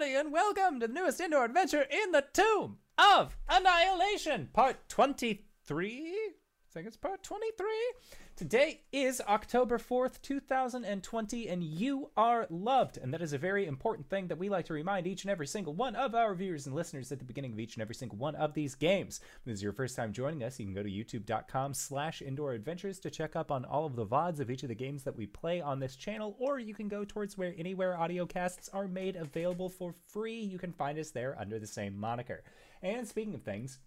everybody, and welcome to the newest indoor adventure in the Tomb of Annihilation, part 23? I think it's part 23? Today is October 4th, 2020, and you are loved. And that is a very important thing that we like to remind each and every single one of our viewers and listeners at the beginning of each and every single one of these games. If this is your first time joining us, you can go to youtube.com/indooradventures to check up on all of the VODs of each of the games that we play on this channel, or you can go towards where anywhere audiocasts are made available for free. You can find us there under the same moniker. And speaking of things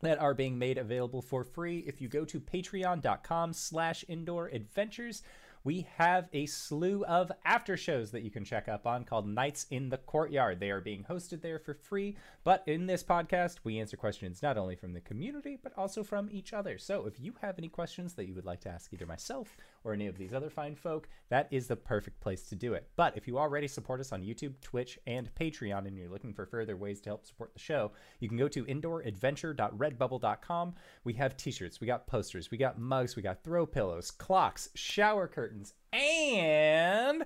that are being made available for free, if you go to patreon.com/indooradventures, we have a slew of after shows that you can check up on called Nights in the Courtyard. They are being hosted there for free, but in this podcast, we answer questions not only from the community, but also from each other. So if you have any questions that you would like to ask either myself or any of these other fine folk, that is the perfect place to do it. But if you already support us on YouTube, Twitch, and Patreon, and you're looking for further ways to help support the show, you can go to indooradventure.redbubble.com. We have t-shirts, we got posters, we got mugs, we got throw pillows, clocks, shower curtains, and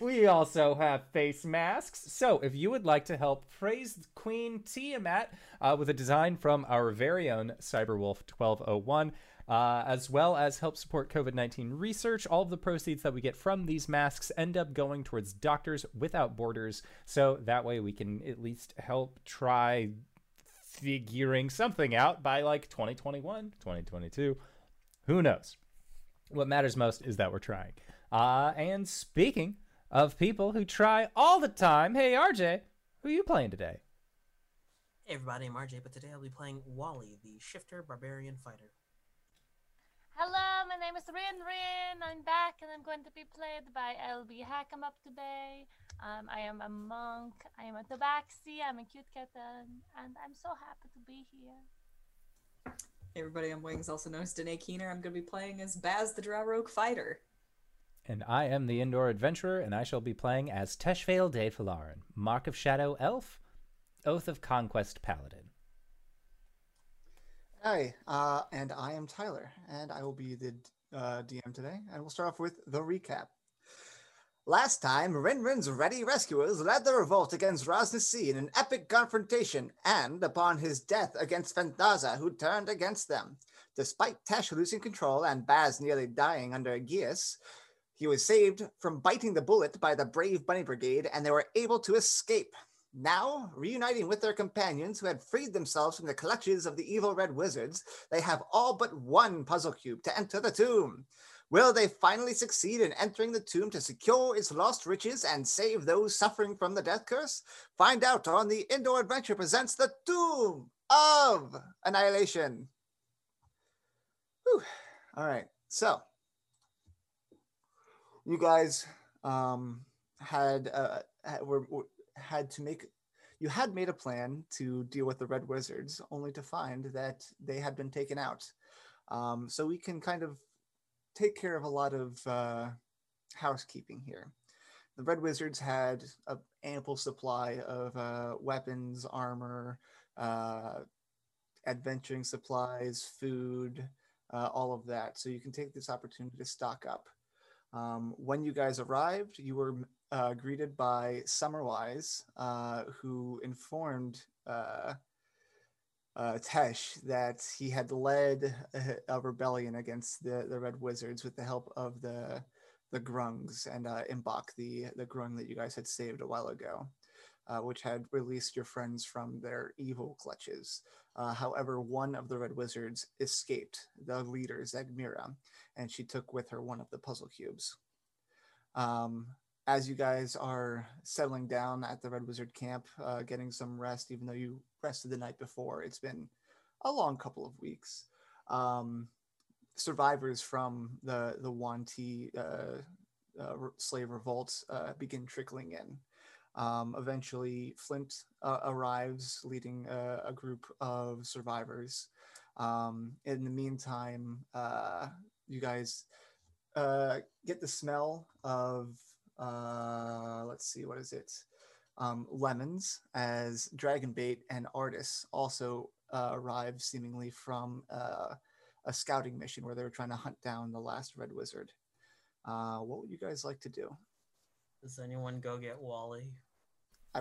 we also have face masks. So if you would like to help praise Queen Tiamat with a design from our very own Cyberwolf 1201, as well as help support COVID-19 research, all of the proceeds that we get from these masks end up going towards Doctors Without Borders, so that way we can at least help try figuring something out by like 2021, 2022, who knows? What matters most is that we're trying. And speaking of people who try all the time, hey, RJ, who are you playing today? Hey, everybody, I'm RJ, but today I'll be playing Wally, the Shifter Barbarian Fighter. Hello, my name is Rin-Rin. I'm back, and I'm going to be played by LB Hackamup today. I am a monk. I am a tabaxi. I'm a cute kitten, and I'm so happy to be here. Hey everybody, I'm Wings, also known as Danae Keener. I'm going to be playing as Baz the Drow Fighter. And I am the Indoor Adventurer, and I shall be playing as Teshvale de Falarin, Mark of Shadow Elf, Oath of Conquest Paladin. Hi, and I am Tyler, and I will be the DM today, and we'll start off with the recap. Last time, Rin-Rin's ready rescuers led the revolt against Ras Nsi in an epic confrontation and, upon his death, against Fantaza, who turned against them. Despite Tesh losing control and Baz nearly dying under Aegeus, he was saved from biting the bullet by the Brave Bunny Brigade, and they were able to escape. Now, reuniting with their companions who had freed themselves from the clutches of the evil Red Wizards, they have all but one puzzle cube to enter the tomb. Will they finally succeed in entering the tomb to secure its lost riches and save those suffering from the death curse? Find out on the Indoor Adventure Presents The Tomb of Annihilation. Whew. All right. So you guys had made a plan to deal with the Red Wizards, only to find that they had been taken out. So we can kind of take care of a lot of housekeeping here. The Red Wizards had an ample supply of weapons, armor, adventuring supplies, food, all of that. So you can take this opportunity to stock up. When you guys arrived, you were greeted by Summerwise, who informed Tesh that he had led a rebellion against the Red Wizards with the help of the Grungs and Imbok, the Grung that you guys had saved a while ago, which had released your friends from their evil clutches. However, one of the Red Wizards escaped, the leader, Zagmira, and she took with her one of the puzzle cubes. As you guys are settling down at the Red Wizard camp, getting some rest, even though you rested the night before, it's been a long couple of weeks. Survivors from the Wanti slave revolt begin trickling in. Eventually, Flint arrives, leading a group of survivors. In the meantime, you guys get the smell of let's see, what is it? Lemons, as Dragonbait and Artus also arrived, seemingly from a scouting mission where they were trying to hunt down the last Red Wizard. What would you guys like to do? Does anyone go get Wally? I,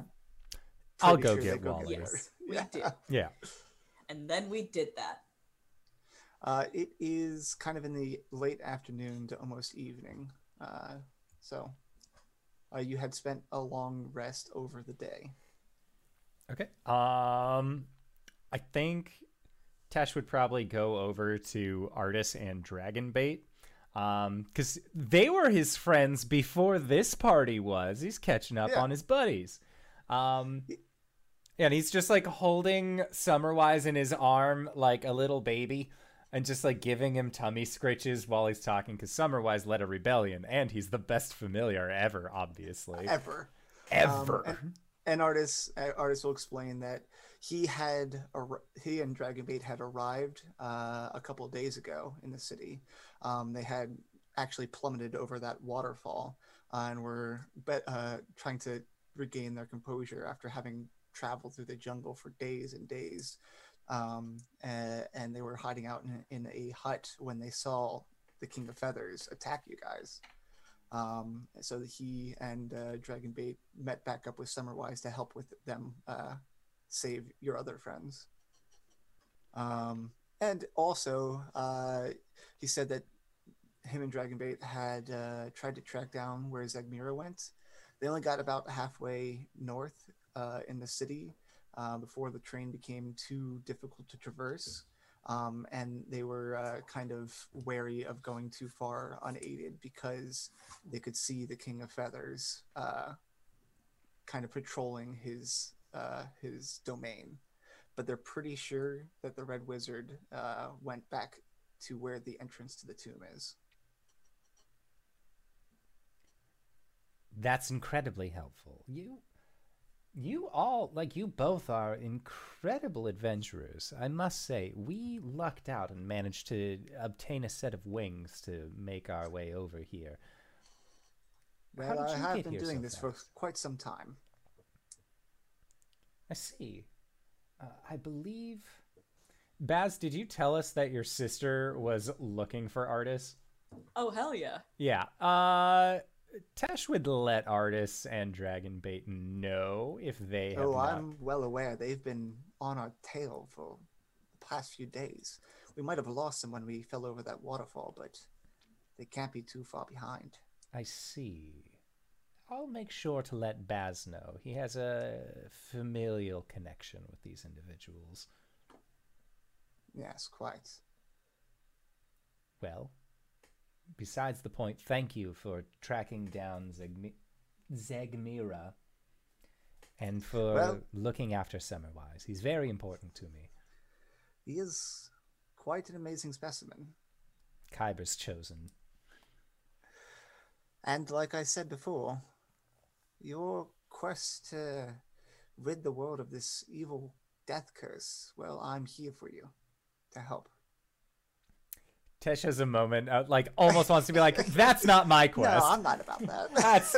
I'll go get one. Yes, we did. Yeah. And then we did that. It is kind of in the late afternoon to almost evening. So you had spent a long rest over the day. Okay. I think Tesh would probably go over to Artus and Dragonbait. Because they were his friends before this party was. He's catching up on his buddies. And he's just like holding Summerwise in his arm like a little baby and just like giving him tummy scritches while he's talking, because Summerwise led a rebellion and he's the best familiar ever, obviously. Ever. And Artus will explain that he and Dragonbait had arrived a couple of days ago in the city. They had actually plummeted over that waterfall and were trying to regain their composure after having traveled through the jungle for days and days. And they were hiding out in a hut when they saw the King of Feathers attack you guys. So he and Dragonbait met back up with Summerwise to help with them save your other friends. And also, he said that him and Dragonbait had tried to track down where Zagmira went. They only got about halfway north in the city before the terrain became too difficult to traverse. And they were kind of wary of going too far unaided because they could see the King of Feathers kind of patrolling his domain. But they're pretty sure that the Red Wizard went back to where the entrance to the tomb is. That's incredibly helpful. You all, like, you both are incredible adventurers. I must say, we lucked out and managed to obtain a set of wings to make our way over here. Well, I have been doing this for quite some time. I see. I believe... Baz, did you tell us that your sister was looking for Artus? Oh, hell yeah. Yeah. Tesh would let Artus and Dragonbait know if they have not. I'm well aware. They've been on our tail for the past few days. We might have lost them when we fell over that waterfall, but they can't be too far behind. I see. I'll make sure to let Baz know. He has a familial connection with these individuals. Yes, quite. Well... Besides the point, thank you for tracking down Zagmira and for looking after Summerwise. He's very important to me. He is quite an amazing specimen. Kyber's chosen. And like I said before, your quest to rid the world of this evil death curse, well, I'm here for you to help. Tesh has a moment, like, almost wants to be like, that's not my quest. No, I'm not about that. That's,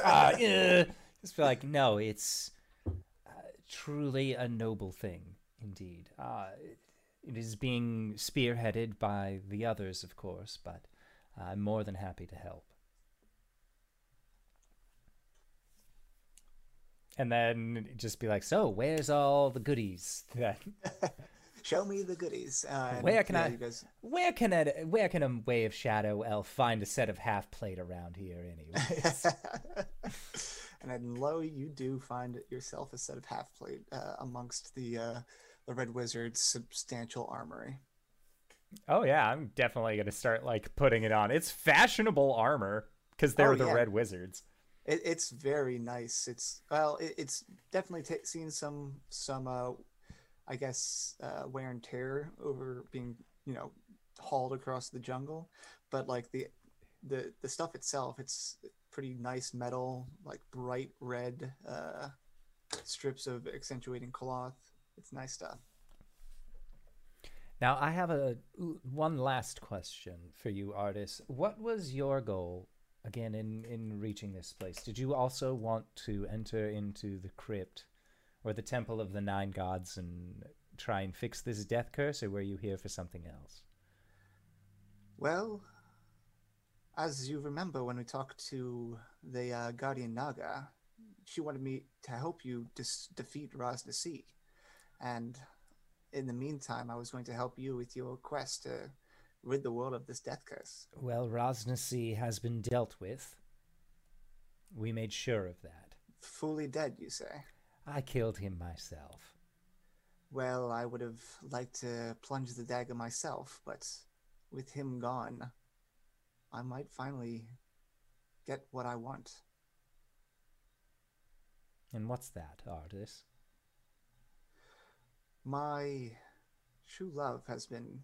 just be like, no, it's truly a noble thing, indeed. It is being spearheaded by the others, of course, but I'm more than happy to help. And then just be like, so, where's all the goodies that... Show me the goodies. Where can a Way of Shadow elf find a set of half plate around here, anyways? And lo, you do find yourself a set of half plate amongst the Red Wizard's substantial armory. Oh yeah, I'm definitely gonna start like putting it on. It's fashionable armor because they're the Red Wizards. It's very nice. It's definitely seen some. I guess wear and tear over being, hauled across the jungle, but like the stuff itself, it's pretty nice metal, like bright red strips of accentuating cloth. It's nice stuff. Now I have one last question for you, Artus. What was your goal again in reaching this place? Did you also want to enter into the crypt? Or the Temple of the Nine Gods and try and fix this death curse, or were you here for something else? Well, as you remember when we talked to the Guardian Naga, she wanted me to help you defeat Ras Nsi. And in the meantime, I was going to help you with your quest to rid the world of this death curse. Well, Ras Nsi has been dealt with. We made sure of that. Fully dead, you say? I killed him myself. Well, I would have liked to plunge the dagger myself, but with him gone, I might finally get what I want. And what's that, Artus? My true love has been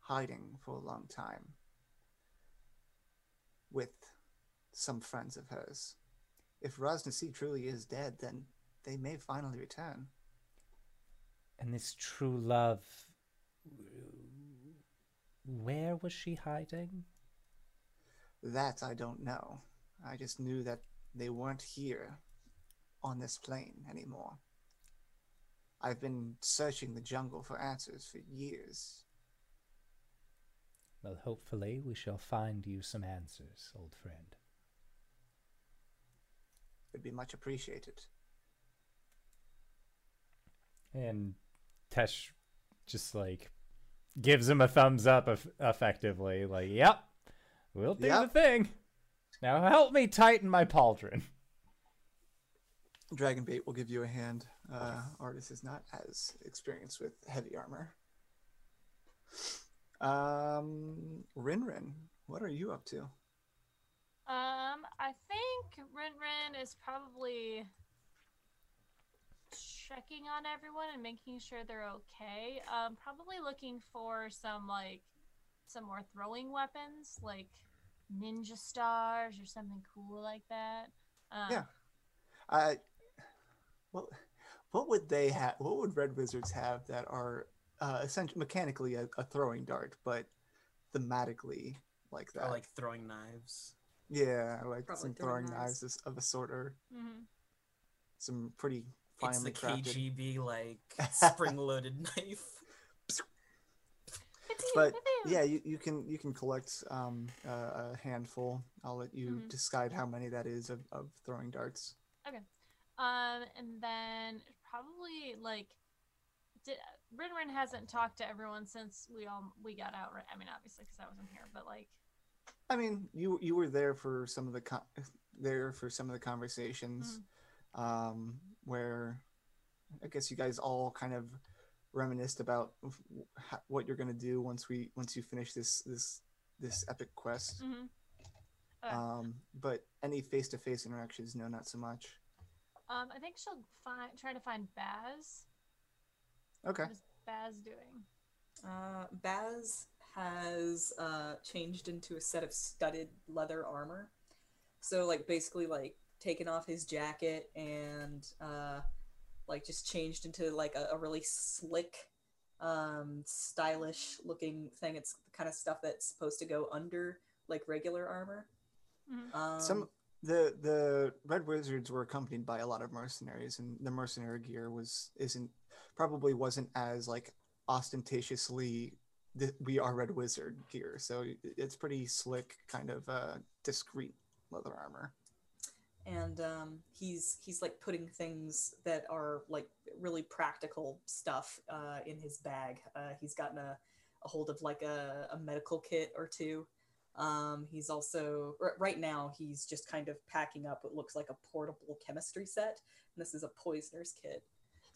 hiding for a long time with some friends of hers. If Ras Nsi truly is dead, then they may finally return. And this true love, where was she hiding? That I don't know. I just knew that they weren't here on this plane anymore. I've been searching the jungle for answers for years. Well, hopefully we shall find you some answers, old friend. It'd be much appreciated. And Tesh just, like, gives him a thumbs up effectively. Like, yep, we'll do the thing. Now help me tighten my pauldron. Dragonbait will give you a hand. Artis is not as experienced with heavy armor. Rin-Rin, what are you up to? I think Rin-Rin is probably checking on everyone and making sure they're okay. Probably looking for some more throwing weapons, like ninja stars or something cool like that. What would they have? What would red wizards have that are essentially mechanically a throwing dart, but thematically like that? Or like throwing knives. Yeah, like probably some throwing knives of a sort, or some pretty finely crafted. It's the KGB like spring-loaded knife. But yeah, you can collect a handful. I'll let you decide how many that is of throwing darts. Okay. And then probably Rin-Rin hasn't talked to everyone since we got out. Right? I mean, obviously because I wasn't here, but like. I mean, you were there for some of the conversations, where I guess you guys all kind of reminisced about what you're gonna do once you finish this epic quest. Okay. But any face-to-face interactions, no, not so much. I think she'll try to find Baz. Okay. What is Baz doing? Baz has changed into a set of studded leather armor, so basically taken off his jacket and just changed into a really slick, stylish looking thing. It's the kind of stuff that's supposed to go under regular armor. The Red Wizards were accompanied by a lot of mercenaries, and the mercenary gear probably wasn't as ostentatiously we are Red Wizard gear, so it's pretty slick, kind of discreet leather armor. And he's putting things that are really practical stuff in his bag. He's gotten a hold of a medical kit or two. He's also right now he's just kind of packing up what looks like a portable chemistry set, and this is a poisoner's kit.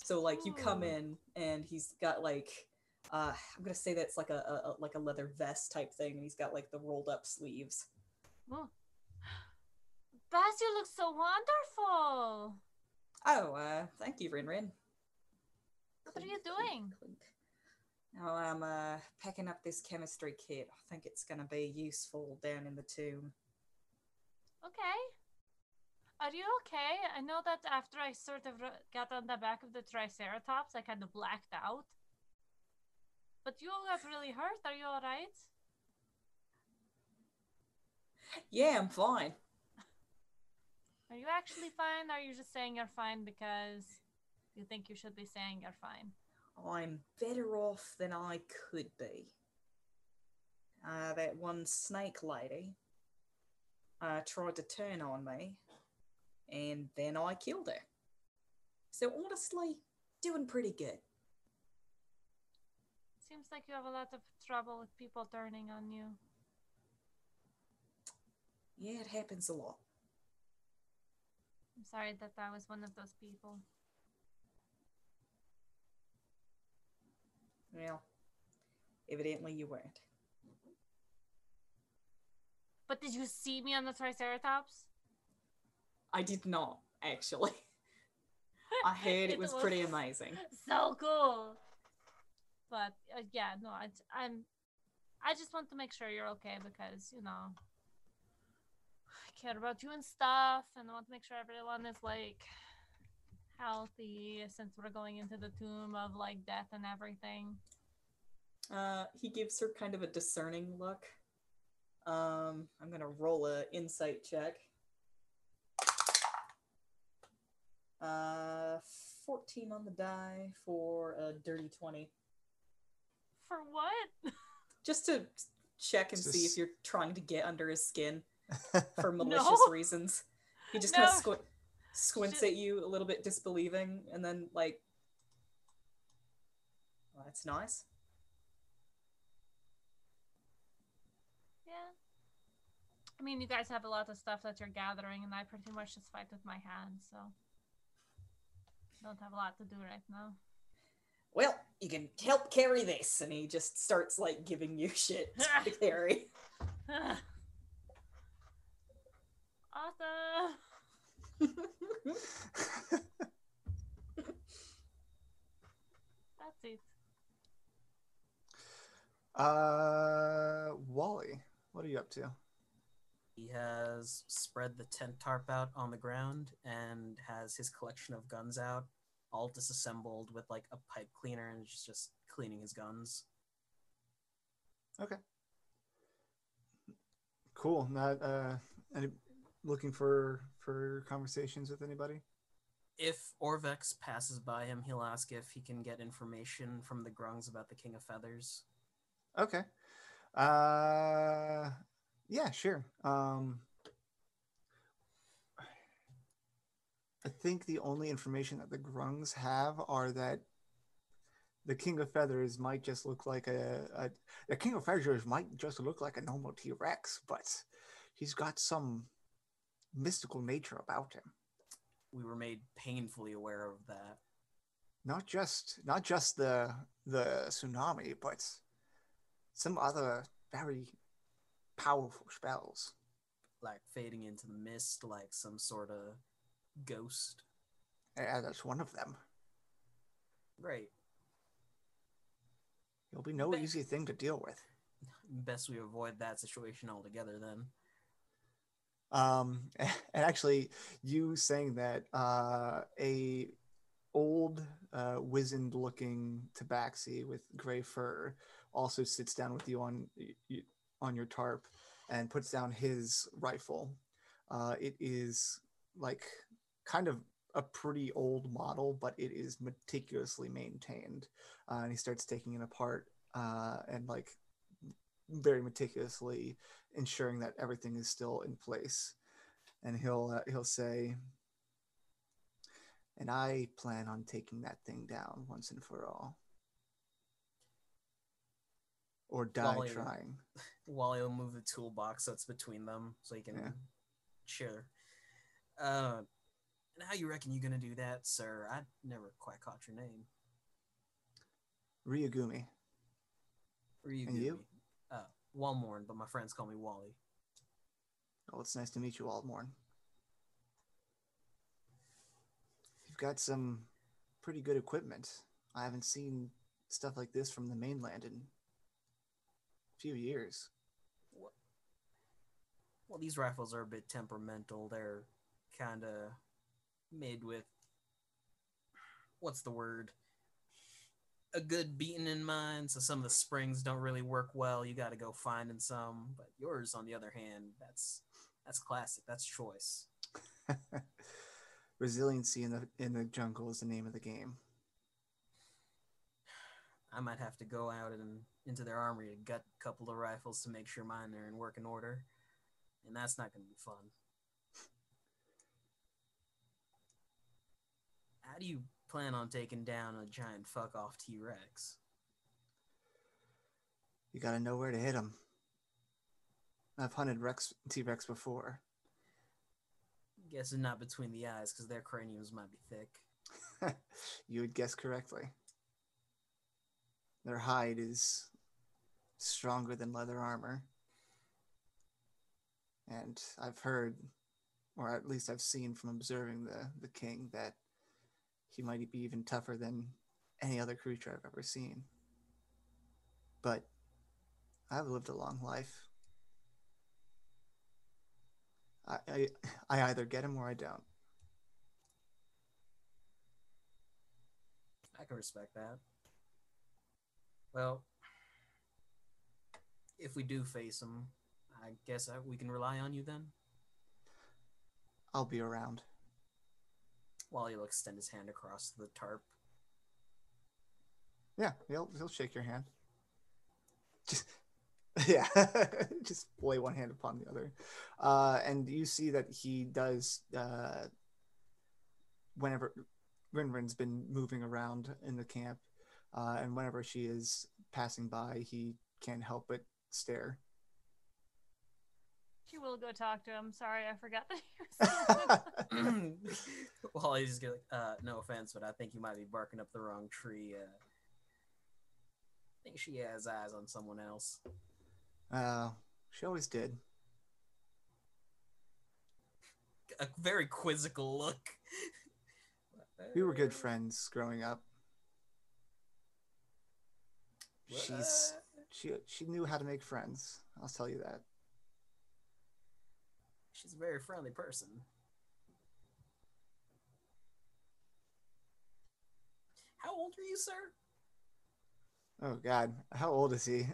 So you come in and he's got I'm gonna say that's a leather vest type thing, and he's got the rolled up sleeves. Oh. Baz, you look so wonderful. Oh, thank you, Rin-Rin. What are you doing? Oh, I'm packing up this chemistry kit. I think it's going to be useful down in the tomb. Okay. Are you okay? I know that after I sort of got on the back of the Triceratops, I kind of blacked out. But you got really hurt. Are you all right? Yeah, I'm fine. Are you actually fine, or are you just saying you're fine because you think you should be saying you're fine? I'm better off than I could be. That one snake lady tried to turn on me, and then I killed her. So honestly, doing pretty good. Seems like you have a lot of trouble with people turning on you. Yeah, it happens a lot. I'm sorry that I was one of those people. Well, evidently you weren't. But did you see me on the Triceratops? I did not, actually. I heard it was pretty amazing. So cool. But yeah, no, I just want to make sure you're okay because, you know, I care about you and stuff, and I want to make sure everyone is like healthy since we're going into the tomb of like death and everything. He gives her kind of a discerning look. I'm gonna roll a insight check. 14 on the die for a dirty 20. For what? Just to check and see if you're trying to get under his skin for malicious reasons. He just kind of squints at you a little bit disbelieving, and then like, well, that's nice. I mean, you guys have a lot of stuff that you're gathering, and I pretty much just fight with my hands, so don't have a lot to do right now. Well, you can help carry this, and he just starts like giving you shit to carry. Awesome. That's it. Wally, what are you up to? He has spread the tent tarp out on the ground and has his collection of guns out, all disassembled with like a pipe cleaner, and he's just cleaning his guns. Okay. Cool. Not looking for conversations with anybody? If Orvex passes by him, he'll ask if he can get information from the Grungs about the King of Feathers. Okay. Yeah, sure. I think the only information that the Grungs have are that the King of Feathers might just look like the King of Feathers might just look like a normal T-Rex, but he's got some mystical nature about him. We were made painfully aware of that. Not just the tsunami, but some other very powerful spells, like fading into the mist, like some sort of ghost. Yeah, that's one of them. Great. It'll be no easy thing to deal with. Best we avoid that situation altogether, then. And actually, you saying that, a old, wizened-looking tabaxi with gray fur also sits down with you on your tarp and puts down his rifle. It is like kind of a pretty old model, but it is meticulously maintained. And he starts taking it apart and like very meticulously ensuring that everything is still in place. And he'll say, and I plan on taking that thing down once and for all. Or die trying. Wally will move the toolbox that's between them so he can share. And how you reckon you're going to do that, sir? I never quite caught your name. Ryugami. And you? Walmorn, but my friends call me Wally. Oh, it's nice to meet you, Walmorn. You've got some pretty good equipment. I haven't seen stuff like this from the mainland in few years. Well, these rifles are a bit temperamental. They're kind of made with, what's the word? A good beating in mind, so some of the springs don't really work well. You got to go finding some, but yours, on the other hand, that's classic. That's choice. Resiliency in the jungle is the name of the game. I might have to go out and into their armory to gut a couple of rifles to make sure mine are in working order. And that's not going to be fun. do you plan on taking down a giant fuck-off T-Rex? You gotta know where to hit him. I've hunted T-Rex before. Guess not between the eyes, because their craniums might be thick. You would guess correctly. Their hide is stronger than leather armor. And I've heard, or at least I've seen from observing the king, that he might be even tougher than any other creature I've ever seen. But I've lived a long life. I either get him or I don't. I can respect that. Well, if we do face him, I guess we can rely on you then? I'll be around. While he'll extend his hand across the tarp. Yeah, he'll shake your hand. Just lay one hand upon the other. And you see that he does, whenever Rin-Rin's been moving around in the camp, and whenever she is passing by, he can't help but stare. She will go talk to him. Sorry, I forgot that he was Well, he's just like, no offense, but I think you might be barking up the wrong tree. I think she has eyes on someone else. She always did. A very quizzical look. We were good friends growing up. What? She knew how to make friends. I'll tell you that. She's a very friendly person. How old are you, sir? Oh, God. How old is he?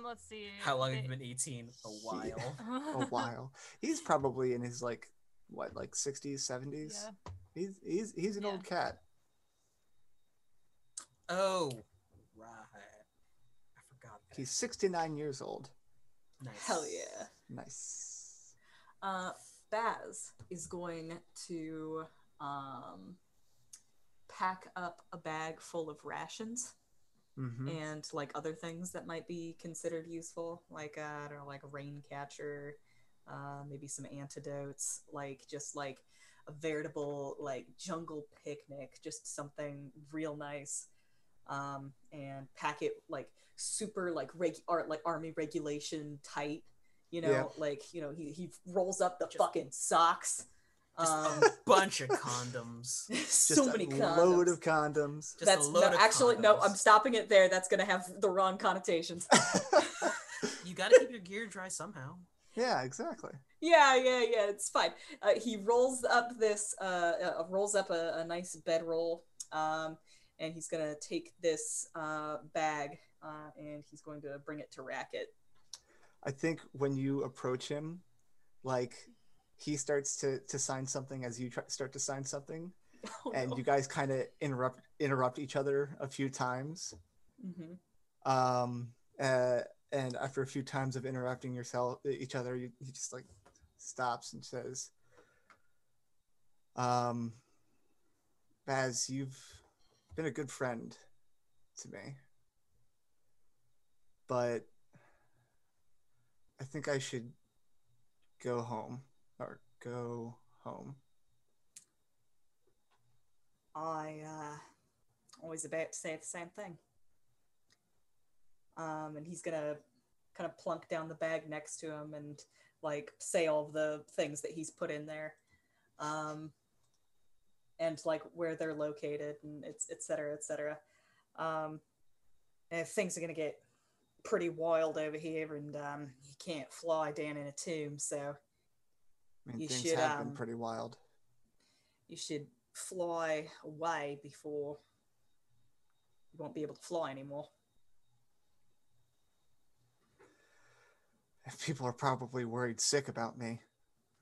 Let's see. How long have you been 18? A while. A while. He's probably in his, like, what, like 60s, 70s? Yeah. He's an old cat. Oh, right. I forgot that. He's 69 years old. Nice. Hell yeah. Nice. Baz is going to pack up a bag full of rations and like other things that might be considered useful, like I don't know, like a rain catcher, maybe some antidotes, like just like a veritable like jungle picnic, just something real nice. And pack it like super like army regulation tight, you know, like, you know, he rolls up the fucking socks. A bunch of condoms. So many condoms. A load of condoms. No, I'm stopping it there. That's going to have the wrong connotations. You got to keep your gear dry somehow. Yeah, exactly. Yeah. It's fine. He rolls up this, rolls up a nice bedroll, and he's going to take this bag and he's going to bring it to Racket. I think when you approach him, like, he starts to sign something as you start to sign something. Oh, and you guys kind of interrupt each other a few times. Mm-hmm. And after a few times of interrupting each other, he just like stops and says, Baz, you've been a good friend to me, but I think I should go home. I always about to say the same thing. And he's gonna kind of plunk down the bag next to him and like say all the things that he's put in there, and like where they're located and etc. And things are gonna get pretty wild over here, and you can't fly down in a tomb, so. I mean, things have been pretty wild. You should fly away before you won't be able to fly anymore. People are probably worried sick about me.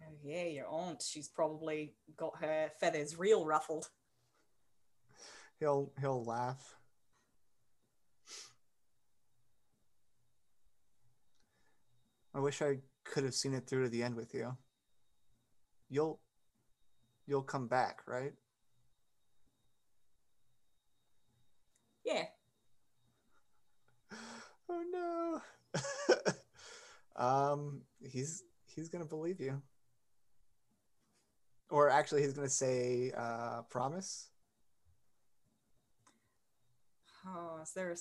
Oh yeah, your aunt. She's probably got her feathers real ruffled. He'll laugh. I wish I could have seen it through to the end with you. You'll come back, right? He's gonna believe you. Or actually, he's gonna say, "Promise." Oh, is there?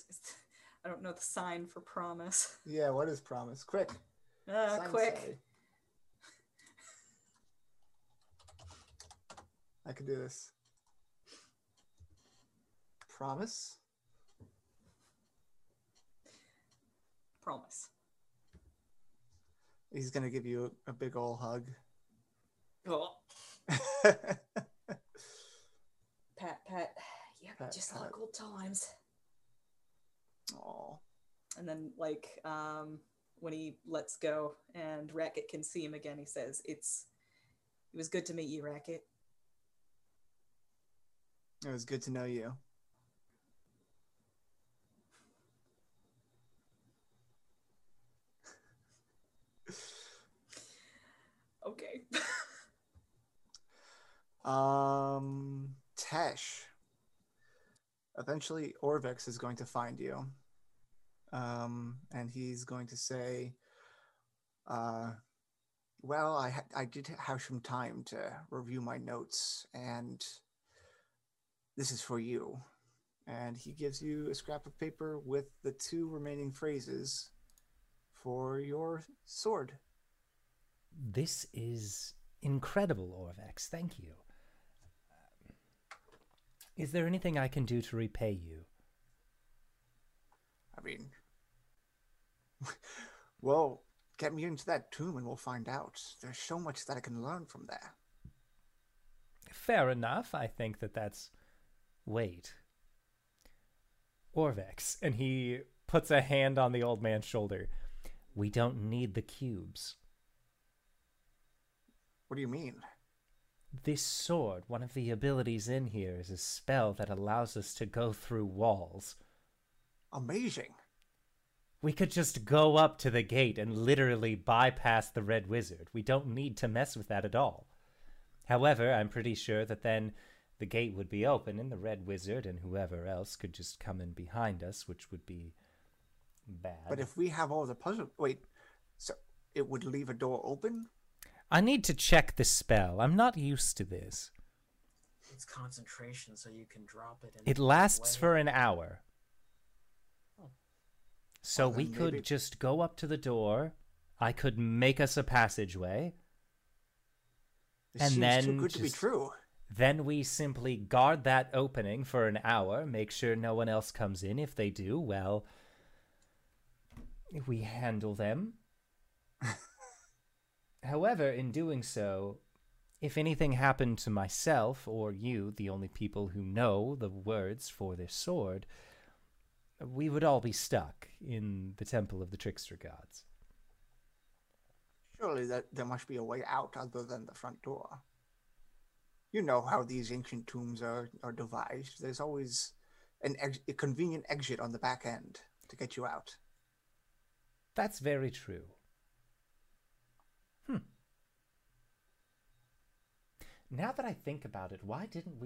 I don't know the sign for promise. Yeah, what is promise? Quick. Quick. Sorry. I can do this. Promise. Promise. He's gonna give you a big ol' hug. Oh. Pat. Yeah, pat, just pat. Like old times. Oh. And then, like, when he lets go and Racket can see him again, he says, "It was good to meet you, Racket. It was good to know you." Okay. Tesh. Eventually, Orvex is going to find you. And he's going to say, well, I did have some time to review my notes, and this is for you. And he gives you a scrap of paper with the two remaining phrases for your sword. This is incredible, Orvex. Thank you. Is there anything I can do to repay you? I mean, well, get me into that tomb and we'll find out. There's so much that I can learn from there. Fair enough. I think that's... Wait. Orvex. And he puts a hand on the old man's shoulder. We don't need the cubes. What do you mean? This sword, one of the abilities in here, is a spell that allows us to go through walls. Amazing. We could just go up to the gate and literally bypass the Red Wizard. We don't need to mess with that at all. However, I'm pretty sure that then the gate would be open and the Red Wizard and whoever else could just come in behind us, which would be bad. But if we have all the puzzle... Wait, so it would leave a door open? I need to check the spell. I'm not used to this. It's concentration, so you can drop it. It lasts for an hour. Oh. So well, we could just go up to the door. I could make us a passageway. It seems too good to be true. Then we simply guard that opening for an hour, make sure no one else comes in. If they do, well, we handle them. However, in doing so, if anything happened to myself or you, the only people who know the words for this sword, we would all be stuck in the Temple of the Trickster Gods. Surely there must be a way out other than the front door. You know how these ancient tombs are devised. There's always a convenient exit on the back end to get you out. That's very true. Now that I think about it, why didn't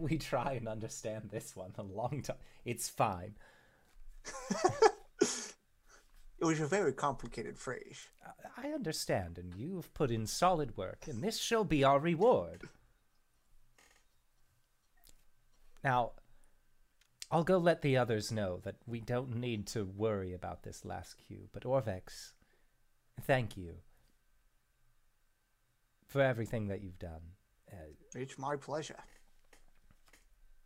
we try and understand this one a long time? It's fine. It was a very complicated phrase. I understand, and you have put in solid work, and this shall be our reward. Now, I'll go let the others know that we don't need to worry about this last cue, but Orvex, thank you. For everything that you've done. It's my pleasure.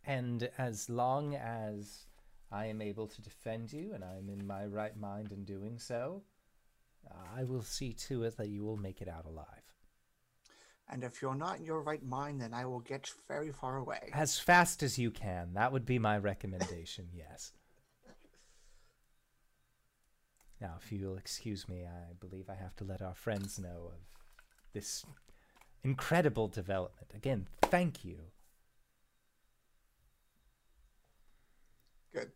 And as long as I am able to defend you and I'm in my right mind in doing so, I will see to it that you will make it out alive. And if you're not in your right mind, then I will get very far away. As fast as you can. That would be my recommendation, yes. Now, if you'll excuse me, I believe I have to let our friends know of this incredible development. Again, thank you. Good.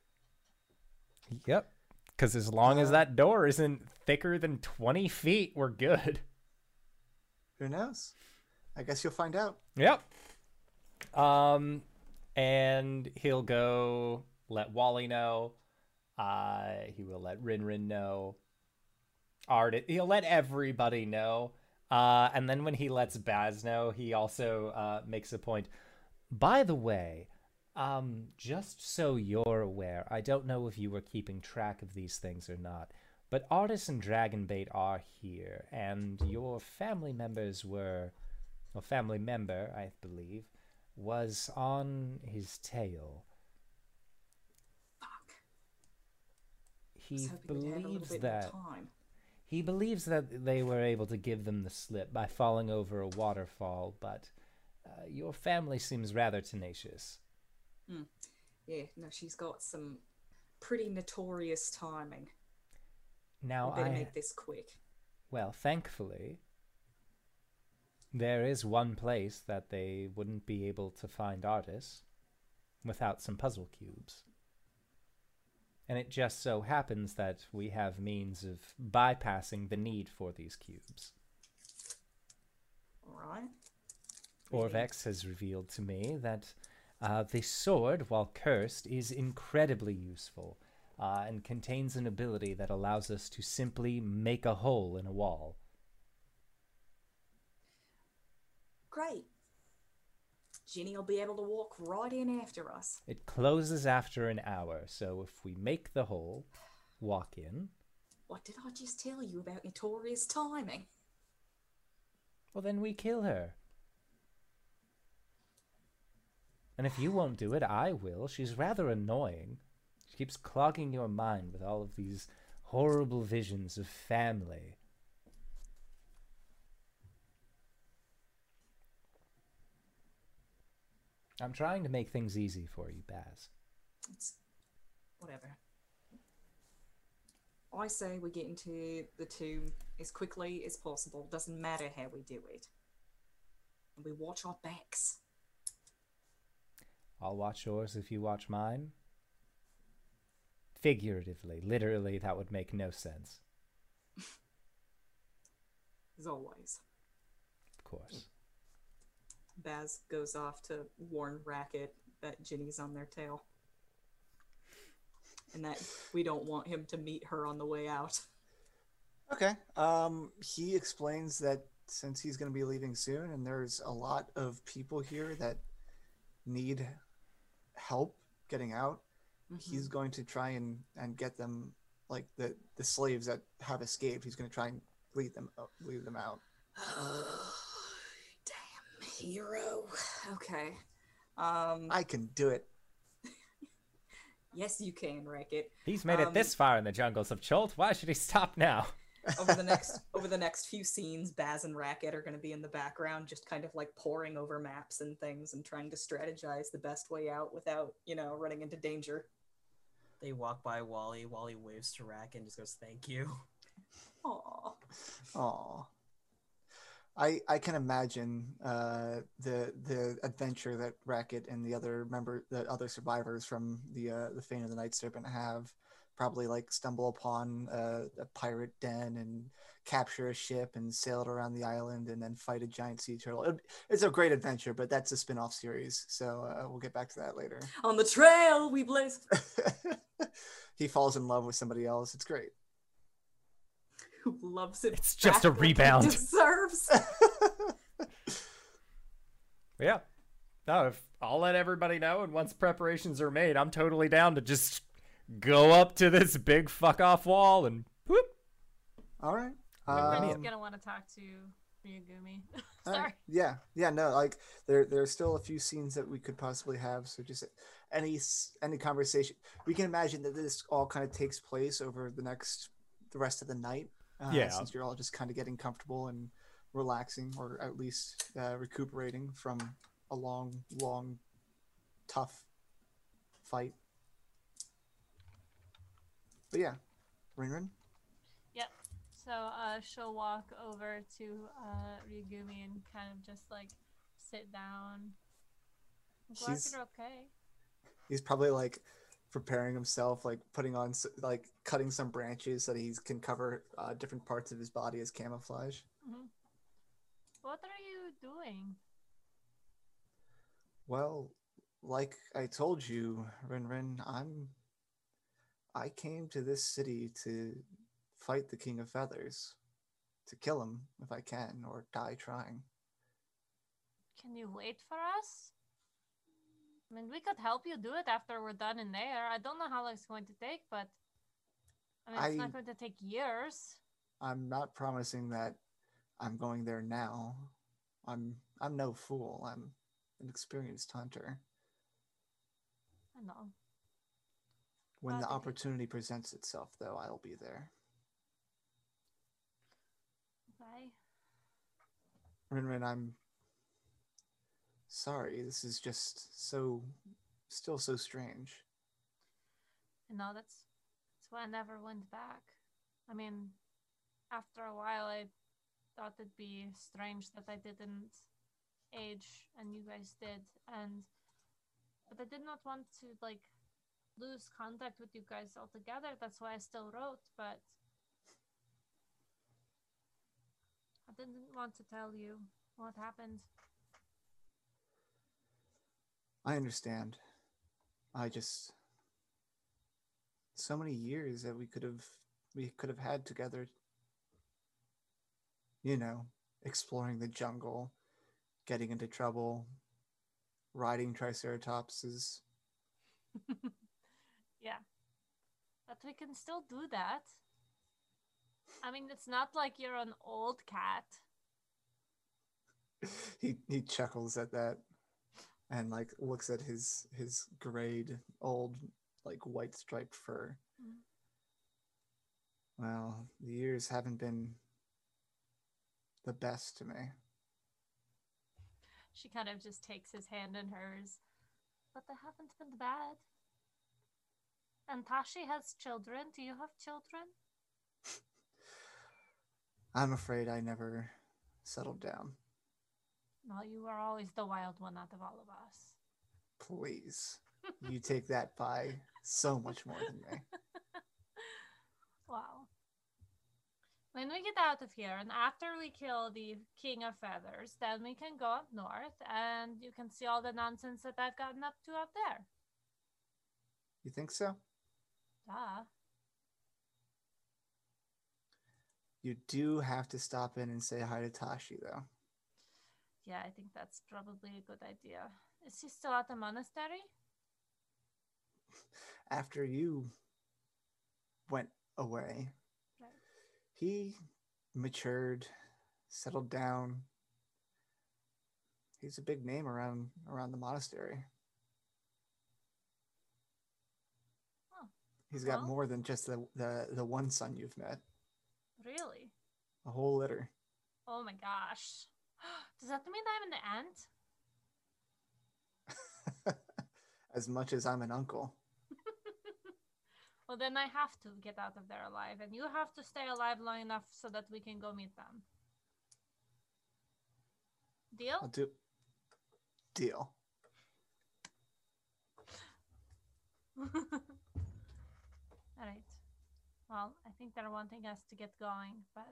Yep. Because as long as that door isn't thicker than 20 feet, we're good. Who knows? I guess you'll find out. Yep. And he'll go let Wally know. He will let Rin-Rin know. Artus. He'll let everybody know. And then when he lets Baz know, he also makes a point. By the way, just so you're aware, I don't know if you were keeping track of these things or not, but Artus and Dragonbait are here, and your family members were... Well, family member, I believe, was on his tail. Fuck. He believes that they were able to give them the slip by falling over a waterfall, but your family seems rather tenacious. Mm. Yeah, no, she's got some pretty notorious timing. Now I better make this quick. Well, thankfully, there is one place that they wouldn't be able to find Artus without some puzzle cubes. And it just so happens that we have means of bypassing the need for these cubes. All right. Orvex has revealed to me that this sword, while cursed, is incredibly useful and contains an ability that allows us to simply make a hole in a wall. Great. Ginny will be able to walk right in after us. It closes after an hour, so if we make the hole, walk in. What did I just tell you about notorious timing? Well, then we kill her. And if you won't do it, I will. She's rather annoying. She keeps clogging your mind with all of these horrible visions of family. I'm trying to make things easy for you, Baz. It's... whatever. I say we get into the tomb as quickly as possible. Doesn't matter how we do it. And we watch our backs. I'll watch yours if you watch mine. Figuratively, literally, that would make no sense. As always. Of course. Baz goes off to warn Racket that Ginny's on their tail. And that we don't want him to meet her on the way out. Okay. He explains that since he's going to be leaving soon and there's a lot of people here that need help getting out, he's going to try and get them, like the slaves that have escaped, he's going to try and lead them out. Hero. Okay. I can do it. Yes, you can, Racket. He's made it this far in the jungles of Chult. Why should he stop now? over the next few scenes, Baz and Racket are going to be in the background, just kind of like poring over maps and things and trying to strategize the best way out without, you know, running into danger. They walk by Wally. Wally waves to Racket and just goes, "Thank you." Aww. Aww. I can imagine the adventure that Racket and the other survivors from the Fane of the Night Serpent have, probably like stumble upon a pirate den and capture a ship and sail it around the island and then fight a giant sea turtle. It's a great adventure, but that's a spin-off series, so we'll get back to that later. On the trail we blaze. He falls in love with somebody else. It's great. Who loves it? It's just a rebound. Deserves. Yeah. No, if I'll let everybody know, and once preparations are made, I'm totally down to just go up to this big fuck off wall and whoop. All right. Everybody's gonna want to talk to Ryugami. Sorry. Yeah. No, like there's still a few scenes that we could possibly have. So just any conversation. We can imagine that this all kind of takes place over the rest of the night. Since you're all just kind of getting comfortable and relaxing, or at least recuperating from a long, tough fight. But yeah, Rin-Rin? Yep. So she'll walk over to Ryugami and kind of just like sit down. I'm glad you're okay. He's probably like preparing himself, like putting on, like cutting some branches so that he can cover different parts of his body as camouflage. Mm-hmm. What are you doing? Well, like I told you, Rin-Rin, I came to this city to fight the King of Feathers, to kill him if I can, or die trying. Can you wait for us? I mean, we could help you do it after we're done in there. I don't know how long it's going to take, but I mean, it's not going to take years. I'm not promising that I'm going there now. I'm no fool. I'm an experienced hunter. I know. When the opportunity presents itself, though, I'll be there. Okay. Rin-Rin, I'm sorry. This is just still so strange. No, that's why I never went back. I mean, after a while, I thought it'd be strange that I didn't age and you guys did, but I did not want to lose contact with you guys altogether. That's why I still wrote, but I didn't want to tell you what happened. I understand. So many years that we could have had together, you know, exploring the jungle, getting into trouble, riding triceratopses. Yeah. But we can still do that. I mean, it's not like you're an old cat. He chuckles at that and looks at his grayed old white striped fur. Mm. Well, the years haven't been the best to me. She kind of just takes his hand in hers. But they haven't been bad. And Tashi has children. Do you have children? I'm afraid I never settled down. No, you are always the wild one out of all of us. Please. You take that pie so much more than me. Wow. When we get out of here, and after we kill the King of Feathers, then we can go up north, and you can see all the nonsense that I've gotten up to up there. You think so? Yeah. You do have to stop in and say hi to Tashi, though. Yeah, I think that's probably a good idea. Is he still at the monastery? After you went away, right. He matured, settled down. He's a big name around the monastery. He's got more than just the one son you've met. Really? A whole litter. Oh my gosh. Does that mean I'm an aunt? As much as I'm an uncle. Well, then I have to get out of there alive, and you have to stay alive long enough so that we can go meet them. Deal? I'll do. Deal. All right. Well, I think they're wanting us to get going, but...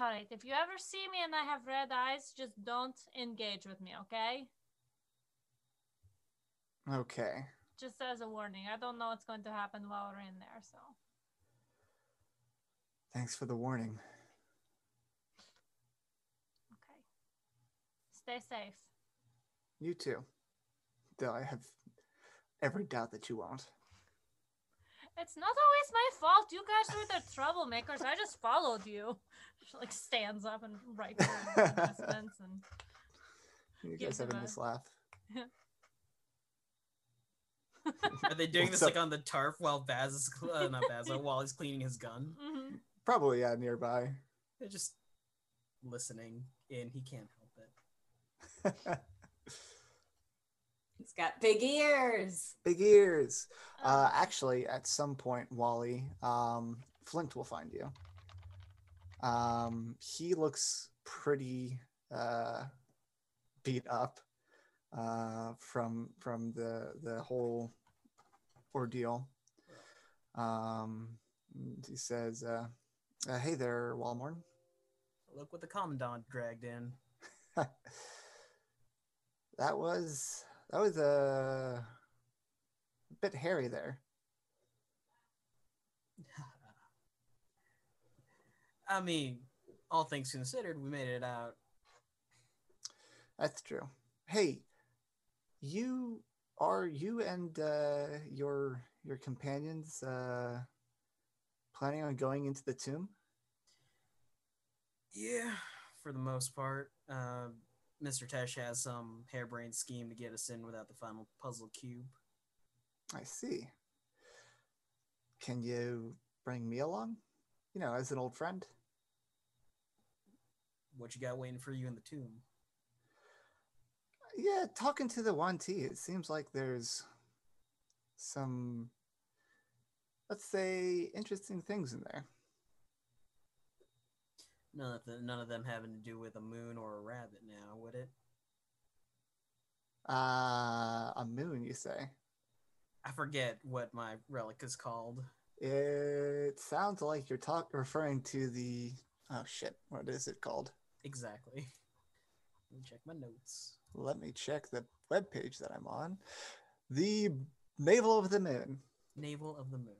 All right, if you ever see me and I have red eyes, just don't engage with me, okay? Okay. Just as a warning. I don't know what's going to happen while we're in there, so... Thanks for the warning. Okay. Stay safe. You too. Though I have every doubt that you won't. It's not always my fault. You guys were the troublemakers. I just followed you. She stands up and writes investments and. You guys having this laugh? Are they doing this on the tarp while Baz is not Baz, while he's cleaning his gun? Mm-hmm. Probably nearby. They're just listening, and he can't help it. He's got big ears. Big ears. Actually, at some point, Wally, Flint will find you. He looks pretty beat up from the whole ordeal. He says, "Hey there, Walmorn. Look what the commandant dragged in." That was a bit hairy there. I mean, all things considered, we made it out. That's true. Hey, you and your companions planning on going into the tomb? Yeah, for the most part. Mr. Tesh has some harebrained scheme to get us in without the final puzzle cube. I see. Can you bring me along? You know, as an old friend. What you got waiting for you in the tomb? Yeah, talking to the Wanti, it seems like there's some, let's say, interesting things in there. None of them having to do with a moon or a rabbit now, would it? A moon, you say? I forget what my relic is called. It sounds like you're referring to the... Oh, shit. What is it called? Exactly. Let me check my notes. Let me check the webpage that I'm on. The Navel of the Moon. Navel of the Moon.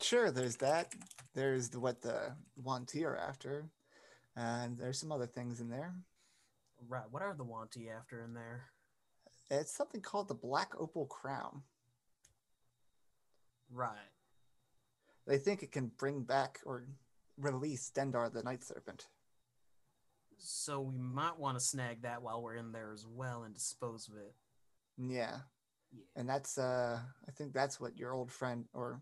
Sure, there's that. There's what the Wanti are after. And there's some other things in there. Right. What are the Wanti after in there? It's something called the Black Opal Crown. Right. They think it can bring back or release Dendar the Night Serpent. So we might want to snag that while we're in there as well and dispose of it. Yeah. And that's, I think that's what your old friend or...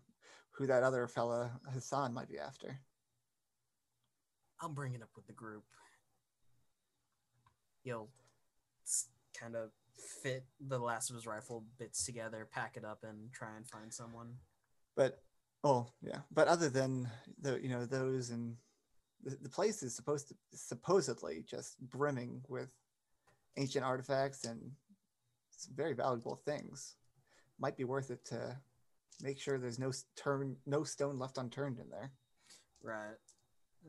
who that other fella, Hassan, might be after. I'll bring it up with the group. He'll kind of fit the last of his rifle bits together, pack it up, and try and find someone. But, oh, yeah. But other than, those and the place is supposedly just brimming with ancient artifacts and some very valuable things. Might be worth it to make sure there's no stone left unturned in there. Right.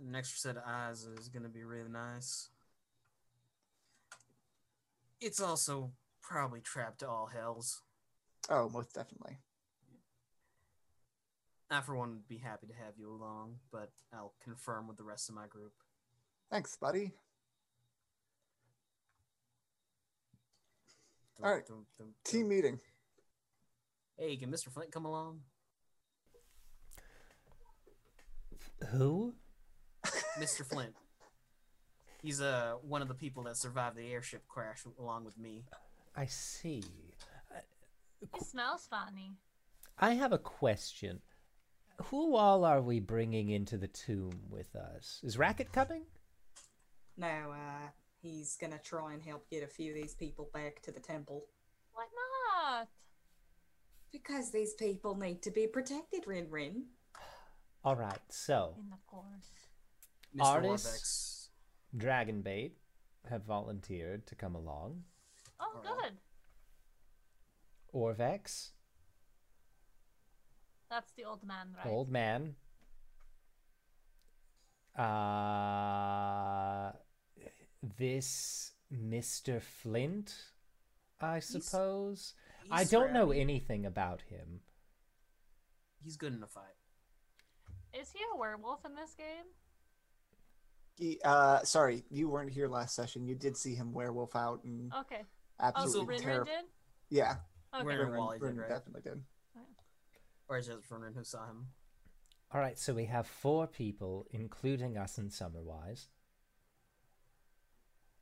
An extra set of eyes is going to be really nice. It's also probably trapped to all hells. Oh, most definitely. I, for one, would be happy to have you along, but I'll confirm with the rest of my group. Thanks, buddy. All right. Team meeting. Hey, can Mr. Flint come along? Who? Mr. Flint. He's one of the people that survived the airship crash along with me. I see. It smells funny. I have a question. Who all are we bringing into the tomb with us? Is Racket coming? No, he's going to try and help get a few of these people back to the temple. Why not? Because these people need to be protected, Rin-Rin. All right, so... And of course. Artus, Dragonbait have volunteered to come along. Oh, all good. Right. Orvex. That's the old man, right? Old man. This Mr. Flint, I suppose... I don't know anything about him. He's good in a fight. Is he a werewolf in this game? Sorry, you weren't here last session. You did see him werewolf out and okay. Absolutely terrible. Rin-Rin did? Yeah. Okay. Rin-Rin did, right? Definitely did. Right. Or is it Rin-Rin who saw him? All right, so we have 4 people, including us and Summerwise.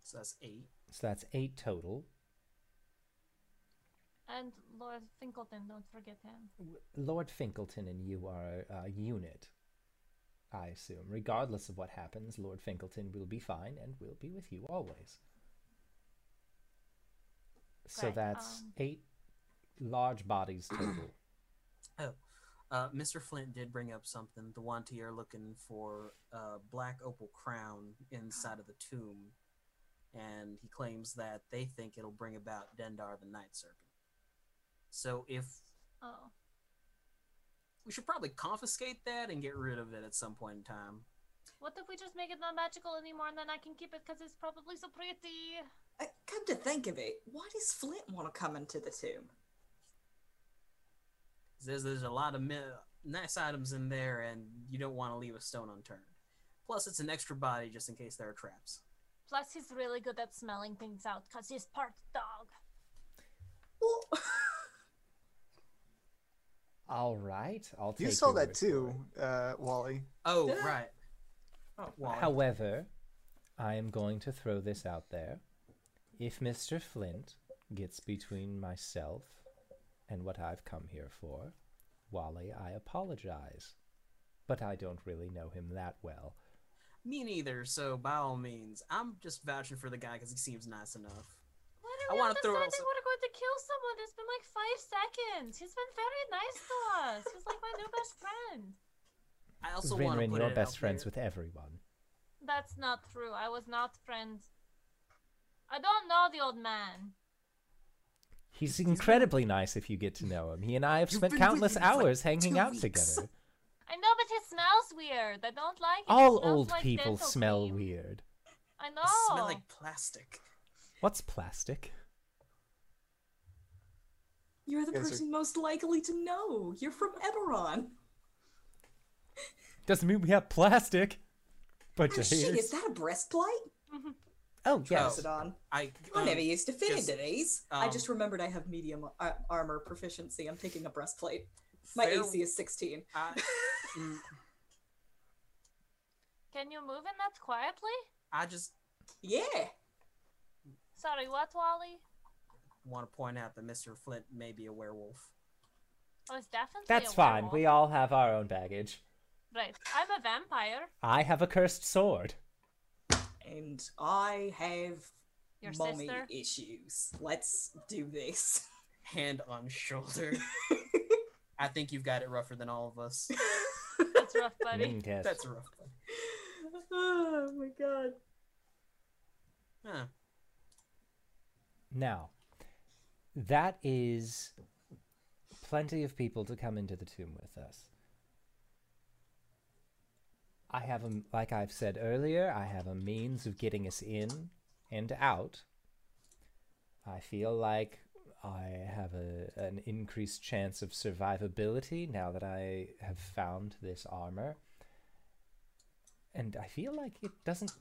So that's 8. So that's 8 total. And Lord Finkleton, don't forget him. Lord Finkleton and you are a unit, I assume. Regardless of what happens, Lord Finkleton will be fine and will be with you always. So right, that's 8 large bodies total. Oh, Mr. Flint did bring up something. The Wanti are looking for a Black Opal Crown inside of the tomb, and he claims that they think it'll bring about Dendar the Night Serpent. So we should probably confiscate that and get rid of it at some point in time. What if we just make it not magical anymore and then I can keep it because it's probably so pretty? Come to think of it, why does Flint want to come into the tomb? There's a lot of nice items in there, and you don't want to leave a stone unturned. Plus, it's an extra body just in case there are traps. Plus, he's really good at smelling things out because he's part dog. All right, I'll take it. You saw that too, Wally. Oh, right. Oh, Wally. However, I am going to throw this out there. If Mr. Flint gets between myself and what I've come here for, Wally, I apologize. But I don't really know him that well. Me neither, so by all means, I'm just vouching for the guy because he seems nice enough. Why do we all decide that we're going to kill someone? It's been like 5 seconds. He's been very nice to us. He's like my new best friend. I also want to put you're best friends with everyone. That's not true. I was not friends. I don't know the old man. He's incredibly nice if you get to know him. He and I have spent countless hours hanging out together. I know, but he smells weird. I don't like it. All old people smell weird. I know. They smell like plastic. What's plastic? You're the person most likely to know. You're from Eberron. Doesn't mean we have plastic. But oh, shit, is that a breastplate? Oh, yes. I never used to fit into these. I just remembered I have medium armor proficiency. I'm taking a breastplate. My AC is 16. Can you move in that quietly? Yeah. Sorry, what, Wally? I want to point out that Mr. Flint may be a werewolf. Oh, it's definitely That's fine. Werewolf. We all have our own baggage. Right. I'm a vampire. I have a cursed sword. And I have your mommy sister issues. Let's do this. Hand on shoulder. I think you've got it rougher than all of us. That's rough, buddy. That's rough, buddy. Oh, my God. Huh. Now, that is plenty of people to come into the tomb with us. I have, like I've said earlier, I have a means of getting us in and out. I feel like I have an increased chance of survivability now that I have found this armor. And I feel like it doesn't...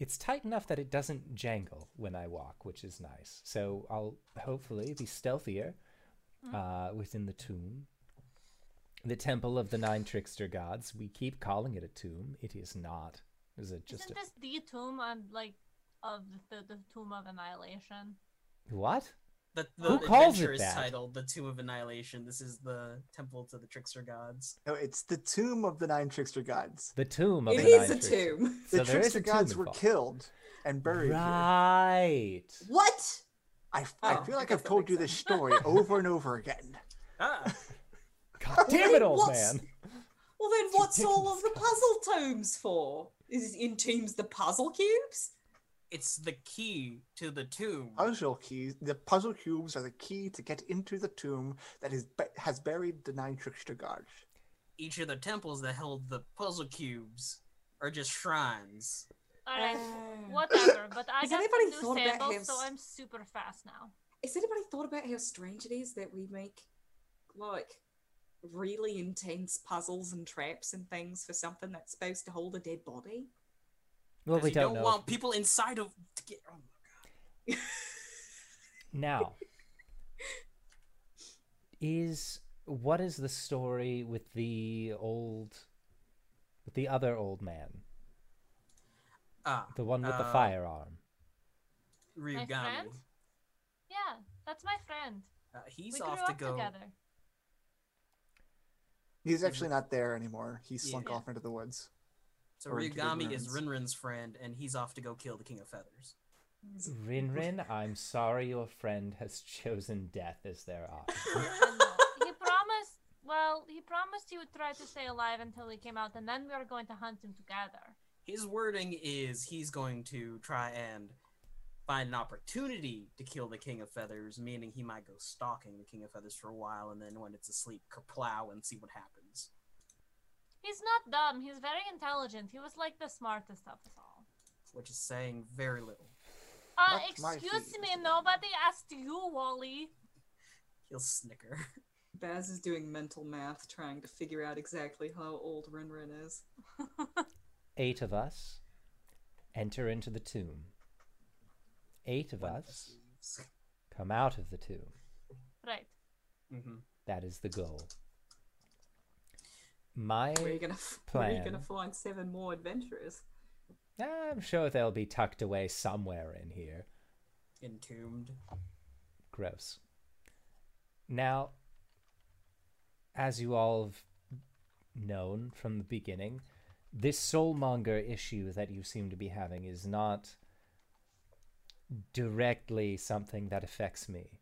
It's tight enough that it doesn't jangle when I walk, which is nice. So I'll hopefully be stealthier within the tomb. The Temple of the Nine Trickster Gods. We keep calling it a tomb. It is not. Is it just Isn't this the tomb of the Tomb of Annihilation? What? Who calls it that? The adventure is titled The Tomb of Annihilation. This is the Temple to the Trickster Gods. No, it's the Tomb of the Nine Trickster Gods. The Tomb of the Nine Trickster Gods. It is a tomb. The Trickster Gods were killed and buried here. What? I feel like I've told you this story over and over again. Ah. God damn it, old man! Well, then what's all of the puzzle tomes for? Is it in tombs the puzzle cubes? It's the key to the tomb. Puzzle keys. The puzzle cubes are the key to get into the tomb that has buried the nine trickster gods. Each of the temples that held the puzzle cubes are just shrines. All right, whatever. But I got some new samples, so I'm super fast now. Has anybody thought about how strange it is that we make, really intense puzzles and traps and things for something that's supposed to hold a dead body? Well, we don't know. Want people inside of... Oh, my God. Now, what is the story with the other old man? The one with the firearm. Ryugami. My friend? Yeah, that's my friend. He's off to go... together. He's actually not there anymore. He slunk off into the woods. So Ryugami is Rin-Rin's friend, and he's off to go kill the King of Feathers. Rin-Rin, I'm sorry your friend has chosen death as their option. He promised he would try to stay alive until he came out, and then we were going to hunt him together. His wording is he's going to try and find an opportunity to kill the King of Feathers, meaning he might go stalking the King of Feathers for a while, and then when it's asleep, kerplow and see what happens. He's not dumb. He's very intelligent. He was like the smartest of us all. Which is saying very little. Excuse me, nobody asked you, Wally. He'll snicker. Baz is doing mental math, trying to figure out exactly how old Rin-Rin is. 8 of us enter into the tomb. 8 of us come out of the tomb. Right. Mm-hmm. That is the goal. Where are you gonna find 7 more adventurers? I'm sure they'll be tucked away somewhere in here. Entombed. Gross. Now, as you all have known from the beginning, this soulmonger issue that you seem to be having is not directly something that affects me.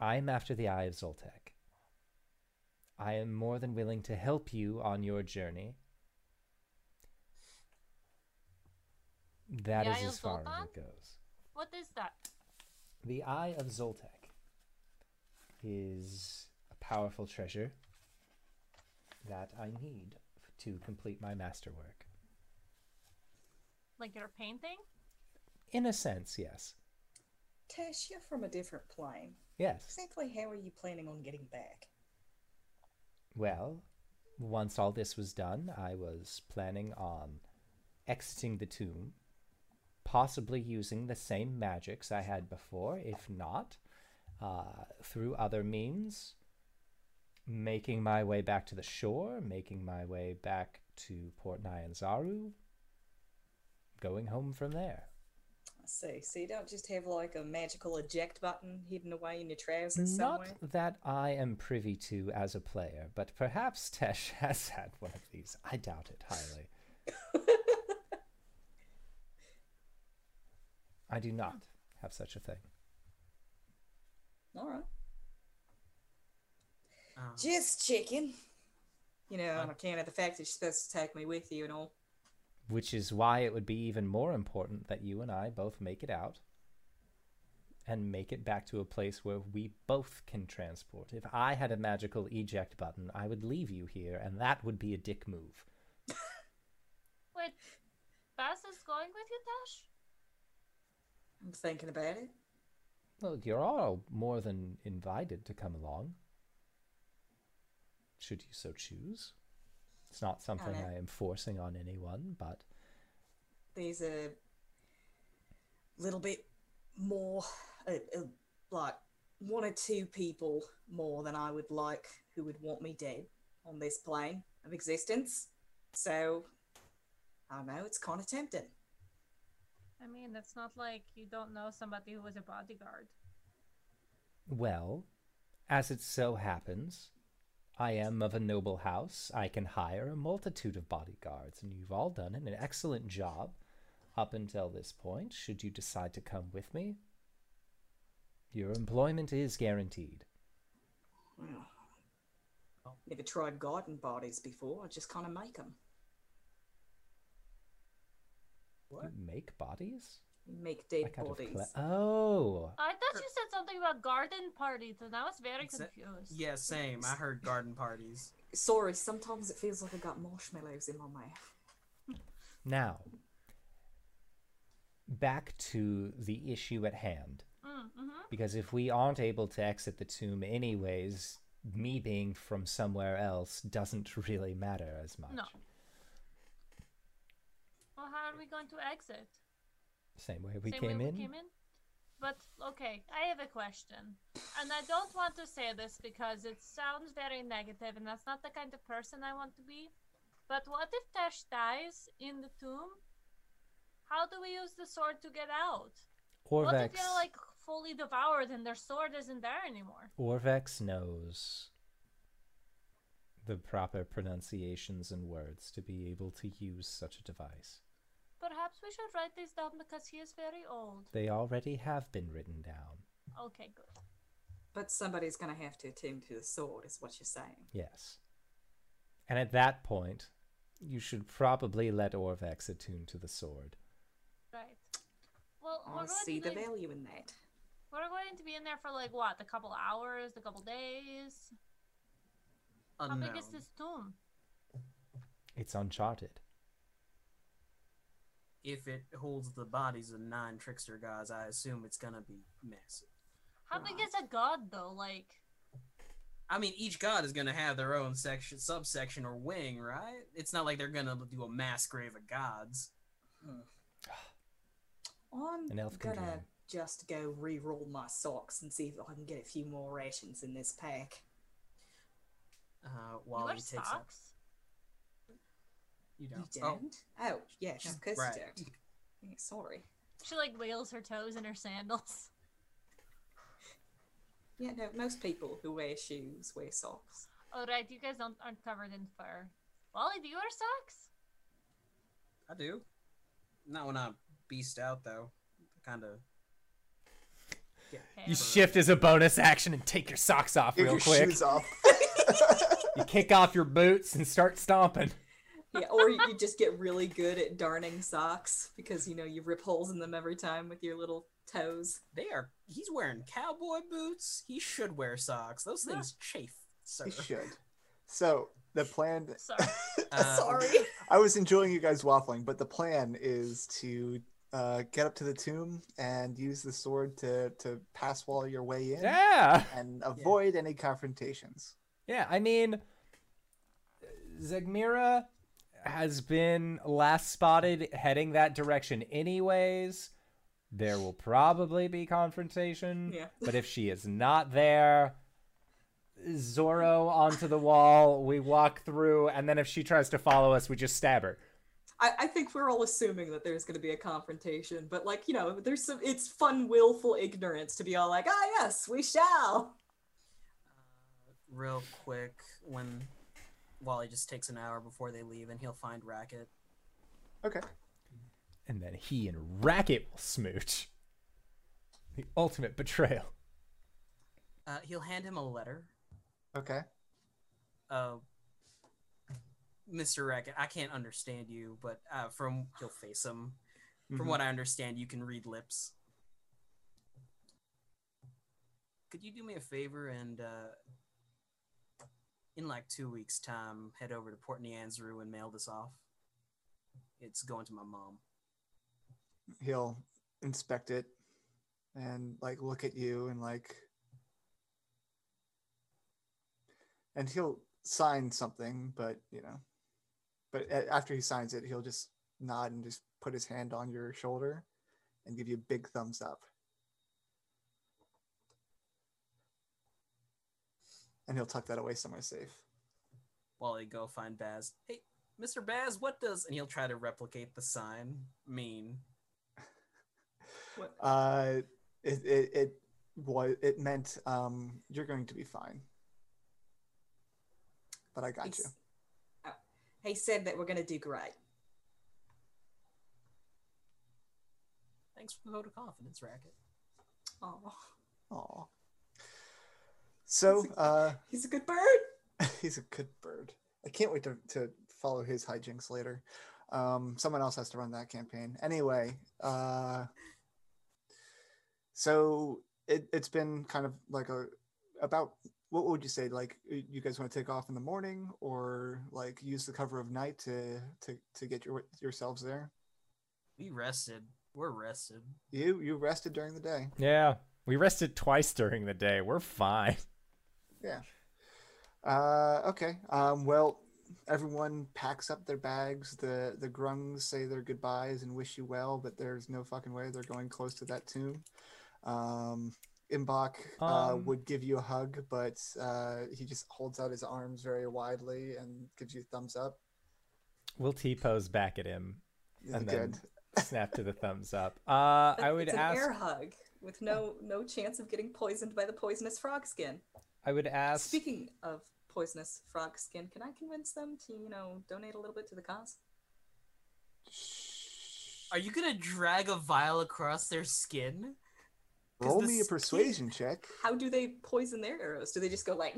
I'm after the Eye of Zoltek. I am more than willing to help you on your journey. That is as far as it goes. What is that? The Eye of Zoltek is a powerful treasure that I need to complete my masterwork. Like your painting? In a sense, yes. Tesh, you're from a different plane. Yes. Exactly how are you planning on getting back? Well, once all this was done, I was planning on exiting the tomb, possibly using the same magics I had before, if not, through other means, making my way back to the shore, making my way back to Port Nyanzaru, going home from there. I see. So you don't just have like a magical eject button hidden away in your trousers somewhere? Not that I am privy to as a player, but perhaps Tesh has had one of these. I doubt it highly. I do not have such a thing. All right. Just checking. You know, on account of the fact that you're supposed to take me with you and all. Which is why it would be even more important that you and I both make it out and make it back to a place where we both can transport. If I had a magical eject button, I would leave you here, and that would be a dick move. Wait, Baz is going with you, Tesh? I'm thinking about it. Well, you're all more than invited to come along. Should you so choose. It's not something I am forcing on anyone, but... There's a little bit more, like 1 or 2 people more than I would like who would want me dead on this plane of existence. So, I don't know, it's kind of tempting. I mean, it's not like you don't know somebody who was a bodyguard. Well, as it so happens, I am of a noble house. I can hire a multitude of bodyguards, and you've all done an excellent job up until this point. Should you decide to come with me, your employment is guaranteed. Well, never tried garden bodies before. I just kind of make them. What? You make bodies? You make dead bodies. Oh! I thought you said something about garden parties, and I was very confused. Yeah, same. I heard garden parties. Sorry, sometimes it feels like I got marshmallows in my mouth. Now, back to the issue at hand. Mm-hmm. Because if we aren't able to exit the tomb anyways, me being from somewhere else doesn't really matter as much. No. Well, how are we going to exit? Same way we came in? But, okay, I have a question. And I don't want to say this because it sounds very negative and that's not the kind of person I want to be. But what if Tesh dies in the tomb? How do we use the sword to get out? Orvex. What if you're, like, fully devoured and their sword isn't there anymore? Orvex knows the proper pronunciations and words to be able to use such a device. Perhaps we should write these down because he is very old. They already have been written down. Okay, good. But somebody's going to have to attend to the sword, is what you're saying. Yes. And at that point, you should probably let Orvex attune to the sword. Right. Well, I see the value in that. We're going to be in there for, like, what? A couple hours? A couple days? Unknown. How big is this tomb? It's uncharted. If it holds the bodies of 9 trickster gods, I assume it's gonna be massive. How big is a god, though? Like, I mean, each god is going to have their own section, subsection, or wing, right? It's not like they're going to do a mass grave of gods. I'm going to just go re-roll my socks and see if I can get a few more rations in this pack. While you take socks? You don't. You didn't? Oh, yeah, of course you don't. Yeah, sorry. She, like, wails her toes in her sandals. Yeah, no, most people who wear shoes wear socks. Oh, right, you guys aren't covered in fur. Wally, do you wear socks? I do. Not when I beast out, though. Kind of. Yeah. You shift as a bonus action and take your socks off real quick. Get your shoes off. You kick off your boots and start stomping. Yeah, or you just get really good at darning socks because, you know, you rip holes in them every time with your little toes. He's wearing cowboy boots. He should wear socks. Those things chafe, sir. He should. So the plan... Sorry. I was enjoying you guys waffling, but the plan is to get up to the tomb and use the sword to pass while your way in. Yeah! And avoid any confrontations. Yeah, I mean, Zagmira has been last spotted heading that direction anyways. There will probably be confrontation, but if she is not there, Zorro onto the wall, we walk through, and then if she tries to follow us, we just stab her. I think we're all assuming that there's going to be a confrontation, but, like, you know, there's some, it's fun, willful ignorance to be all like, ah, yes, we shall. Real quick, when Wally just takes an hour before they leave, and he'll find Racket. Okay. And then he and Racket will smooch. The ultimate betrayal. He'll hand him a letter. Okay. Mr. Racket, I can't understand you, but he'll face him. From what I understand, you can read lips. Could you do me a favor and in like 2 weeks' time, head over to Port Nyanzaru and mail this off? It's going to my mom. He'll inspect it and, like, look at you and, like... And he'll sign something, but, you know... But after he signs it, he'll just nod and just put his hand on your shoulder and give you a big thumbs up. And he'll tuck that away somewhere safe. While they go find Baz. Hey, Mr. Baz, what does... And he'll try to replicate the sign mean... It meant you're going to be fine, but I got you. He said that we're going to do great. Thanks for the vote of confidence, Racket. Oh. So he's a good bird. He's a good bird. I can't wait to follow his hijinks later. Someone else has to run that campaign. Anyway. So it's been kind of like what would you say? Like, you guys want to take off in the morning or like use the cover of night to get yourselves there? We rested. We're rested. You rested during the day. Yeah. We rested twice during the day. We're fine. Yeah. Okay. Well, everyone packs up their bags. The grungs say their goodbyes and wish you well, but there's no fucking way they're going close to that tomb. Imbok would give you a hug, but he just holds out his arms very widely and gives you a thumbs up. We'll T-pose back at him and then snap to the thumbs up. I would ask an air hug with no chance of getting poisoned by the poisonous frog skin. I would ask. Speaking of poisonous frog skin, can I convince them to, you know, donate a little bit to the cause? Are you gonna drag a vial across their skin? Roll me a persuasion check. How do they poison their arrows? Do they just go like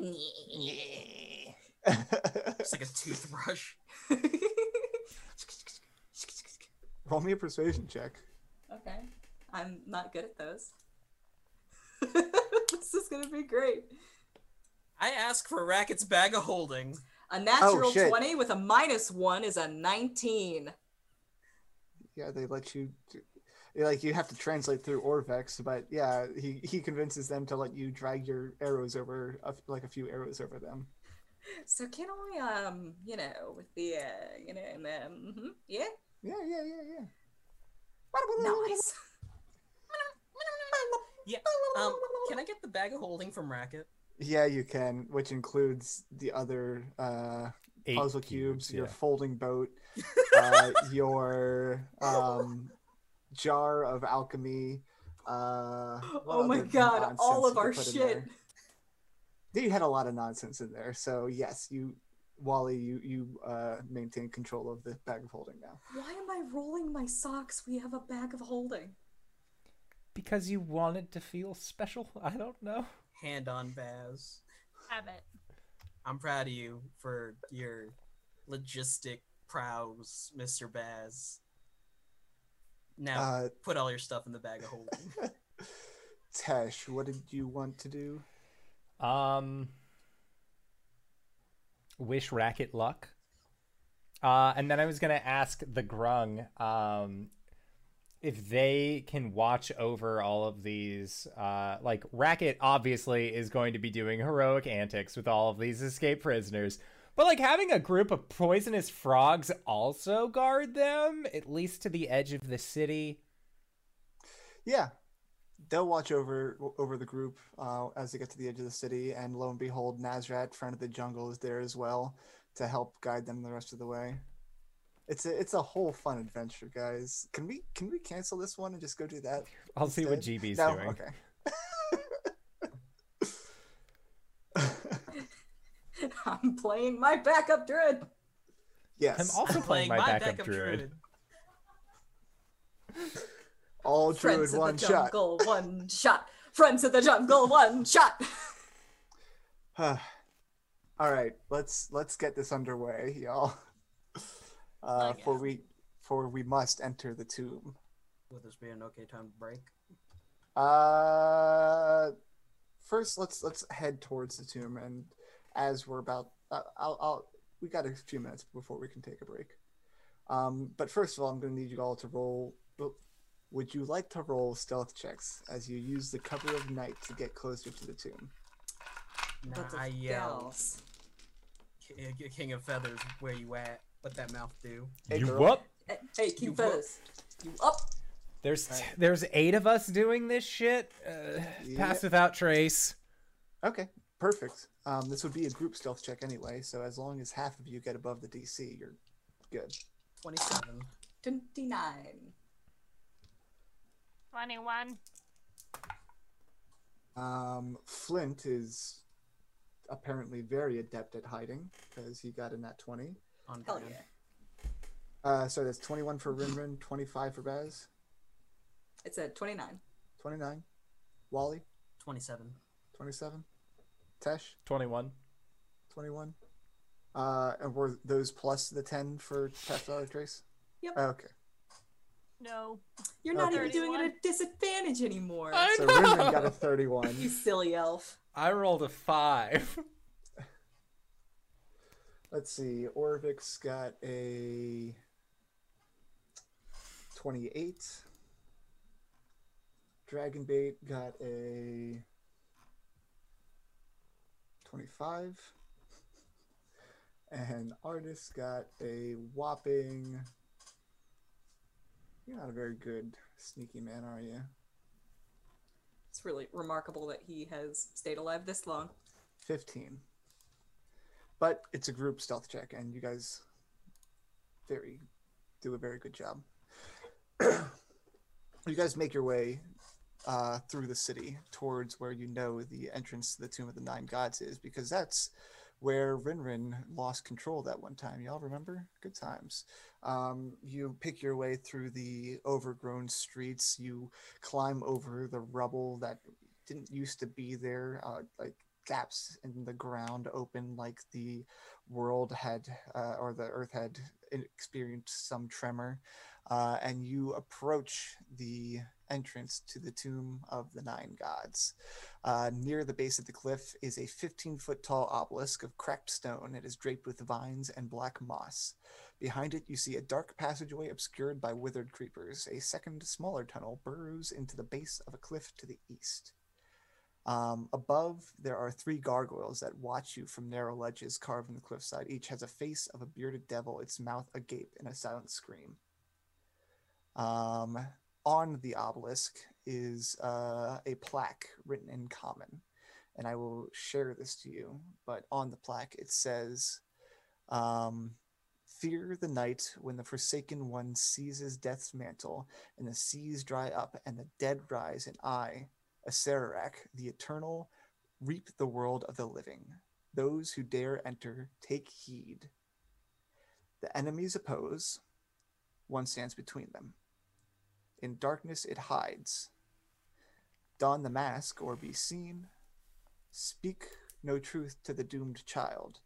just like a toothbrush? Roll me a persuasion check. Okay. I'm not good at those. This is gonna be great. I ask for Racket's bag of holding. A natural 20 with a -1 is a 19. Yeah, they let you... like you have to translate through Orvex, but yeah, he convinces them to let you drag your arrows over, like a few arrows over them. So can I, you know, with the, you know, and the, yeah? Yeah. Nice. Yeah, can I get the bag of holding from Racket? Yeah, you can, which includes the other, 8 puzzle cubes, your folding boat, your, jar of alchemy, oh my god, all of our shit. You had a lot of nonsense in there, so yes, you, Wally, you maintain control of the bag of holding now. Why am I rolling my socks? We have a bag of holding. Because you want it to feel special? I don't know. Hand on Baz. Have it. I'm proud of you for your logistic prowess, Mr. Baz. Now, put all your stuff in the bag of holding. Tesh, what did you want to do? Wish Racket luck. And then I was going to ask the Grung if they can watch over all of these. Like, Racket obviously is going to be doing heroic antics with all of these escaped prisoners. But, like, having a group of poisonous frogs also guard them, at least to the edge of the city. Yeah. They'll watch over the group as they get to the edge of the city, and lo and behold, Nasrat, Friend of the Jungle, is there as well to help guide them the rest of the way. It's a whole fun adventure, guys. Can we cancel this one and just go do that? I'll instead? See what GB's doing. Okay. I'm playing my backup druid. Yes, I'm also playing my backup druid. All Friends druid, one shot. Jungle, one shot. Friends of the Jungle, one shot. All right, let's get this underway, y'all. For we must enter the tomb. Will this be an okay time to break? First let's head towards the tomb, and as we're about, we got a few minutes before we can take a break. But first of all, I'm going to need you all to roll. Would you like to roll stealth checks as you use the cover of night to get closer to the tomb? Nah, yells. King of Feathers, where you at? What that mouth do? Hey, you up? Hey, King of Feathers, you up? There's 8 of us doing this shit. Yeah. Pass without trace. Okay, perfect. This would be a group stealth check anyway, so as long as half of you get above the DC, you're good. 27. 29. 21. Flint is apparently very adept at hiding because he got in that 20. On hell yeah. So that's 21 for Rin-Rin, 25 for Baz. It's a 29. 29. Wally? 27. 27. Tesh? 21. 21. And were those plus the 10 for Teshvale de Falarin? Yep. Okay. No. You're not even doing it at a disadvantage anymore. I know. So Rin-Rin got a 31. You silly elf. I rolled a 5. Let's see. Orvex got a 28. Dragonbait got a 25. And Artus got a whopping... You're not a very good sneaky man, are you? It's really remarkable that he has stayed alive this long. 15. But it's a group stealth check, and you guys do a very good job. You guys make your way through the city towards where you know the entrance to the Tomb of the 9 Gods is, because that's where Rin-Rin lost control that one time. Y'all remember? Good times. You pick your way through the overgrown streets. You climb over the rubble that didn't used to be there. Like gaps in the ground open, like the world had, or the earth had experienced some tremor. And you approach the entrance to the Tomb of the Nine Gods. Near the base of the cliff is a 15-foot tall obelisk of cracked stone. It is draped with vines and black moss. Behind it, you see a dark passageway obscured by withered creepers. A second, smaller tunnel burrows into the base of a cliff to the east. Above, there are three gargoyles that watch you from narrow ledges carved in the cliffside. Each has a face of a bearded devil, its mouth agape in a silent scream. On the obelisk is a plaque written in common, and I will share this to you, but on the plaque it says, "Fear the night when the Forsaken One seizes death's mantle, and the seas dry up, and the dead rise, and I, Aserarach, the Eternal, reap the world of the living. Those who dare enter, take heed. The enemies oppose, one stands between them. In darkness it hides. Don the mask or be seen. Speak no truth to the doomed child,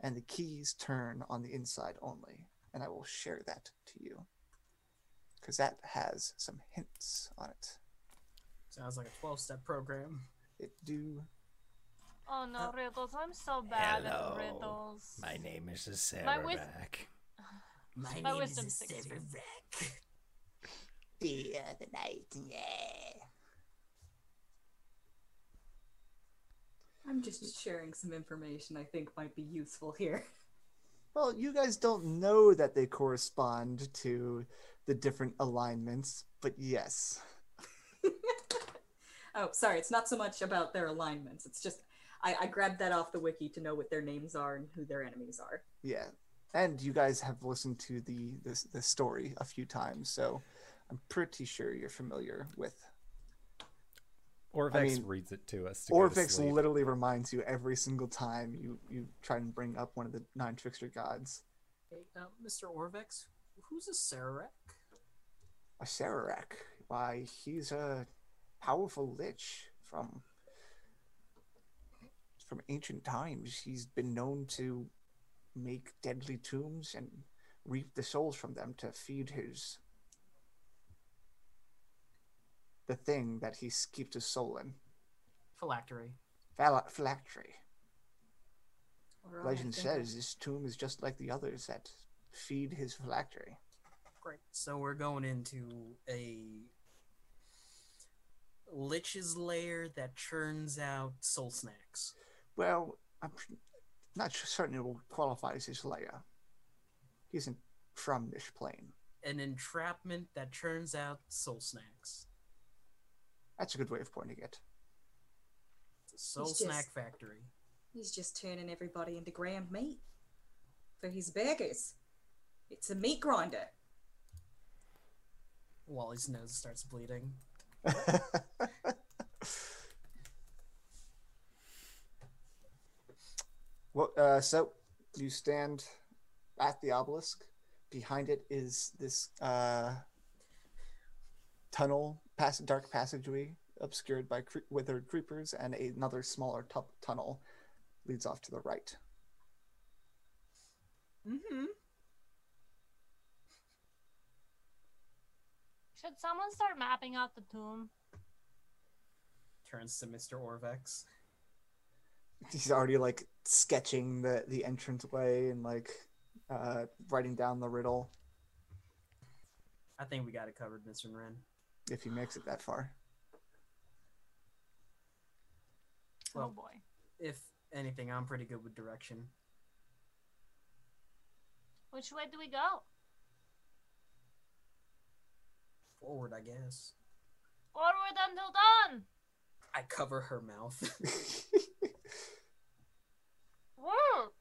and the keys turn on the inside only." And I will share that to you, because that has some hints on it. Sounds like a 12-step program. It do. Oh no, riddles. I'm so bad at riddles. My name is Aserarach. My name wisdom is Aserarach. Fear the night, yeah. I'm just sharing some information I think might be useful here. Well, you guys don't know that they correspond to the different alignments, but yes. Oh, sorry, it's not so much about their alignments. It's just, I grabbed that off the wiki to know what their names are and who their enemies are. Yeah, and you guys have listened to the story a few times, so I'm pretty sure you're familiar with. Orvex reads it to us. Orvex literally reminds you every single time you try and bring up one of the nine trickster gods. Hey, Mr. Orvex, who's Aserarach? Aserarach? Why, he's a powerful lich from ancient times. He's been known to make deadly tombs and reap the souls from them to feed his... the thing that he keeps his soul in. Phylactery. Phylactery. Right, legend says this tomb is just like the others that feed his phylactery. Great. So we're going into a lich's lair that churns out soul snacks. Well, I'm not certain it will qualify as his lair. He isn't from this plane. An entrapment that churns out soul snacks. That's a good way of pointing it. It's a soul snack factory. He's just turning everybody into ground meat for his burgers. It's a meat grinder. Wally's nose starts bleeding. Well, so you stand at the obelisk. Behind it is this tunnel. Dark passageway obscured by withered creepers, and another smaller tunnel leads off to the right. Mm-hmm. Should someone start mapping out the tomb? Turns to Mr. Orvex. He's already like sketching the entranceway and like writing down the riddle. I think we got it covered, Mr. Rin. If he makes it that far. Well, oh boy. If anything, I'm pretty good with direction. Which way do we go? Forward, I guess. Forward until dawn! I cover her mouth. Whoa!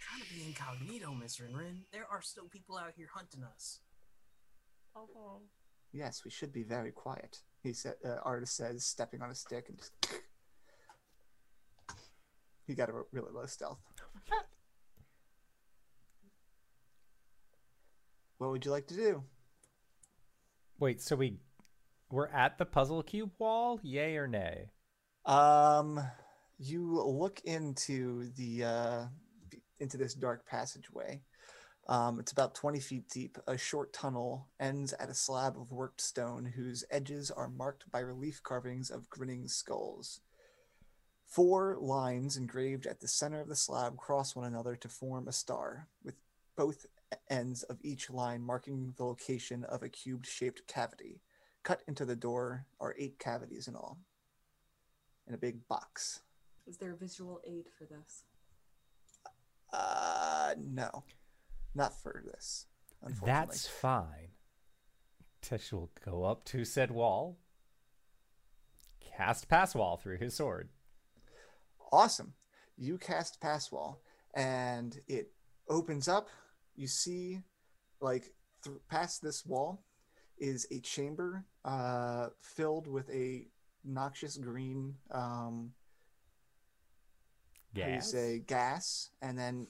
Trying to be incognito, Miss Rin-Rin. There are still people out here hunting us. Okay. Yes, we should be very quiet, he said. Artus says, stepping on a stick and just. He got a really low stealth. What would you like to do? Wait, so we're at the puzzle cube wall, yay or nay? You look into this dark passageway. It's about 20 feet deep. A short tunnel ends at a slab of worked stone whose edges are marked by relief carvings of grinning skulls. 4 lines engraved at the center of the slab cross one another to form a star, with both ends of each line marking the location of a cubed-shaped cavity. Cut into the door are 8 cavities in all, in a big box. Is there a visual aid for this? No. Not for this, unfortunately. That's fine. Tesh will go up to said wall, cast Pass Wall through his sword. Awesome. You cast Pass Wall, and it opens up. You see, like, past this wall is a chamber filled with a noxious green gas. Gas, and then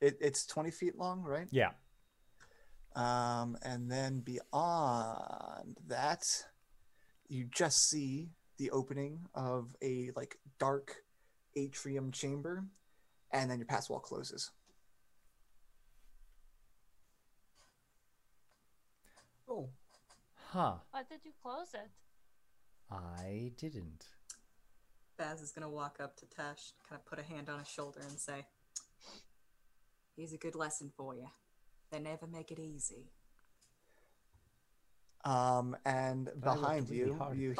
it's 20 feet long, right? Yeah. And then beyond that, you just see the opening of a, like, dark atrium chamber, and then your Pass Wall closes. Oh. Huh. Why did you close it? I didn't. Baz is going to walk up to Tesh, kind of put a hand on his shoulder and say, here's a good lesson for you. They never make it easy. And behind you, you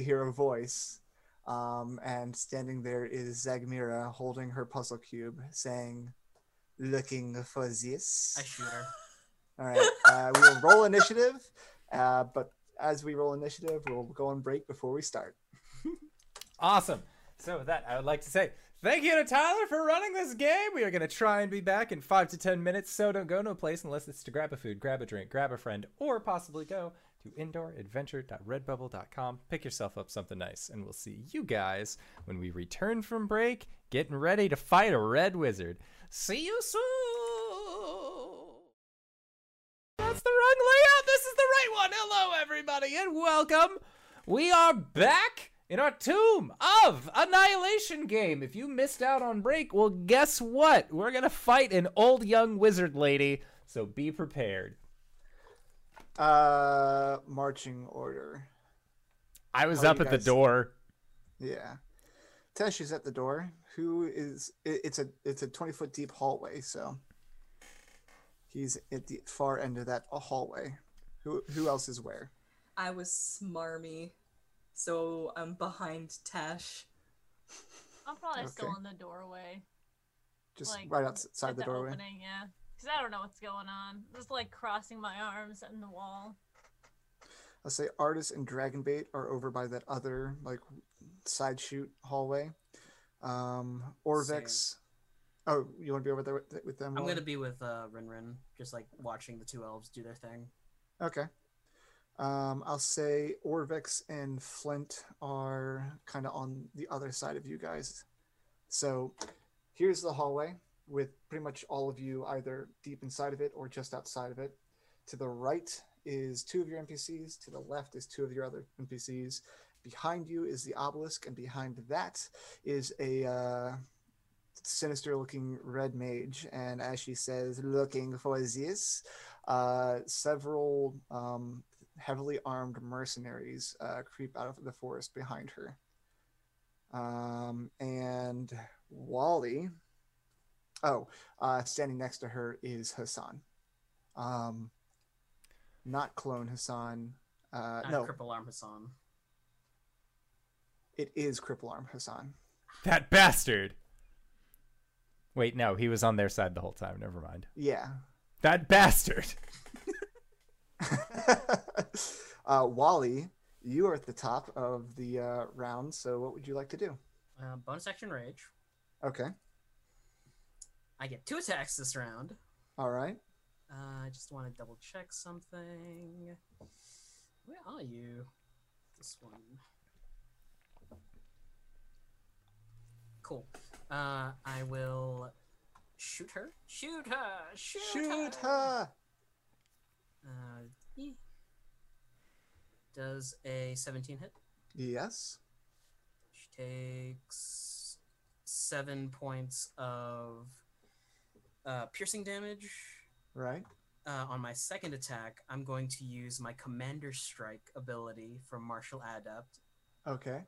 hear a voice. And standing there is Zagmira holding her puzzle cube, saying, looking for this. I shoot her. All right, we will roll initiative, but as we roll initiative, we'll go on break before we start. Awesome. So with that, I would like to say thank you to Tyler for running this game. We are going to try and be back in 5 to 10 minutes, so don't go no place unless it's to grab a food, grab a drink, grab a friend, or possibly go to indooradventure.redbubble.com. Pick yourself up something nice, and we'll see you guys when we return from break, getting ready to fight a red wizard. See you soon. That's the wrong layout. This is the right one. Hello, everybody, and welcome. We are back in our Tomb of Annihilation game. If you missed out on break, well, guess what? We're going to fight an old young wizard lady, so be prepared. Marching order. I was up at the door. Yeah. Tesh is at the door. It's a 20-foot deep hallway, so... He's at the far end of that hallway. Who else is where? I was smarmy, so I'm behind Tesh. I'm probably still in the doorway. Just like, right outside the doorway? Opening, yeah, because I don't know what's going on. I'm just like crossing my arms in the wall. I'll say Artus and Dragonbait are over by that other like side chute hallway. Orvex... Same. Oh, you want to be over there with them? I'm going to be with Rin-Rin, just like watching the 2 elves do their thing. Okay. I'll say Orvex and Flint are kind of on the other side of you guys. So here's the hallway with pretty much all of you either deep inside of it or just outside of it. To the right is 2 of your NPCs. To the left is 2 of your other NPCs. Behind you is the obelisk, and behind that is a... sinister looking red mage, and as she says looking for this, several heavily armed mercenaries creep out of the forest behind her, and Wally standing next to her is Hassan, not clone Hassan, no, Cripple Arm Hassan. It is Cripple Arm Hassan, that bastard. Wait, no, he was on their side the whole time. Never mind. Yeah. That bastard. Wally, you are at the top of the round, so what would you like to do? Bonus action rage. Okay. I get 2 attacks this round. All right. I just want to double check something. Where are you? This one. Cool. I will shoot her. Shoot her! Shoot her! Does a 17 hit? Yes. She takes 7 points of piercing damage. Right. On my second attack, I'm going to use my Commander Strike ability from Martial Adept. Okay.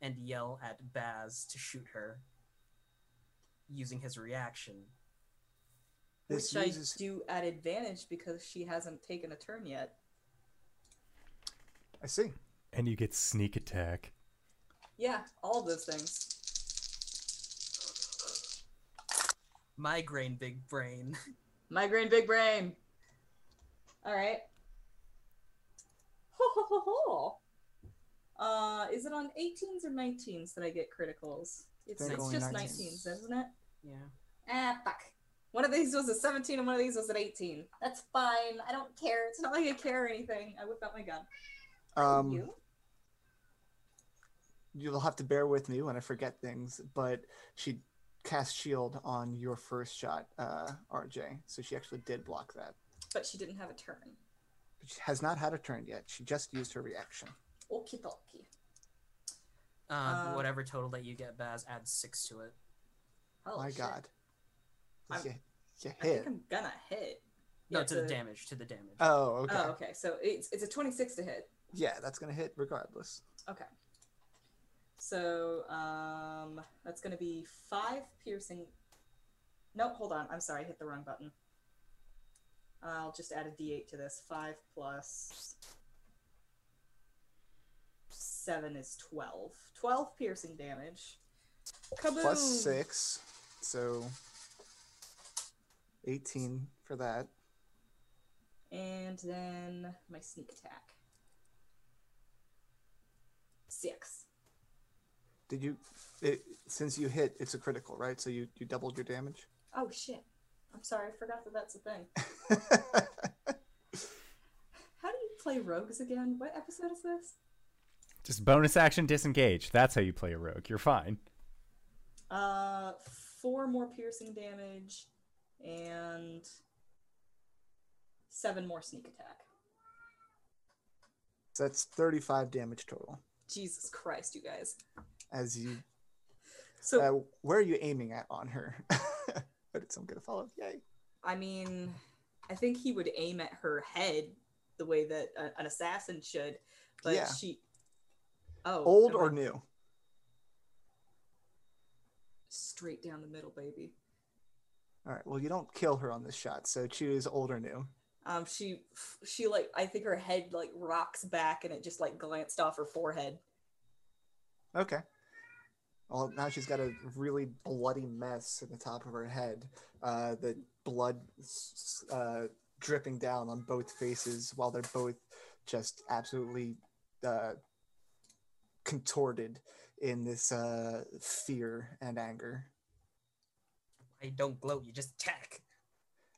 And yell at Baz to shoot her using his reaction. This which uses... I do at advantage because she hasn't taken a turn yet. I see. And you get sneak attack. Yeah, all those things. Migraine, big brain. Migraine, big brain. All right. Ho, ho, ho, ho. Is it on 18s or 19s that I get criticals? It's just 19s, isn't it? Yeah. Ah, fuck. One of these was a 17 and one of these was an 18. That's fine. I don't care. It's not like I care or anything. I whip out my gun. You'll have to bear with me when I forget things, but she cast shield on your first shot, RJ. So she actually did block that. But she didn't have a turn. But she has not had a turn yet. She just used her reaction. Okie dokie. Whatever total that you get, Baz, add 6 to it. Oh my shit. God. You hit. I think I'm gonna hit. No, yeah, to the damage. Oh, okay. Oh, okay. So it's a 26 to hit. Yeah, that's gonna hit regardless. Okay. So that's gonna be 5 piercing. Nope, hold on. I'm sorry, I hit the wrong button. I'll just add a d8 to this. 5 plus 7 is 12. 12 piercing damage. Kaboom! Plus 6, so 18 for that. And then my sneak attack. 6. Did you? Since you hit, it's a critical, right? So you doubled your damage. Oh shit! I'm sorry, I forgot that that's a thing. How do you play rogues again? What episode is this? Just bonus action, disengage. That's how you play a rogue. You're fine. 4 more piercing damage, and 7 more sneak attack. So that's 35 damage total. Jesus Christ, you guys. As you... So... where are you aiming at on her? But it's some good follow-up. Yay. I mean, I think he would aim at her head the way that an assassin should, but yeah. She... Oh, old or new? Straight down the middle, baby. All right. Well, you don't kill her on this shot, so choose old or new. She like I think her head like rocks back, and it just like glanced off her forehead. Okay. Well, now she's got a really bloody mess in the top of her head. The blood dripping down on both faces, while they're both just absolutely. Contorted in this fear and anger. I don't gloat, you just attack.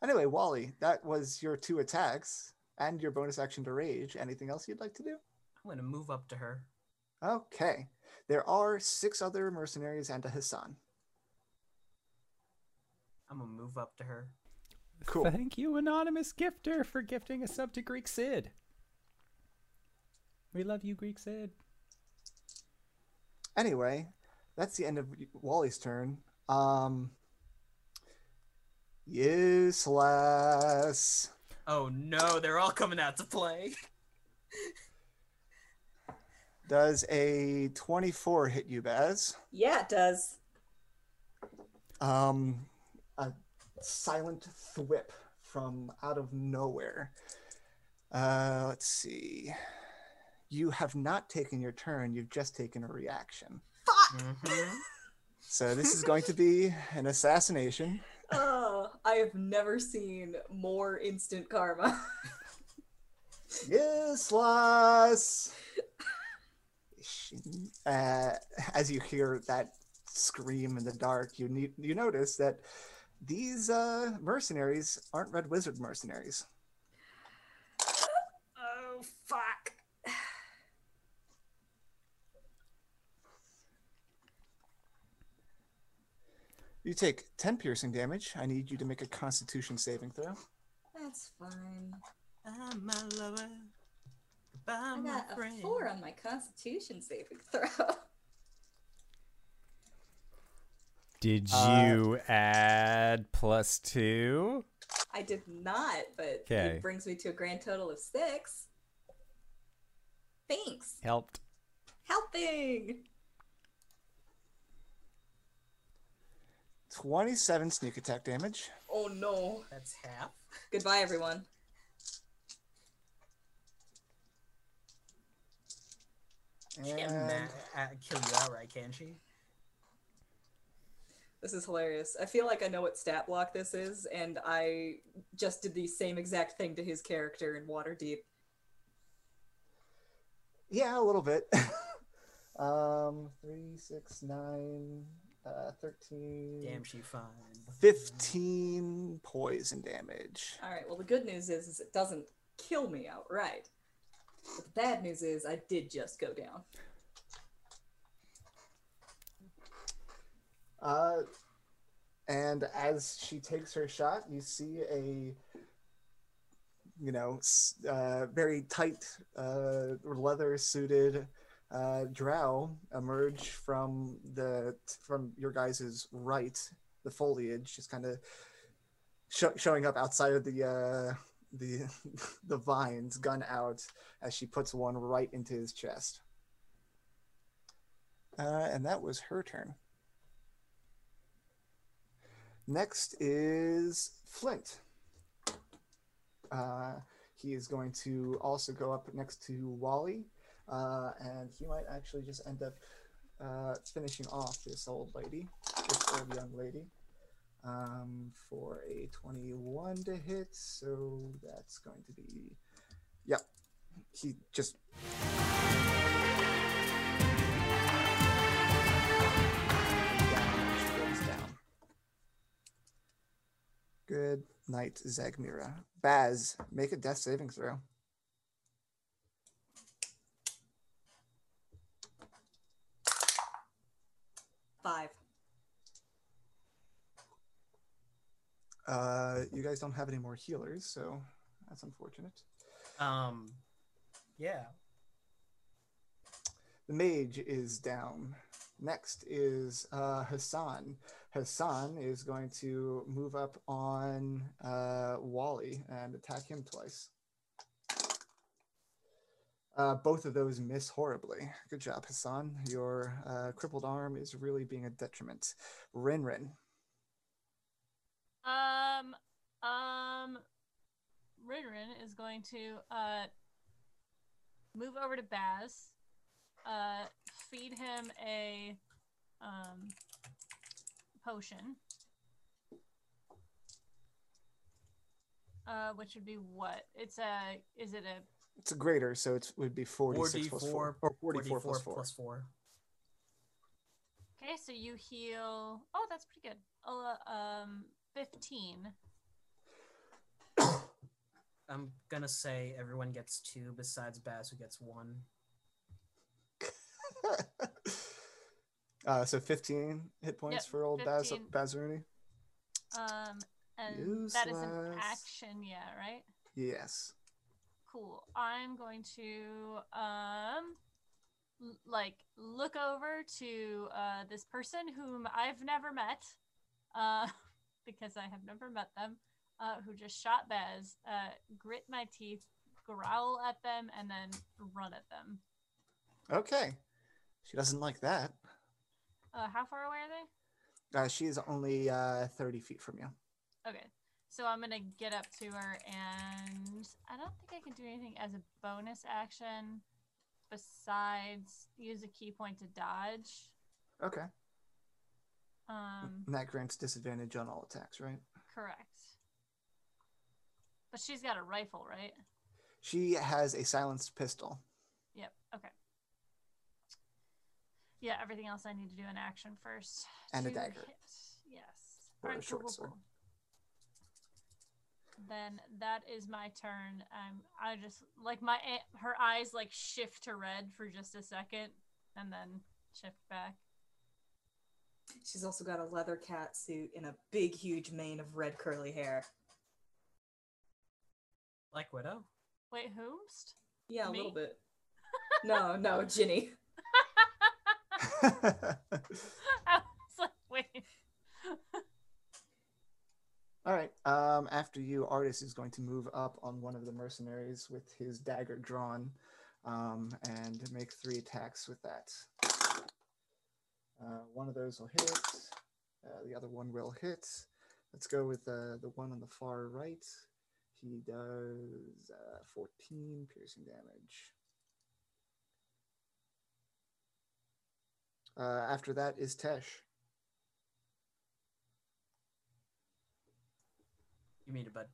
Anyway, Wally, that was your 2 attacks and your bonus action to rage. Anything else you'd like to do? I'm going to move up to her. Okay. There are 6 other mercenaries and a Hassan. I'm going to move up to her. Cool. Thank you, Anonymous Gifter, for gifting a sub to Greek Sid. We love you, Greek Sid. Anyway, that's the end of Wally's turn. Useless. Oh no, they're all coming out to play. Does a 24 hit you, Baz? Yeah, it does. A silent thwip from out of nowhere. Let's see. You have not taken your turn. You've just taken a reaction. Fuck! Mm-hmm. So this is going to be an assassination. Oh, I have never seen more instant karma. Yes, Lass! As you hear that scream in the dark, you notice that these mercenaries aren't Red Wizard mercenaries. Oh, fuck. You take 10 piercing damage. I need you to make a Constitution saving throw. That's fine. I'm my lover. I got a 4 on my Constitution saving throw. Did you add +2? I did not, but it brings me to a grand total of 6. Thanks. Helped. Helping. 27 sneak attack damage. Oh no. That's half. Goodbye, everyone. And kill you outright, can she? This is hilarious. I feel like I know what stat block this is, and I just did the same exact thing to his character in Waterdeep. Yeah, a little bit. 3, 6, 9, 13... Damn, she fine. 15 poison damage. All right, well, the good news is it doesn't kill me outright. But the bad news is I did just go down. And as she takes her shot, you see a, you know, very tight, leather-suited drow emerge from the your guys' right. The foliage is kind of showing up outside of the vines, gun out, as she puts one right into his chest. And that was her turn. Next is Flint. He is going to also go up next to Wally, and he might actually just end up finishing off this old lady, this old young lady, for a 21 to hit. So that's going to be, yep. He just. Good night, Zagmira. Baz, make a death saving throw. Five. You guys don't have any more healers, so that's unfortunate. Yeah. The mage is down. Next is Hassan. Hassan is going to move up on Wally and attack him twice. Both of those miss horribly. Good job, Hassan. Your crippled arm is really being a detriment. Rin-Rin. Rin-Rin is going to move over to Baz, feed him a potion, which would be what? It's a, is it a? It's a greater, so it would be 46 plus 4. Or 44 plus 4. Plus 4. Okay, so you heal, oh, that's pretty good. 15. I'm gonna say everyone gets 2 besides Baz, who gets 1. So 15 hit points, yep, for old Bazaruni. And useless. That is an action, yeah, right? Yes. Cool. I'm going to look over to this person whom I've never met, because I have never met them, who just shot Baz, grit my teeth, growl at them, and then run at them. Okay. She doesn't like that. How far away are they? She is only 30 feet from you. Okay. So I'm going to get up to her, and I don't think I can do anything as a bonus action besides use a key point to dodge. Okay. And that grants disadvantage on all attacks, right? Correct. But she's got a rifle, right? She has a silenced pistol. Yep. Okay. Yeah, everything else I need to do in action first. And a dagger. Hit. Yes. Or a short sword. Then that is my turn. I just like her eyes like shift to red for just a second, and then shift back. She's also got a leather cat suit and a big, huge mane of red curly hair. Like Widow. Wait, whomst? Yeah, me? A little bit. No, Ginny. I was like, wait. All right. After you, Artus is going to move up on one of the mercenaries with his dagger drawn and make 3 attacks with that. One of those will hit. The other one will hit. Let's go with the one on the far right. He does 14 piercing damage. After that is Tesh. You muted, bud.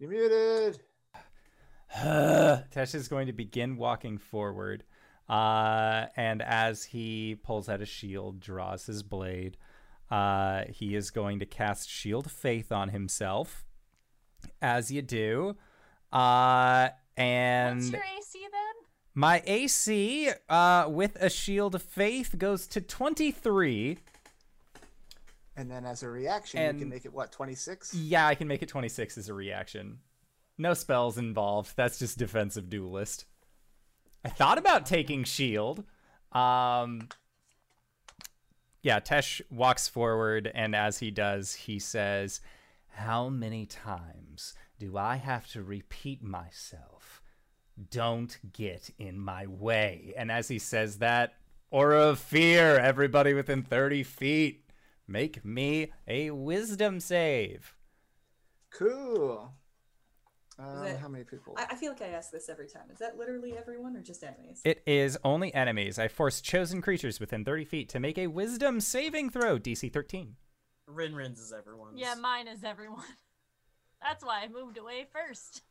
You muted. Tesh is going to begin walking forward, and as he pulls out a shield, draws his blade, he is going to cast Shield Faith on himself. As you do, and what's your AC then? My AC with a Shield of Faith goes to 23. And then as a reaction, and you can make it, what, 26? Yeah, I can make it 26 as a reaction. No spells involved. That's just defensive duelist. I thought about taking shield. Yeah, Tesh walks forward, and as he does, he says, "How many times do I have to repeat myself? Don't get in my way." And as he says that, aura of fear, everybody within 30 feet, make me a wisdom save. Cool. How many people? I feel like I ask this every time. Is that literally everyone or just enemies? It is only enemies. I force chosen creatures within 30 feet to make a wisdom saving throw, DC 13. Rin-Rin's is everyone's. Yeah, mine is everyone. That's why I moved away first.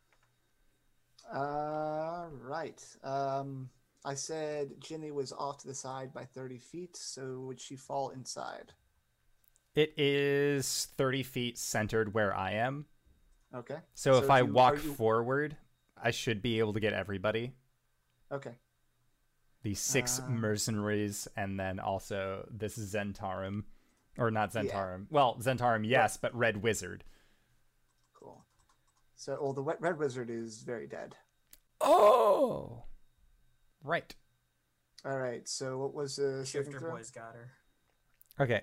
Right. I said Ginny was off to the side by 30 feet, so would she fall inside? It is 30 feet centered where I am. Okay. So if I walk forward, I should be able to get everybody. Okay. The 6 mercenaries, and then also this Zentarum. Or not Zentarum. Yeah. Well, Zentarum, yes, but Red Wizard. Cool. So, well, the Red Wizard is very dead. Oh! Right. All right, so what was the Shifter Boys got her. Okay,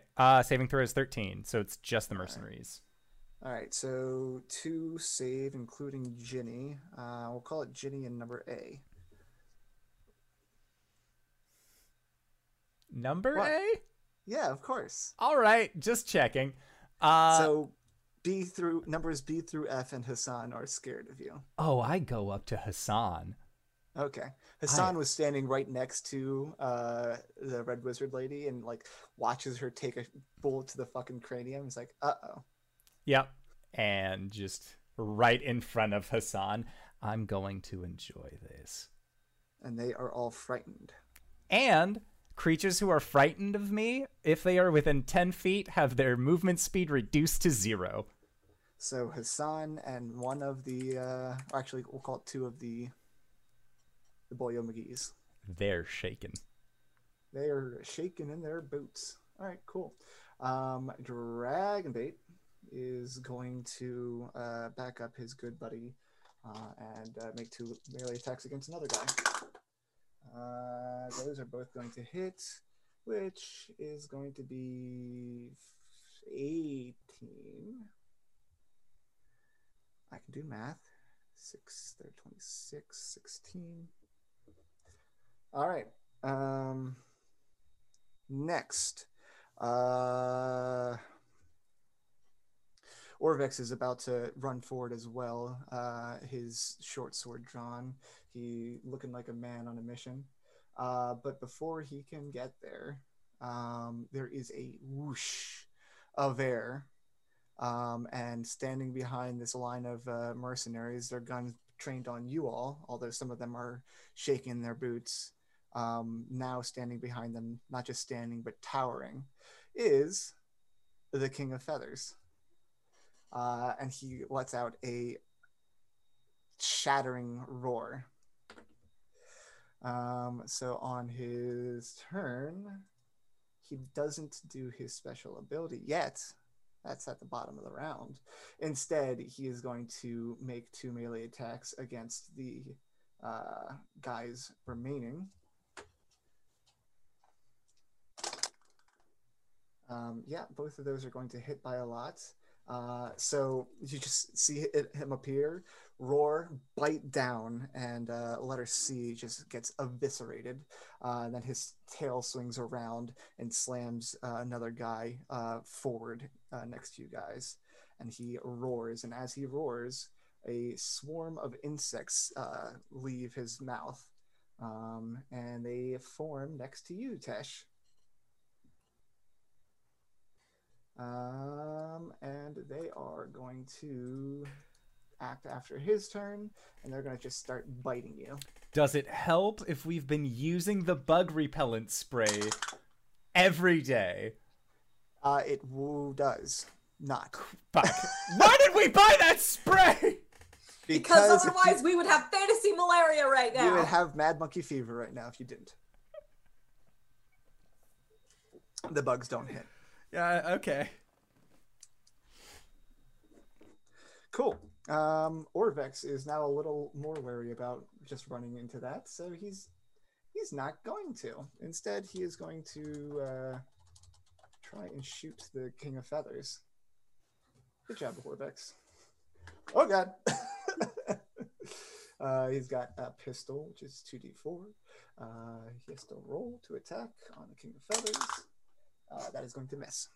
saving throw is 13, so it's just the mercenaries. All right, so 2 save, including Ginny. We'll call it Ginny and number A. Number what? A? Yeah, of course. All right, just checking. So B through numbers B through F and Hassan are scared of you. Oh, I go up to Hassan. Okay. Hassan was standing right next to the Red Wizard lady and like watches her take a bullet to the fucking cranium. He's like, uh-oh. Yep. And just right in front of Hassan, I'm going to enjoy this. And they are all frightened. And creatures who are frightened of me, if they are within 10 feet, have their movement speed reduced to 0. So Hassan and one of the, actually, we'll call it 2 of the Boyo McGee's. They're shaken. They are shaken in their boots. All right, cool. Dragonbait is going to back up his good buddy and make 2 melee attacks against another guy. Those are both going to hit, which is going to be 18. I can do math. 6, 3, 26, 16. All right. Next. Orvex is about to run forward as well, his short sword drawn. He looking like a man on a mission. But before he can get there is a whoosh of air. And standing behind this line of mercenaries, their guns trained on you all, although some of them are shaking their boots. Now standing behind them, not just standing, but towering, is the King of Feathers. And he lets out a shattering roar. So on his turn, he doesn't do his special ability yet. That's at the bottom of the round. Instead, he is going to make 2 melee attacks against the guys remaining. Yeah, both of those are going to hit by a lot. So you just see him appear, roar, bite down, and letter C just gets eviscerated. And then his tail swings around and slams another guy forward next to you guys. And he roars, and as he roars, a swarm of insects leave his mouth. And they form next to you, Tesh. And they are going to act after his turn, and they're going to just start biting you. Does it help if we've been using the bug repellent spray every day? It does not. Fuck. Why did we buy that spray? Because otherwise we would have fantasy malaria right now. You would have mad monkey fever right now if you didn't. The bugs don't hit. Yeah, okay. Cool. Orvex is now a little more wary about just running into that, so he's not going to. Instead, he is going to try and shoot the King of Feathers. Good job, Orvex. Oh, God. He's got a pistol, which is 2d4. He has to roll to attack on the King of Feathers. That is going to miss.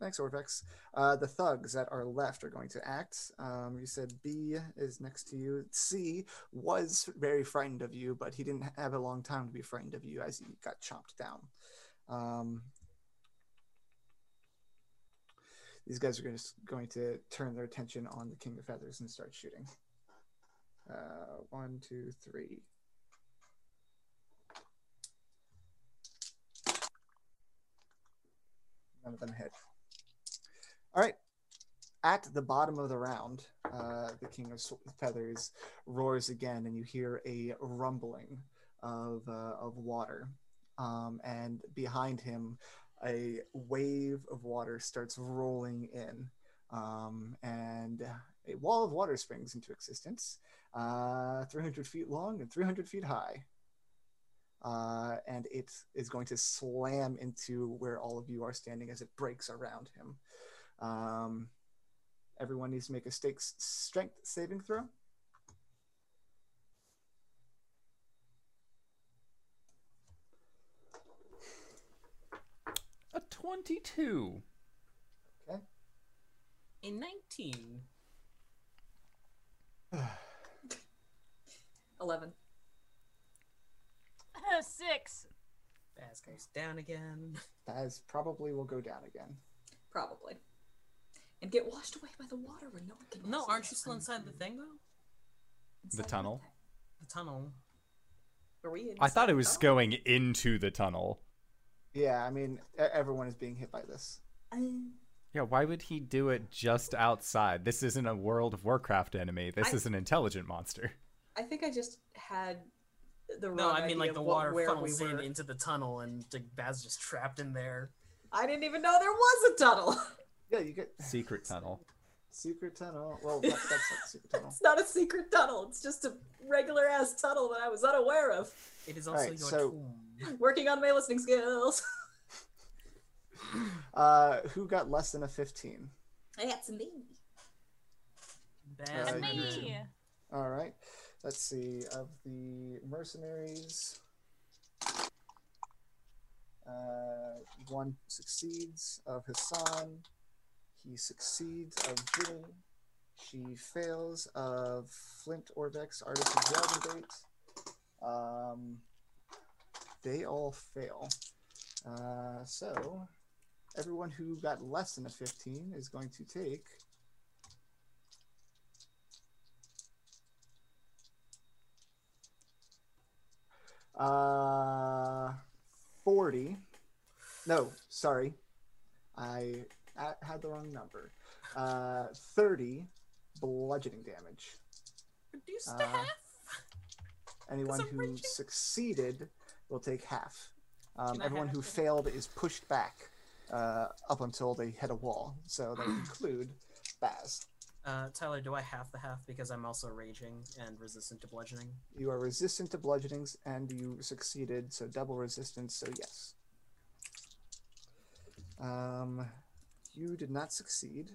Thanks, Orvex. The thugs that are left are going to act. You said B is next to you. C was very frightened of you, but he didn't have a long time to be frightened of you as he got chopped down. These guys are going to turn their attention on the King of Feathers and start shooting. 1, 2, 3. None of them hit. All right. At the bottom of the round, the King of Feathers roars again, and you hear a rumbling of water. And behind him, a wave of water starts rolling in, and a wall of water springs into existence, 300 feet long and 300 feet high. And it is going to slam into where all of you are standing as it breaks around him. Everyone needs to make a strength saving throw. A 22. Okay. A 19. 11. 6. Baz goes down again. Baz probably will go down again. Probably. And get washed away by the water when no one can. No, aren't you still inside the thing, though? Inside the tunnel? The tunnel. Are we I thought it was going into the tunnel. Yeah, I mean, everyone is being hit by this. Yeah, why would he do it just outside? This isn't a World of Warcraft enemy. This is an intelligent monster. I think I just had... No, I mean like the water funnels in into the tunnel, and Baz just trapped in there. I didn't even know there was a tunnel. Yeah, you get secret tunnel. Secret tunnel. Well, that's not a secret tunnel. It's not a secret tunnel. It's just a regular ass tunnel that I was unaware of. It is also right, your tomb. Working on my listening skills. Who got less than a 15? That's me. That's me. All right. Let's see, of the mercenaries, one succeeds. Of Hassan, he succeeds. Of Ginny, she fails. Of Flint, Orvex, Artus, and Dragonbait, they all fail. So everyone who got less than a 15 is going to take... 40. No, sorry. I had the wrong number. 30 bludgeoning damage. Reduce to half. Anyone who succeeded will take half. Everyone who failed is pushed back up until they hit a wall. So they include Baz. Tyler, do I half the half because I'm also raging and resistant to bludgeoning? You are resistant to bludgeonings, and you succeeded, so double resistance, so yes. You did not succeed,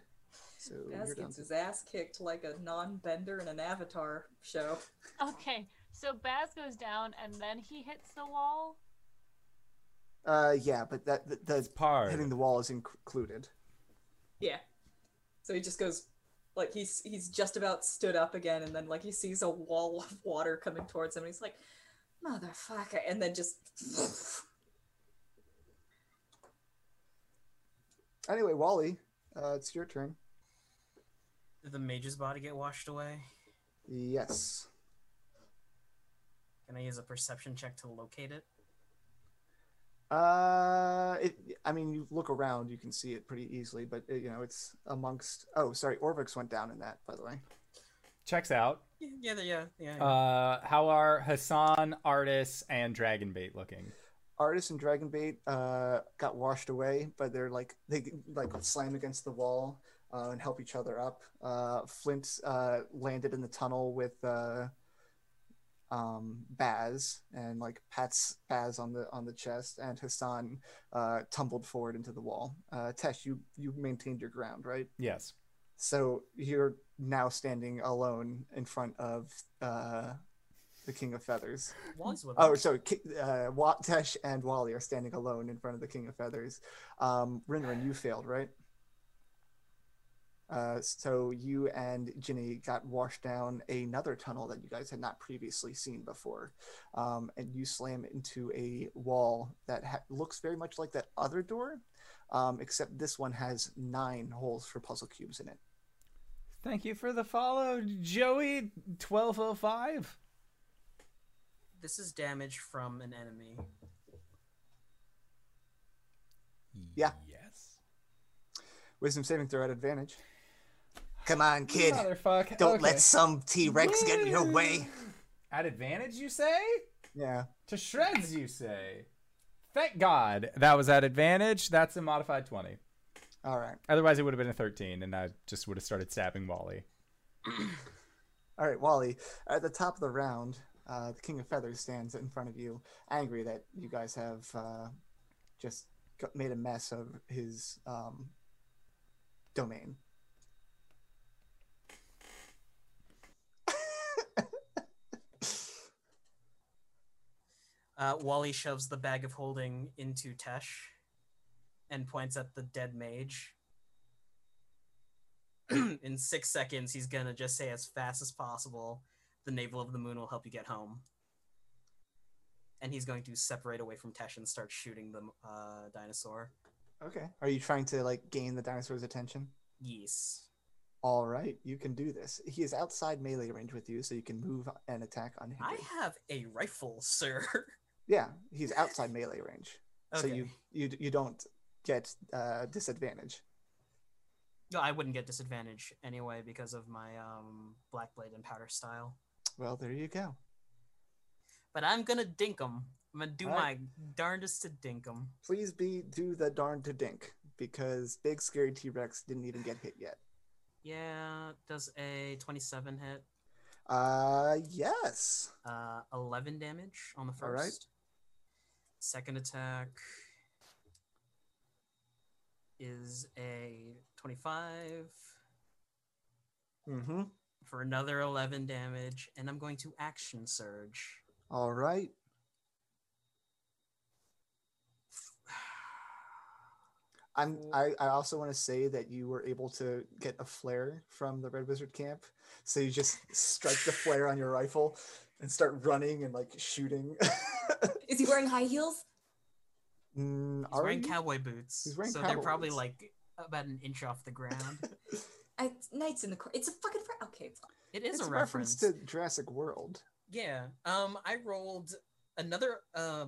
So Baz gets his ass kicked like a non-bender in an Avatar show. Okay, so Baz goes down and then he hits the wall? Yeah, but the part hitting the wall is included. Yeah. So he just goes, like, he's just about stood up again, and then, like, he sees a wall of water coming towards him, and he's like, motherfucker, and then just... Anyway, Wally, it's your turn. Did the mage's body get washed away? Yes. Can I use a perception check to locate it? I mean, you look around, you can see it pretty easily, but, you know, it's amongst... Oh, sorry, Orvex went down in that, by the way. Checks out. Yeah. How are Hassan, Artus, and Dragonbait looking? Artus and Dragonbait got washed away, but they're like, they slam against the wall and help each other up. Flint landed in the tunnel with Baz and like pats Baz on the chest, and Hassan tumbled forward into the wall. Tesh, you maintained your ground, right? Yes. So you're now standing alone in front of the King of Feathers. Tesh and Wally are standing alone in front of the King of Feathers. Rin-Rin, you failed, right? So you and Ginny got washed down another tunnel that you guys had not previously seen before. And you slam into a wall that looks very much like that other door, except this one has 9 holes for puzzle cubes in it. Thank you for the follow, Joey 1205. This is damage from an enemy. Yeah. Yes. Wisdom saving throw at advantage. Come on, kid. Motherfucker. Don't let some T-Rex get in your way. At advantage, you say? Yeah. To shreds, you say? Thank God that was at advantage. That's a modified 20. All right. Otherwise, it would have been a 13, and I just would have started stabbing Wally. All right, Wally. At the top of the round... the King of Feathers stands in front of you, angry that you guys have just made a mess of his domain. Wally shoves the bag of holding into Tesh and points at the dead mage. In 6 seconds, he's going to just say as fast as possible, the Navel of the Moon will help you get home. And he's going to separate away from Tesh and start shooting the dinosaur. Okay. Are you trying to, like, gain the dinosaur's attention? Yes. All right. You can do this. He is outside melee range with you, so you can move and attack unhindered. I have a rifle, sir. Yeah. He's outside melee range. Okay. So you don't get disadvantage. No, I wouldn't get disadvantage anyway because of my black blade and powder style. Well, there you go. But I'm gonna dink him. I'm gonna do my darndest to dink him. Please do the darn to dink, because big scary T-Rex didn't even get hit yet. Yeah, does a 27 hit? Yes. 11 damage on the first. All right. Second attack is a 25 for another 11 damage, and I'm going to action surge. All right. I also want to say that you were able to get a flare from the Red Wizard camp, so you just strike the flare on your rifle and start running and like shooting. Is he wearing high heels? He's wearing cowboy boots. They're probably boots. Like about an inch off the ground. Knights in the Court. It's a fucking okay. It's it's a reference to Jurassic World. Yeah. I rolled another a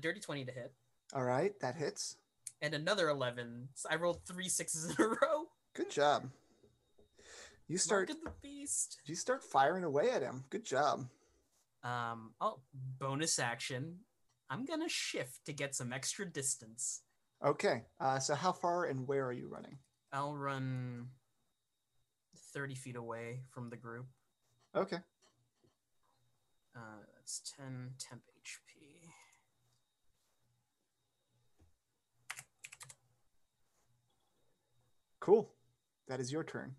dirty 20 to hit. All right, that hits. And another 11. So I rolled 3 6s in a row. Good job. You start. Look at the beast. You start firing away at him. Good job. Oh, bonus action. I'm going to shift to get some extra distance. Okay. So how far and where are you running? I'll run 30 feet away from the group. Okay. That's 10 temp HP. Cool. that is your turn.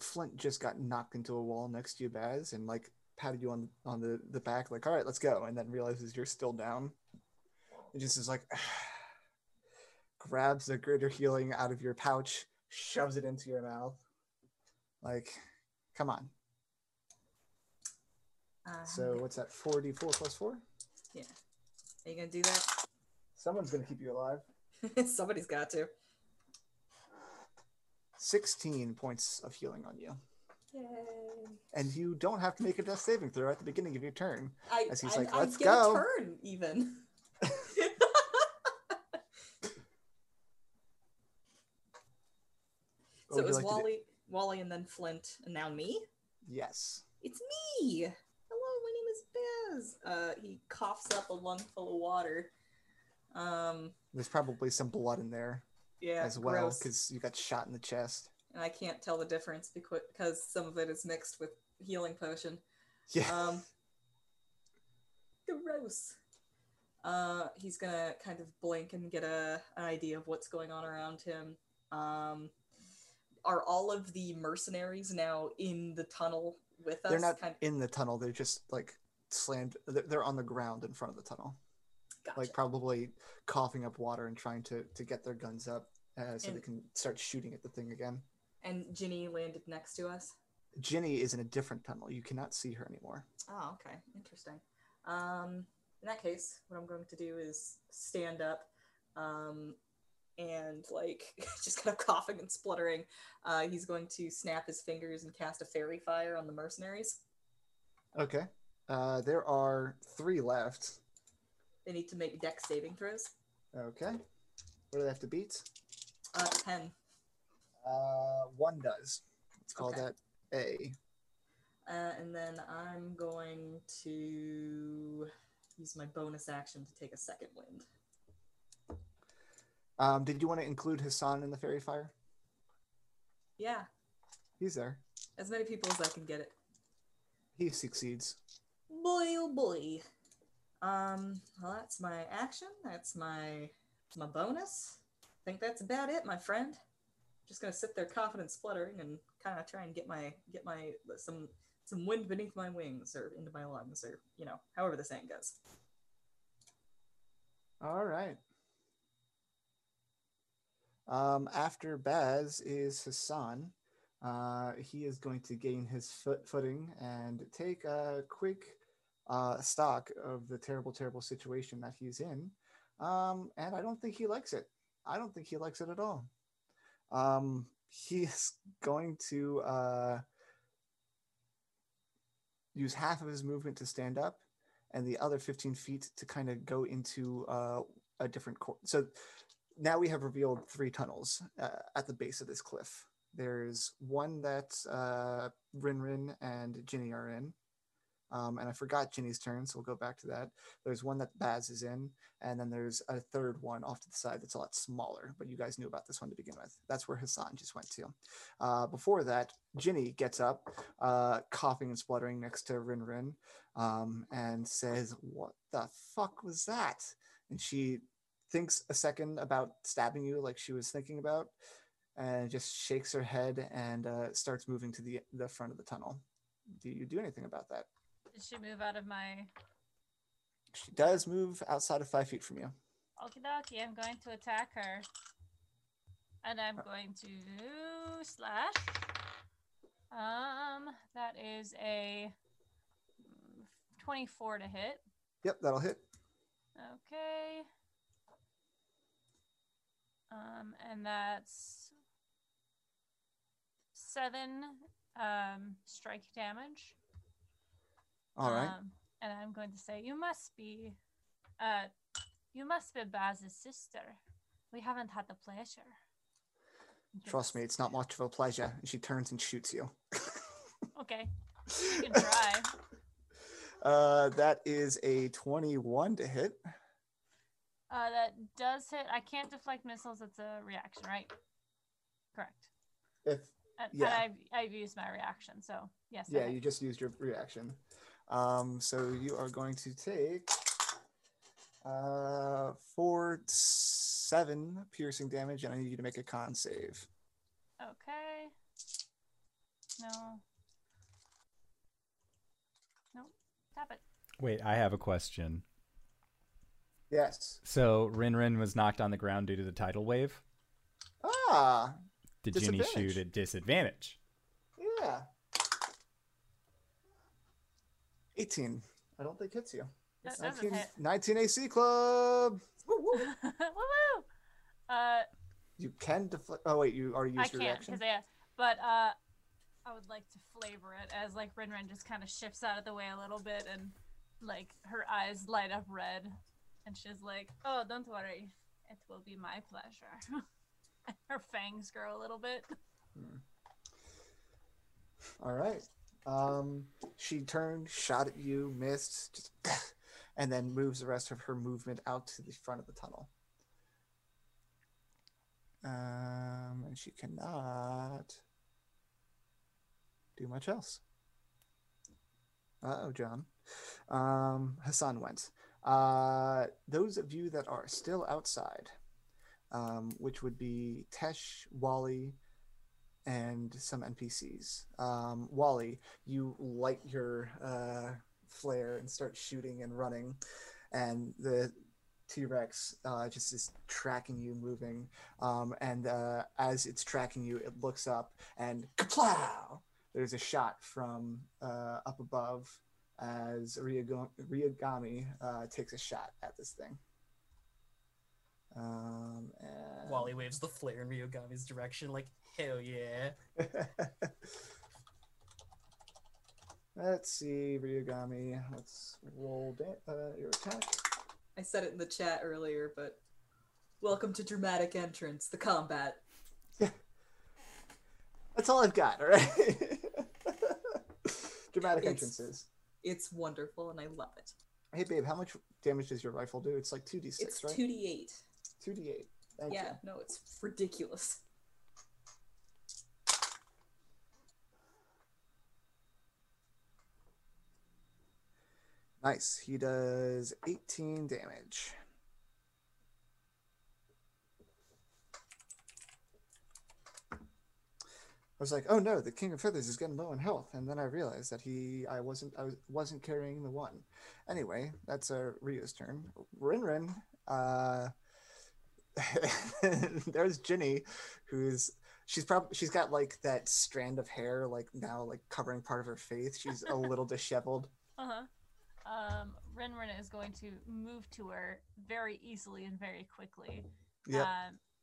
Flint just got knocked into a wall next to you, Baz, and like patted you on the back, like, all right, let's go, and then realizes you're still down. It just is like grabs the greater healing out of your pouch, shoves it into your mouth. Like, come on. So what's that, 4d4 plus 4? Yeah. Are you going to do that? Someone's going to keep you alive. Somebody's got to. 16 points of healing on you. Yay. And you don't have to make a death saving throw at the beginning of your turn. As he's like, let's go. I get a turn, even. So it was like Wally, and then Flint, and now me? Yes. It's me! Hello, my name is Baz. He coughs up a lungful of water. There's probably some blood in there as well, because you got shot in the chest. And I can't tell the difference because some of it is mixed with healing potion. Yeah. Gross. He's going to kind of blink and get an idea of what's going on around him. Are all of the mercenaries now in the tunnel with us? They're not in the tunnel. They're just like slammed. They're on the ground in front of the tunnel. Gotcha. Like probably coughing up water and trying to get their guns up so they can start shooting at the thing again. And Ginny landed next to us? Ginny is in a different tunnel. You cannot see her anymore. Oh, okay. Interesting. In that case, what I'm going to do is stand up and like just kind of coughing and spluttering. He's going to snap his fingers and cast a fairy fire on the mercenaries. Okay. There are 3 left. They need to make dex saving throws. Okay. What do they have to beat? 10. 1 does. Let's call that A. And then I'm going to use my bonus action to take a second wind. Did you want to include Hassan in the fairy fire? Yeah. He's there. As many people as I can get it. He succeeds. Boy, oh boy. Well, that's my action. That's my bonus. I think that's about it, my friend. I'm just gonna sit there coughing and spluttering and kind of try and get my some wind beneath my wings or into my lungs or however the saying goes. All right. After Baz is Hassan. He is going to gain his footing and take a quick stock of the terrible situation that he's in, and I don't think he likes it. I don't think he likes it at all. He is going to use half of his movement to stand up and the other 15 feet to kind of go into a different court. So now we have revealed 3 tunnels at the base of this cliff. There's one that Rin-Rin and Ginny are in. And I forgot Ginny's turn, so we'll go back to that. There's one that Baz is in, and then there's a third one off to the side that's a lot smaller, but you guys knew about this one to begin with. That's where Hassan just went to. Before that, Ginny gets up, coughing and spluttering next to Rin-Rin, and says, "What the fuck was that?" And she thinks a second about stabbing you like she was thinking about, and just shakes her head and starts moving to the front of the tunnel. Do you do anything about that? Did she move out of my... She does move outside of 5 feet from you. Okie dokie, I'm going to attack her. And I'm going to slash. That is a 24 to hit. Yep, that'll hit. Okay. And that's 7 strike damage. All right. And I'm going to say, you must be Baz's sister. We haven't had the pleasure. Trust me, it's not much of a pleasure. She turns and shoots you. Okay. You can try. That is a 21 to hit. That does hit. I can't deflect missiles. It's a reaction, right? Correct. And I've used my reaction, so yes. Yeah, you just used your reaction. So you are going to take 7 piercing damage, and I need you to make a con save. Okay. No. Nope. Tap it. Wait, I have a question. Yes. So Rin-Rin was knocked on the ground due to the tidal wave. Ah. Did Ginny shoot at disadvantage? Yeah. 18. I don't think hits you. It's 19, hit. 19 AC club. Woo woo. Woo-woo. You can deflect. Oh wait, you already used your reaction. I can't, but I would like to flavor it as like Rin-Rin just kind of shifts out of the way a little bit and like her eyes light up red, and she's like, "Oh, don't worry, it will be my pleasure." And her fangs grow a little bit. Hmm. All right. She turned, shot at you, missed, just, and then moves the rest of her movement out to the front of the tunnel. And she cannot do much else. Uh-oh, John. Hassan went. Those of you that are still outside, which would be Tesh, Wally, and some NPCs. Wally, you light your flare and start shooting and running, and the T-Rex just is tracking you moving, and as it's tracking you, it looks up and kaplow! There's a shot from up above as Ryugami takes a shot at this thing. And... Wally waves the flare in Ryugami's direction like, hell yeah. Let's see, Ryugami, let's roll your attack. I said it in the chat earlier, but welcome to dramatic entrance, the combat. Yeah. That's all I've got, all right? Dramatic entrances. It's wonderful, and I love it. Hey, babe, how much damage does your rifle do? It's like 2d6, it's right? It's 2d8. 2d8. Thank you. Yeah, no, it's ridiculous. Nice. He does 18 damage. I was like, "Oh no, the King of Feathers is getting low on health," and then I realized that I wasn't carrying the one. Anyway, that's Rio's turn. Rin-Rin. There's Ginny, who's. She's got like that strand of hair like now like covering part of her face. She's a little disheveled. Uh huh. Rin-Rin is going to move to her very easily and very quickly. Yep.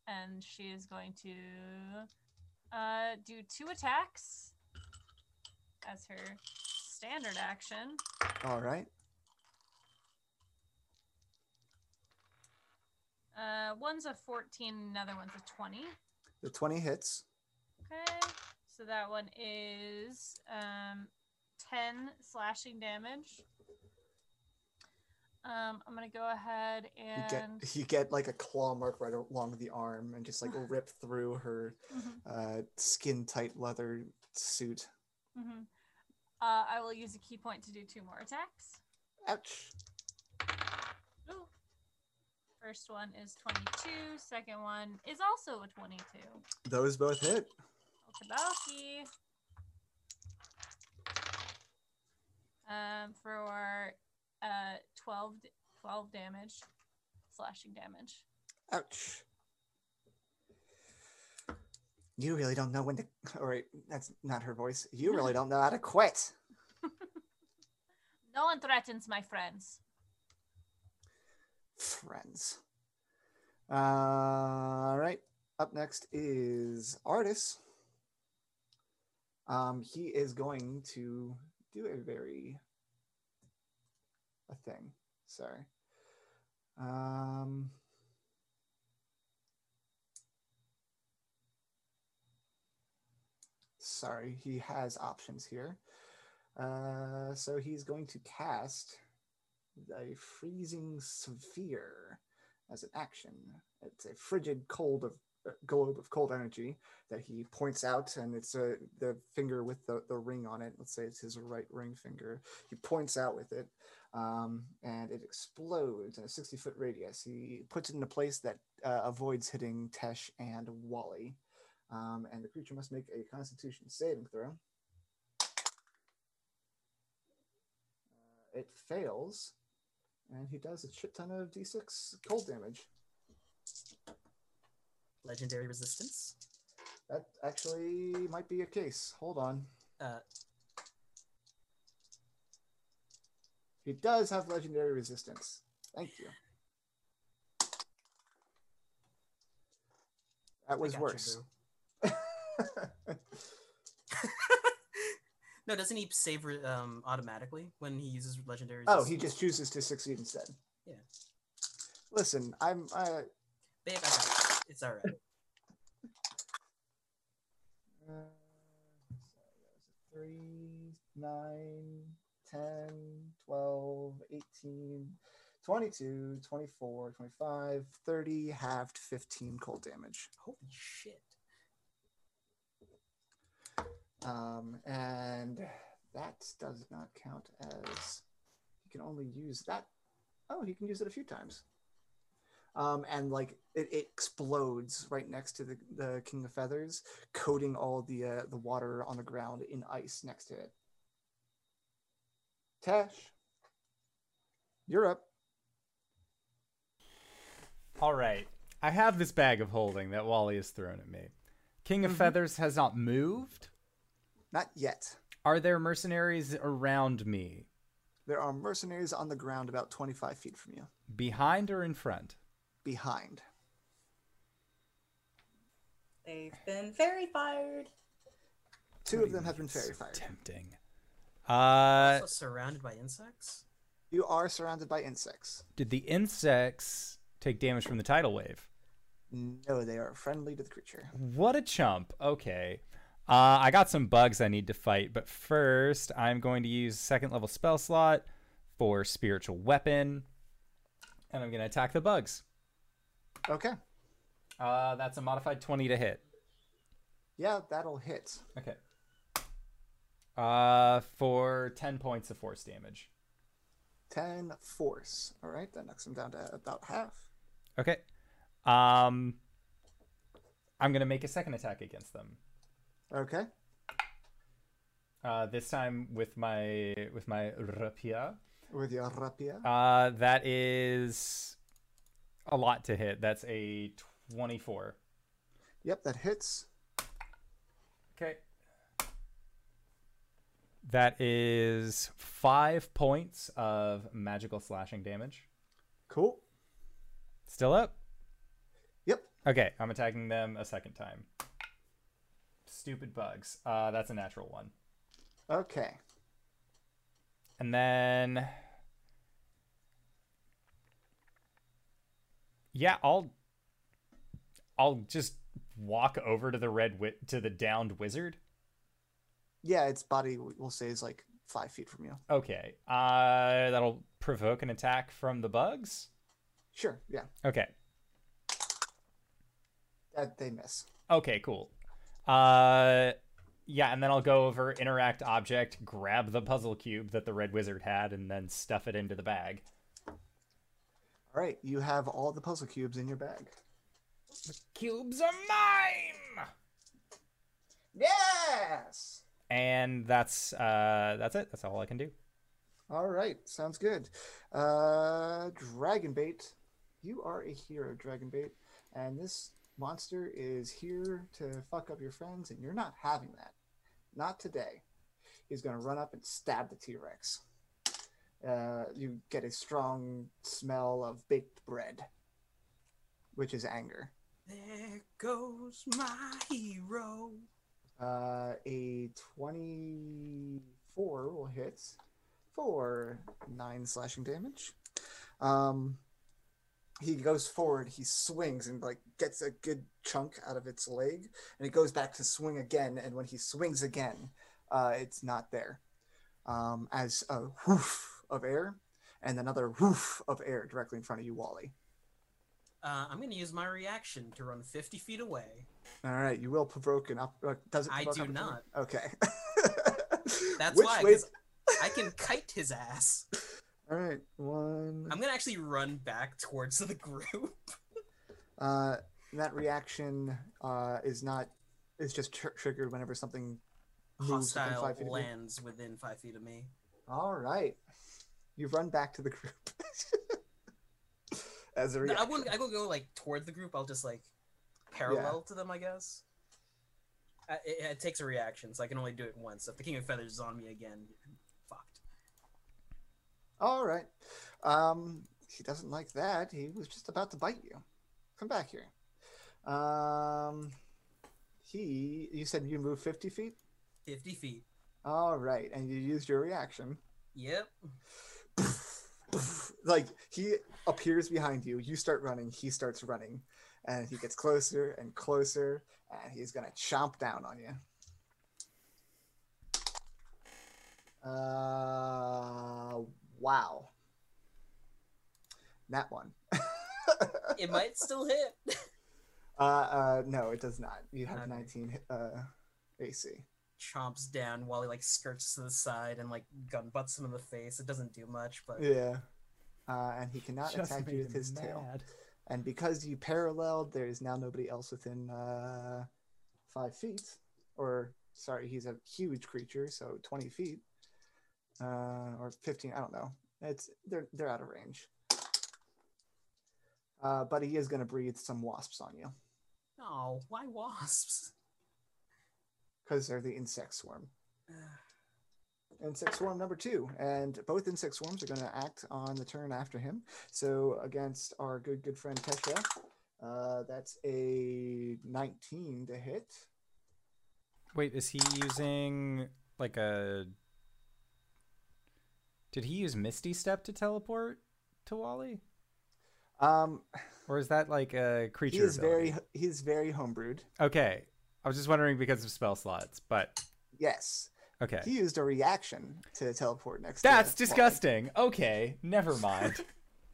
And she is going to do 2 attacks as her standard action. All right. One's a 14, another one's a 20. The 20 hits. Okay. So that one is 10 slashing damage. I'm gonna go ahead and you get like a claw mark right along the arm and just like rip through her skin tight leather suit. Mm-hmm. I will use a key point to do 2 more attacks. Ouch. Ooh. First one is 22, second one is also a 22. Those both hit. Okey-dokey. For 12 damage, slashing damage. Ouch. You really don't know when to, all right, that's not her voice. You really don't know how to quit. No one threatens my friends. Friends. All right, up next is Artus. He is going to do a thing. Sorry. Sorry, he has options here. So he's going to cast the freezing sphere as an action. It's a frigid globe of cold energy that he points out, and it's the finger with the ring on it. Let's say it's his right ring finger. He points out with it, and it explodes in a 60-foot radius. He puts it in a place that avoids hitting Tesh and Wally. And the creature must make a Constitution saving throw. It fails, and he does a shit ton of d6 cold damage. Legendary resistance? That actually might be a case. Hold on. He does have legendary resistance. Thank you. That was worse. You, no, doesn't he save automatically when he uses legendary resistance? Oh, he just chooses to succeed instead. Yeah. Listen, I'm... Babe, I got it. It's all right. Sorry, that was 3, 9, 10, 12, 18, 22, 24, 25, 30, halved 15 cold damage. Holy shit. And that does not count as, he can only use that. Oh, he can use it a few times. And like it explodes right next to the King of Feathers, coating all the water on the ground in ice next to it. Tesh, you're up. All right, I have this bag of holding that Wally has thrown at me. King of Feathers has not moved. Not yet. Are there mercenaries around me? There are mercenaries on the ground about 25 feet from you. Behind or in front? Behind. They've been fairy fired. Two of them have been fairy fired. Tempting. Also surrounded by insects? You are surrounded by insects. Did the insects take damage from the tidal wave? No, they are friendly to the creature. What a chump. Okay. I got some bugs I need to fight, but first I'm going to use second level spell slot for spiritual weapon, and I'm going to attack the bugs. Okay. That's a modified 20 to hit. Yeah, that'll hit. Okay. For 10 points of force damage. 10 force. All right, that knocks him down to about half. Okay. I'm going to make a second attack against them. Okay. This time with my rapier. With your rapier. That is a lot to hit. That's a 24. Yep, that hits. Okay. That is 5 points of magical slashing damage. Cool. Still up? Yep. Okay, I'm attacking them a second time. Stupid bugs. That's a natural one. Okay. And then... yeah, I'll just walk over to the downed wizard. Yeah, its body, we'll say, is like 5 feet from you. Okay. That'll provoke an attack from the bugs? Sure, yeah. Okay. They miss. Okay, cool. Yeah, and then I'll go over, interact object, grab the puzzle cube that the red wizard had, and then stuff it into the bag. All right, you have all the puzzle cubes in your bag. The cubes are mine! Yes! And that's it. That's all I can do. All right, sounds good. Dragonbait, you are a hero, Dragonbait, and this... monster is here to fuck up your friends, and you're not having that. Not today. He's going to run up and stab the T-Rex. You get a strong smell of baked bread, which is anger. There goes my hero. A 24 will hit for 9 slashing damage. He goes forward, he swings and like gets a good chunk out of its leg, and it goes back to swing again, and when he swings again, it's not there. As a whoof of air, and another whoof of air directly in front of you, Wally. I'm going to use my reaction to run 50 feet away. All right, you will provoke an opportunity. Does it provoke? I do not. Okay. That's why, because I can kite his ass. All right, one... I'm going to actually run back towards the group. That reaction is not It's just triggered whenever something moves hostile within 5 feet lands of me. Within 5 feet of me. All right, you run back to the group. As a reaction. No, I wouldn't go like toward the group. I'll just like parallel to them, I guess. It takes a reaction, so I can only do it once. So if the King of Feathers is on me again, I'm fucked. All right. He doesn't like that. He was just about to bite you. Come back here. You said you moved 50 feet? 50 feet. All right, and you used your reaction. Yep. Like, he appears behind you. You start running. He starts running. And he gets closer and closer, and he's going to chomp down on you. Wow. That one. It might still hit. No, it does not. You have 19 AC. Chomps down while he, like, skirts to the side and, like, gun butts him in the face. It doesn't do much, but... Yeah. And he cannot attack you with his tail. And because you paralleled, there is now nobody else within 5 feet. Or, sorry, he's a huge creature, so 20 feet. Or 15, I don't know. They're out of range. But he is going to breathe some wasps on you. Oh, why wasps? Because they're the insect swarm. Insect swarm number 2, and both insect swarms are going to act on the turn after him. So against our good friend Teshvale, that's a 19 to hit. Wait, is he using like a? Did he use Misty Step to teleport to Wally? Or is that like a creature? He is ability? He's very homebrewed. Okay, I was just wondering because of spell slots, but yes. Okay. He used a reaction to teleport next. That's disgusting. Wally. Okay, never mind.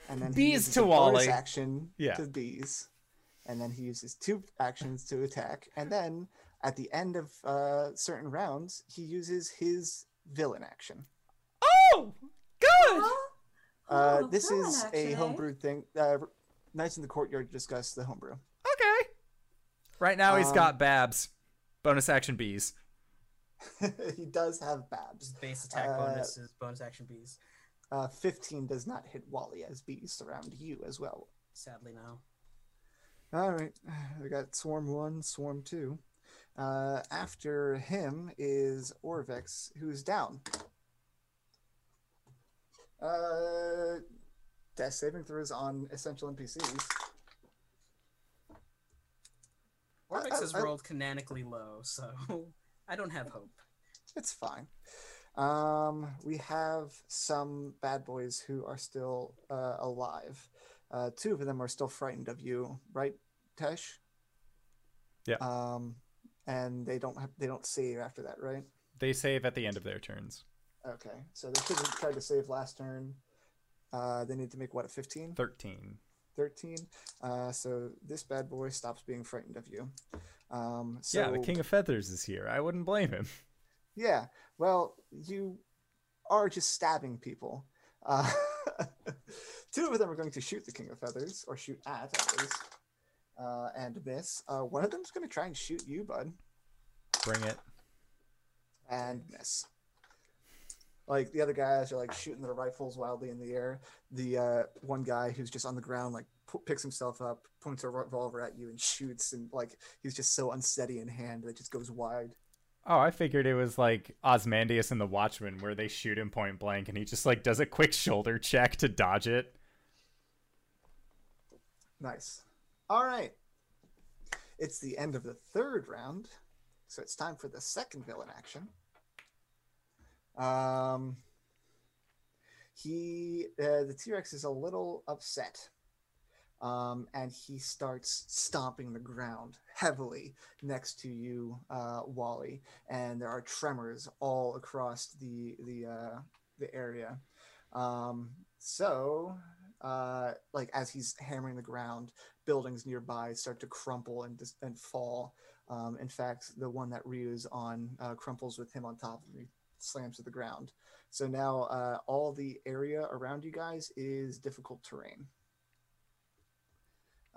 And then bees to Wally. Action to bees, and then he uses 2 actions to attack, and then at the end of certain rounds, he uses his villain action. Oh, good. This is a homebrewed thing. Knights in the Courtyard discuss the homebrew. Okay. Right now, he's got Babs. Bonus action bees. He does have Babs. Base attack bonus is bonus action bees. 15 does not hit Wally as bees surround you as well. Sadly, no. All right. I got Swarm 1, Swarm 2. After him is Orvex, who's down. Death saving throws on essential NPCs. Orvex is rolled canonically low, so... I don't have hope. It's fine. We have some bad boys who are still alive. 2 of them are still frightened of you, right, Tesh? Yeah. And they don't save after that, right? They save at the end of their turns. Okay, so they could have tried to save last turn. They need to make what, a 15? 13. 13. So this bad boy stops being frightened of you. So, yeah, the King of Feathers is here. I wouldn't blame him. Yeah, well, you are just stabbing people. 2 of them are going to shoot the King of Feathers, or shoot at least, and miss. One of them's going to try and shoot you, bud. Bring it. And miss. Like, the other guys are, like, shooting their rifles wildly in the air. The one guy who's just on the ground, like, picks himself up, points a revolver at you, and shoots, and like he's just so unsteady in hand that it just goes wide. Oh, I figured it was like Ozymandias in The Watchmen, where they shoot him point blank, and he just like does a quick shoulder check to dodge it. Nice. All right, it's the end of the 3rd round, so it's time for the 2nd villain action. The T-Rex is a little upset. And he starts stomping the ground heavily next to you, Wally. And there are tremors all across the area. Like as he's hammering the ground, buildings nearby start to crumple and fall. In fact, the one that Ryu's on crumples with him on top of him, slams to the ground. So now all the area around you guys is difficult terrain.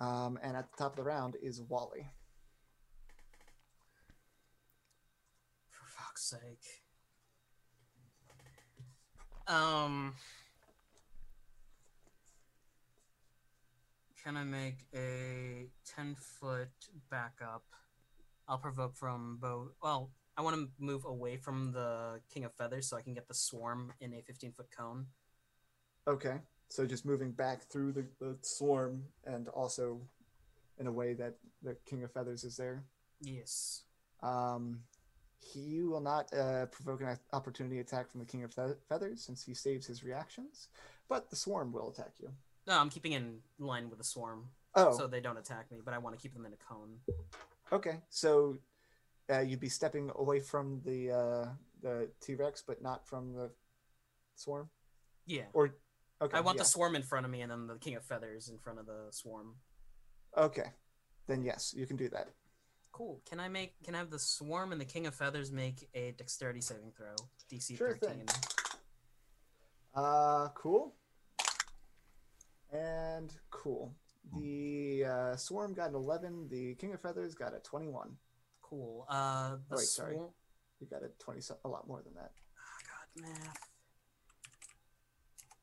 And at the top of the round is Wally. fuck's sake. Can I make a 10-foot backup? I'll provoke from both. Well, I want to move away from the King of Feathers so I can get the swarm in a 15-foot cone. Okay, so just moving back through the swarm and also in a way that the King of Feathers is there. Yes. He will not provoke an opportunity attack from the King of Feathers since he saves his reactions, but the swarm will attack you. No, I'm keeping in line with the swarm, so they don't attack me, but I want to keep them in a cone. Okay, so you'd be stepping away from the T-Rex, but not from the swarm? Yeah. Or okay, I want the swarm in front of me and then the King of Feathers in front of the swarm. Okay, then yes, you can do that. Cool. Can I make? Can I have the swarm and the King of Feathers make a dexterity saving throw? DC 13. Cool. And cool. The swarm got an 11. The King of Feathers got a 21. Cool. Sorry. You got a 20. A lot more than that. Oh,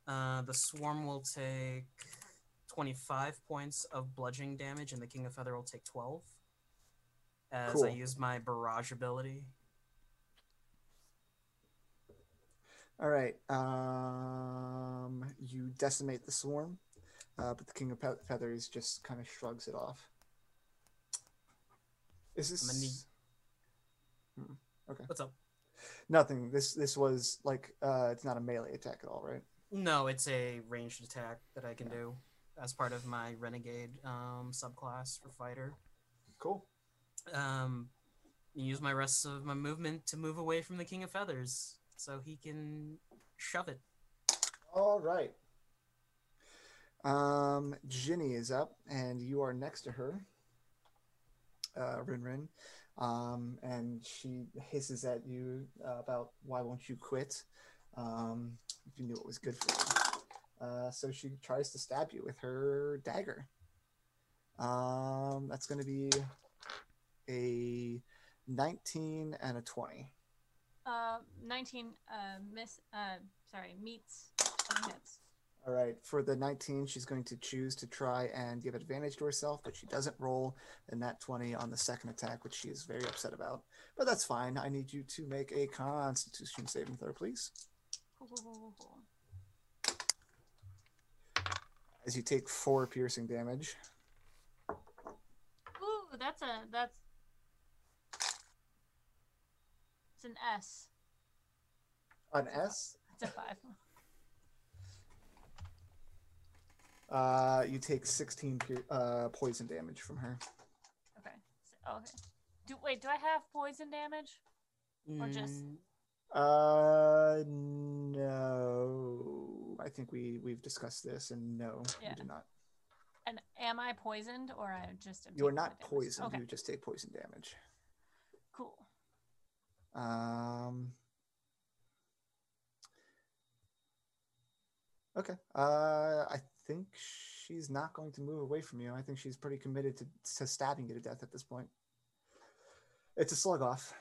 God, math. The swarm will take 25 points of bludgeoning damage, and the King of Feather will take 12. As cool. I use my barrage ability. All right. You decimate the swarm, but the King of Feathers just kind of shrugs it off. Is this? Okay. What's up? Nothing. This was like it's not a melee attack at all, right? No, it's a ranged attack that I can do as part of my renegade subclass for fighter. Cool. Use my rest of my movement to move away from the King of Feathers so he can shove it. All right. Ginny is up, and you are next to her, Rin-Rin, and she hisses at you about why won't you quit if you knew it was good for you. So she tries to stab you with her dagger. That's going to be a 19 and a 20. 19 meets hits. All right, for the 19, she's going to choose to try and give advantage to herself, but she doesn't roll in that 20 on the second attack, which she is very upset about. But that's fine. I need you to make a Constitution saving throw, please. Cool. As you take 4 piercing damage. Ooh, that's it's an S. An S? It's a 5. You take 16 poison damage from her. Okay. Okay. Do I have poison damage? Or just? No. I think we've discussed this, and no, we do not. And am I poisoned, or I just? You are not poisoned. Okay. You just take poison damage. Cool. Okay. I think she's not going to move away from you. I think she's pretty committed to stabbing you to death at this point. It's a slug off.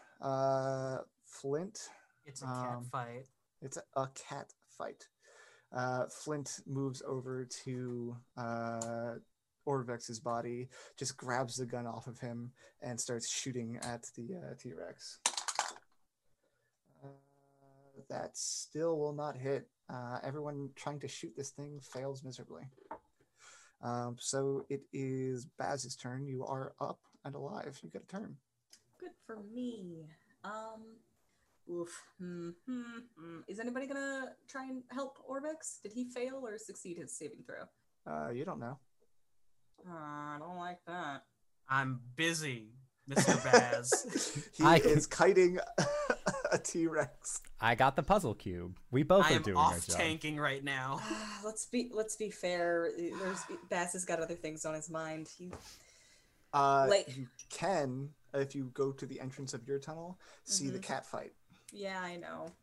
Flint. It's a cat fight. It's a cat fight. Flint moves over to Orvex's body, just grabs the gun off of him, and starts shooting at the T-Rex. That still will not hit. Everyone trying to shoot this thing fails miserably. So it is Baz's turn. You are up and alive. You get a turn. Good for me. Is anybody gonna try and help Orvex? Did he fail or succeed his saving throw? You don't know. I don't like that. I'm busy, Mr. Baz. He is kiting a T-Rex. I got the puzzle cube. We both are doing our job. I am off tanking right now. Let's be fair. Bass has got other things on his mind. You can, if you go to the entrance of your tunnel, see the cat fight. Yeah, I know.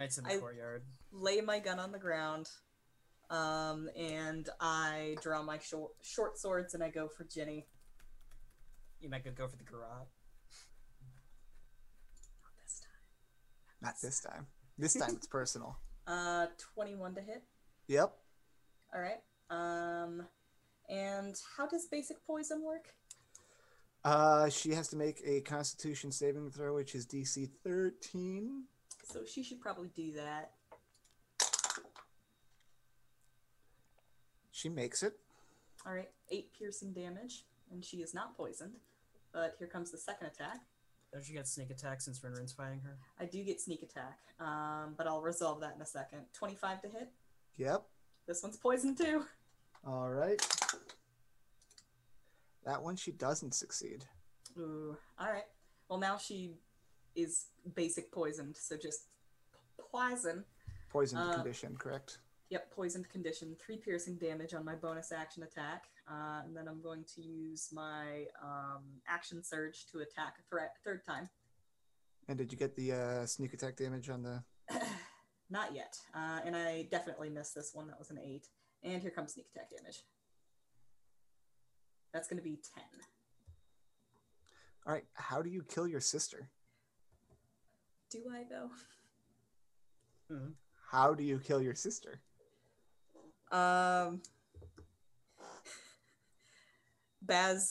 It's in the courtyard. Lay my gun on the ground, and I draw my short swords, and I go for Ginny. You might go for the garrote. Not this time. This time it's personal. 21 to hit. Yep. All right. And how does basic poison work? She has to make a Constitution saving throw, which is DC 13. So she should probably do that. She makes it. All right, 8 piercing damage, and she is not poisoned. But here comes the second attack. Don't you get sneak attack since Rin-Rin's fighting her? I do get sneak attack, but I'll resolve that in a second. 25 to hit. Yep. This one's poisoned too. All right. That one she doesn't succeed. Ooh. All right. Well, now she is basic poisoned, so just poison. Poisoned condition, correct? Yep, poisoned condition. 3 piercing damage on my bonus action attack, and then I'm going to use my action surge to attack a threat a third time. And did you get the sneak attack damage on the? Not yet, and I definitely missed this one. That was an 8. And here comes sneak attack damage. That's going to be 10. All right, how do you kill your sister? Do I though? Mm-hmm. How do you kill your sister? Baz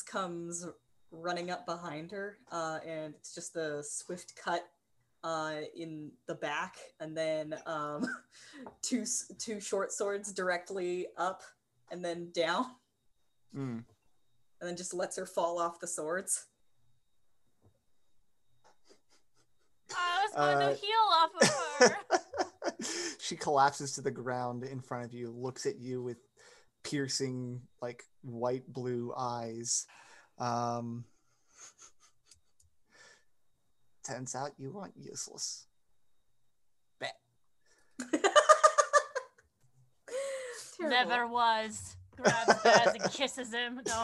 comes running up behind her, and it's just a swift cut in the back, and then two short swords directly up and then down, and then just lets her fall off the swords. I was going to heal off of her. She collapses to the ground in front of you, looks at you with piercing, like, white blue eyes. Turns out you aren't useless. Bet. Never was. Grabs Baz and kisses him. No.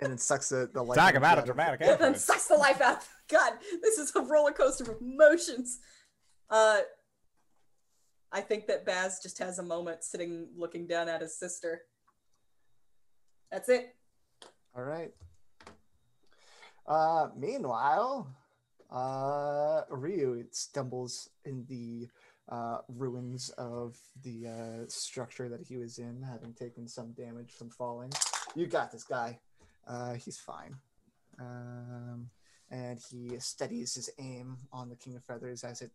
And then sucks the life out of him. Talk about a dramatic act. And then sucks the life out. God, this is a roller coaster of emotions. I think that Baz just has a moment sitting, looking down at his sister. That's it. All right. Meanwhile, Ryu stumbles in the ruins of the structure that he was in, having taken some damage from falling. You got this guy. He's fine. And he steadies his aim on the King of Feathers as it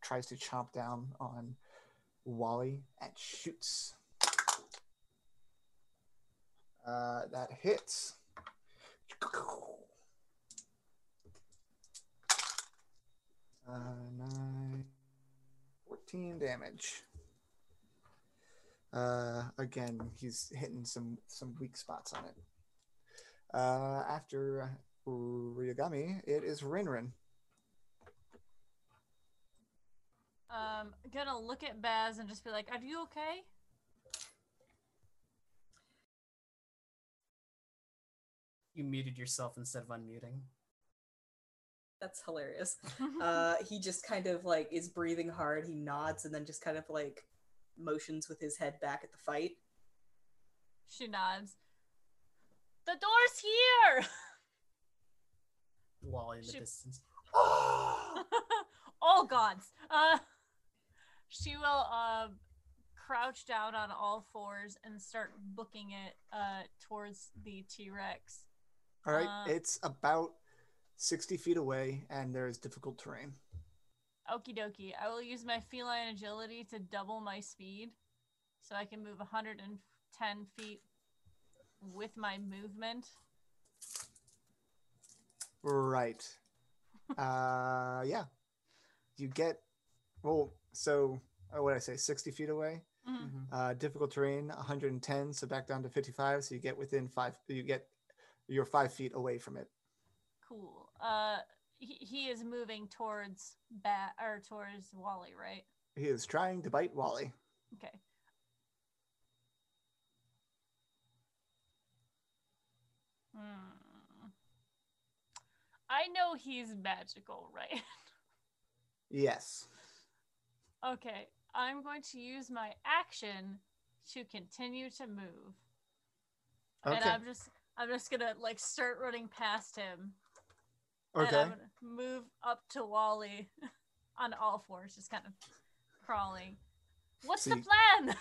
tries to chomp down on Wally and shoots. That hits. Nine, 14 damage. Again, he's hitting some weak spots on it. After Ryugami, it is Rin-Rin. Gonna look at Baz and just be like, are you okay? You muted yourself instead of unmuting. That's hilarious. He just kind of like is breathing hard. He nods and then just kind of like motions with his head back at the fight. She nods. The door's here! Wally in the distance. All gods. She will crouch down on all fours and start booking it towards the T-Rex. All right, it's about 60 feet away, and there is difficult terrain. Okie dokie. I will use my feline agility to double my speed, so I can move 110 feet with my movement. Right. Yeah. You get, well, so what did I say, 60 feet away, mm-hmm. Difficult terrain, 110, so back down to 55, so you get within 5, you get your 5 feet away from it. Cool. He is moving towards towards Wally, right? He is trying to bite Wally. Okay. I know he's magical, right? Yes. Okay, I'm going to use my action to continue to move. Okay. And I'm just gonna like start running past him. Okay. And I'm gonna move up to Wally on all fours, just kind of crawling. What's the plan?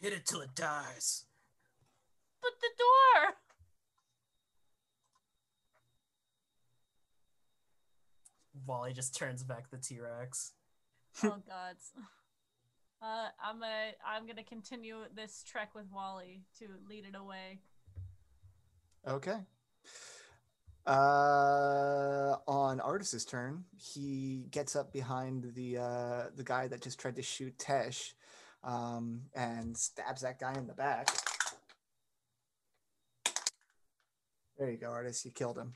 Hit it till it dies. But the door! Wally just turns back the T-Rex. Oh god. I'm gonna continue this trek with Wally to lead it away. Okay. On Artus's turn, he gets up behind the guy that just tried to shoot Tesh, and stabs that guy in the back. There you go, Artus. You killed him.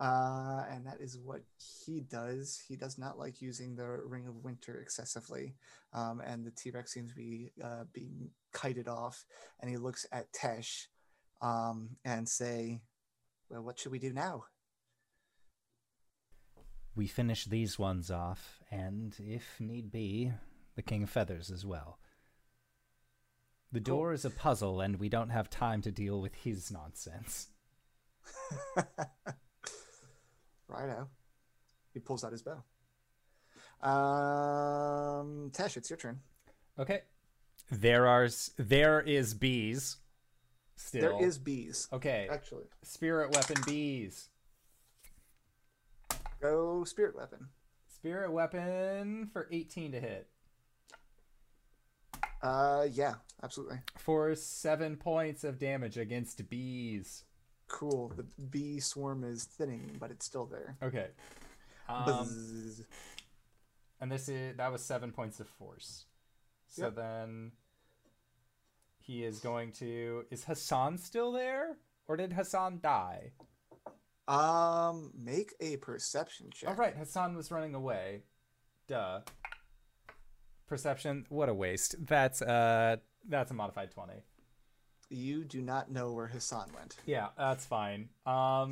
And that is what he does. He does not like using the Ring of Winter excessively. And the T-Rex seems to be being kited off. And he looks at Tesh and say, well, what should we do now? We finish these ones off, and if need be, the King of Feathers as well. The door is a puzzle, and we don't have time to deal with his nonsense. Righto. He pulls out his bow. Tesh, it's your turn. Okay. There is bees. Still. There is bees. Okay. Actually. Spirit weapon bees. Go spirit weapon. Spirit weapon for 18 to hit. Yeah, absolutely. For 7 points of damage against bees. Cool. The bee swarm is thinning, but it's still there. Okay. And that was 7 points of force. So yep. Then he is going to... Is Hassan still there? Or did Hassan die? Make a perception check. All right, Hassan was running away. Duh. Perception, what a waste. That's a modified 20. You do not know where Hassan went. Yeah, that's fine. There are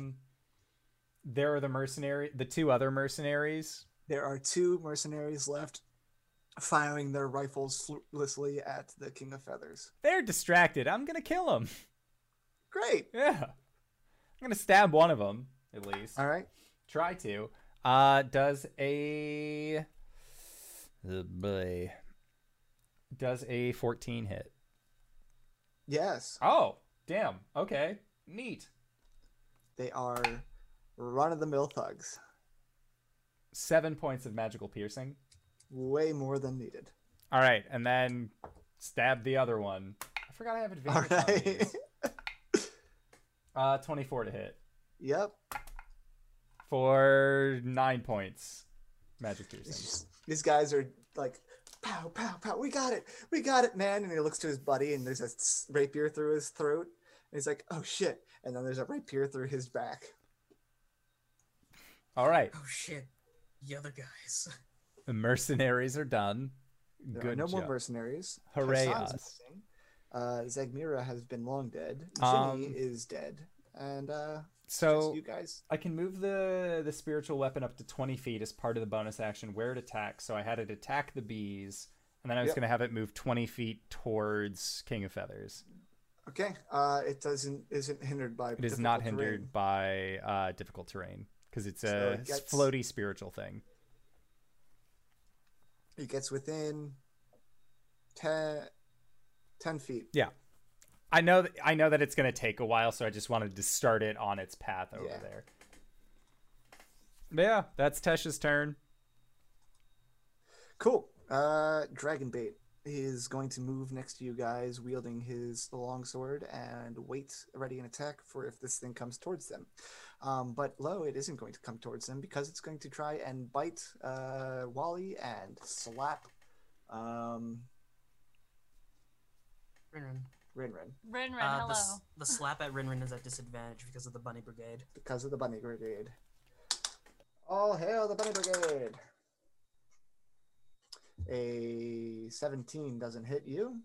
the two other mercenaries. There are two mercenaries left, firing their rifles fruitlessly at the King of Feathers. They're distracted. I'm gonna kill them. Great. Yeah, I'm gonna stab one of them at least. All right. Try to. Does a 14 hit? Yes. Oh, damn. Okay. Neat. They are run-of-the-mill thugs. 7 points of magical piercing. Way more than needed. All right, and then stab the other one. I forgot I have advantage on these. 24 to hit. Yep. For 9 points. Magic piercing. These guys are like... Pow, pow, pow. We got it, man. And he looks to his buddy, and there's a rapier through his throat. And he's like, oh, shit. And then there's a rapier through his back. All right. Oh, shit. The other guys. The mercenaries are done. There are no more mercenaries. Hooray us. Zagmira has been long dead. Ginny is dead. And so you guys. I can move the spiritual weapon up to 20 feet as part of the bonus action where it attacks. So I had it attack the bees, and then I was going to have it move 20 feet towards King of Feathers. Okay. It isn't hindered by it is not hindered terrain. By difficult terrain because it's so it gets floaty spiritual thing. It gets within 10 feet. Yeah. I know that it's going to take a while, so I just wanted to start it on its path over there. But yeah, that's Tesh's turn. Cool. Dragonbait is going to move next to you guys, wielding his longsword, and wait, ready an attack for if this thing comes towards them. But lo, it isn't going to come towards them because it's going to try and bite Wally and slap... Rin-Rin, hello. The slap at Rin-Rin is at disadvantage because of the Bunny Brigade. Because of the Bunny Brigade. All hail the Bunny Brigade! A 17 doesn't hit you.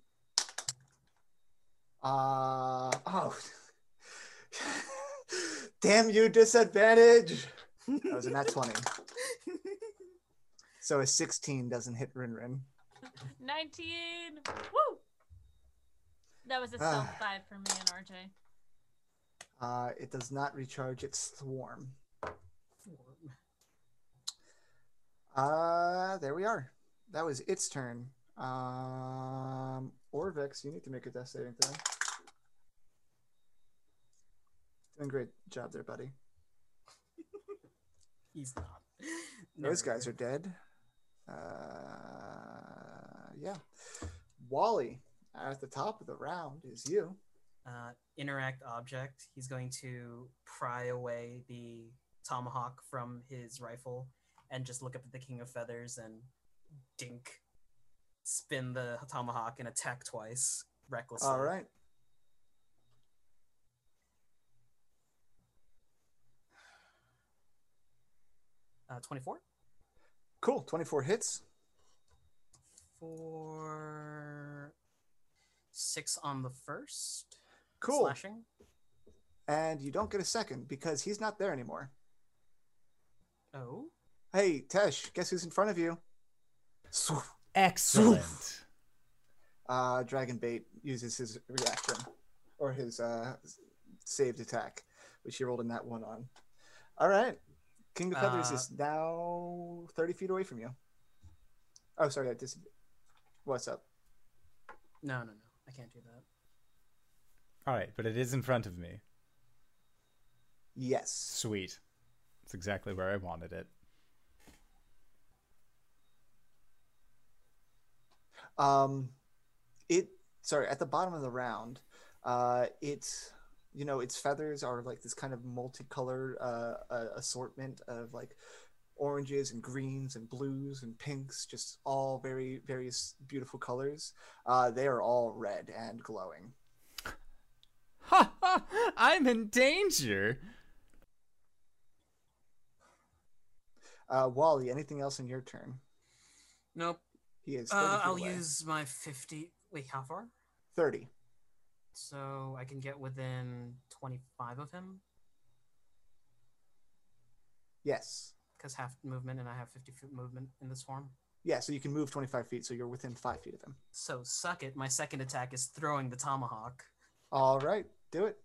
Oh. Damn you, disadvantage! That was a nat 20. So a 16 doesn't hit Rin-Rin. 19! Woo! That was a self 5 for me and RJ. It does not recharge its swarm. There we are. That was its turn. Orvex, you need to make a death saving throw. Doing great job there, buddy. He's not. Those guys are dead. Yeah. Wally, at the top of the round is you. Interact object. He's going to pry away the tomahawk from his rifle and just look up at the King of Feathers and dink, spin the tomahawk and attack twice recklessly. All right. Uh, 24. Cool. 24 hits. For 6 on the first. Cool. Slashing. And you don't get a second because he's not there anymore. Oh. Hey, Tesh, guess who's in front of you? Excellent. Dragonbait uses his reaction or his saved attack, which he rolled in that one on. All right. King of Feathers is now 30 feet away from you. Oh, sorry. I What's up? No. I can't do that. All right, but it is in front of me. Yes. Sweet. That's exactly where I wanted it. At the bottom of the round, its feathers are like this kind of multicolored assortment of like oranges and greens and blues and pinks, just all very various beautiful colors. They are all red and glowing. Ha ha! I'm in danger. Wally, anything else in your turn? Nope. He is. I'll use my 50. Wait, how far? 30. So I can get within 25 of him? Yes. Because half movement and I have 50 foot movement in this form? Yeah, so you can move 25 feet, so you're within 5 feet of him. So suck it. My second attack is throwing the tomahawk. All right, do it.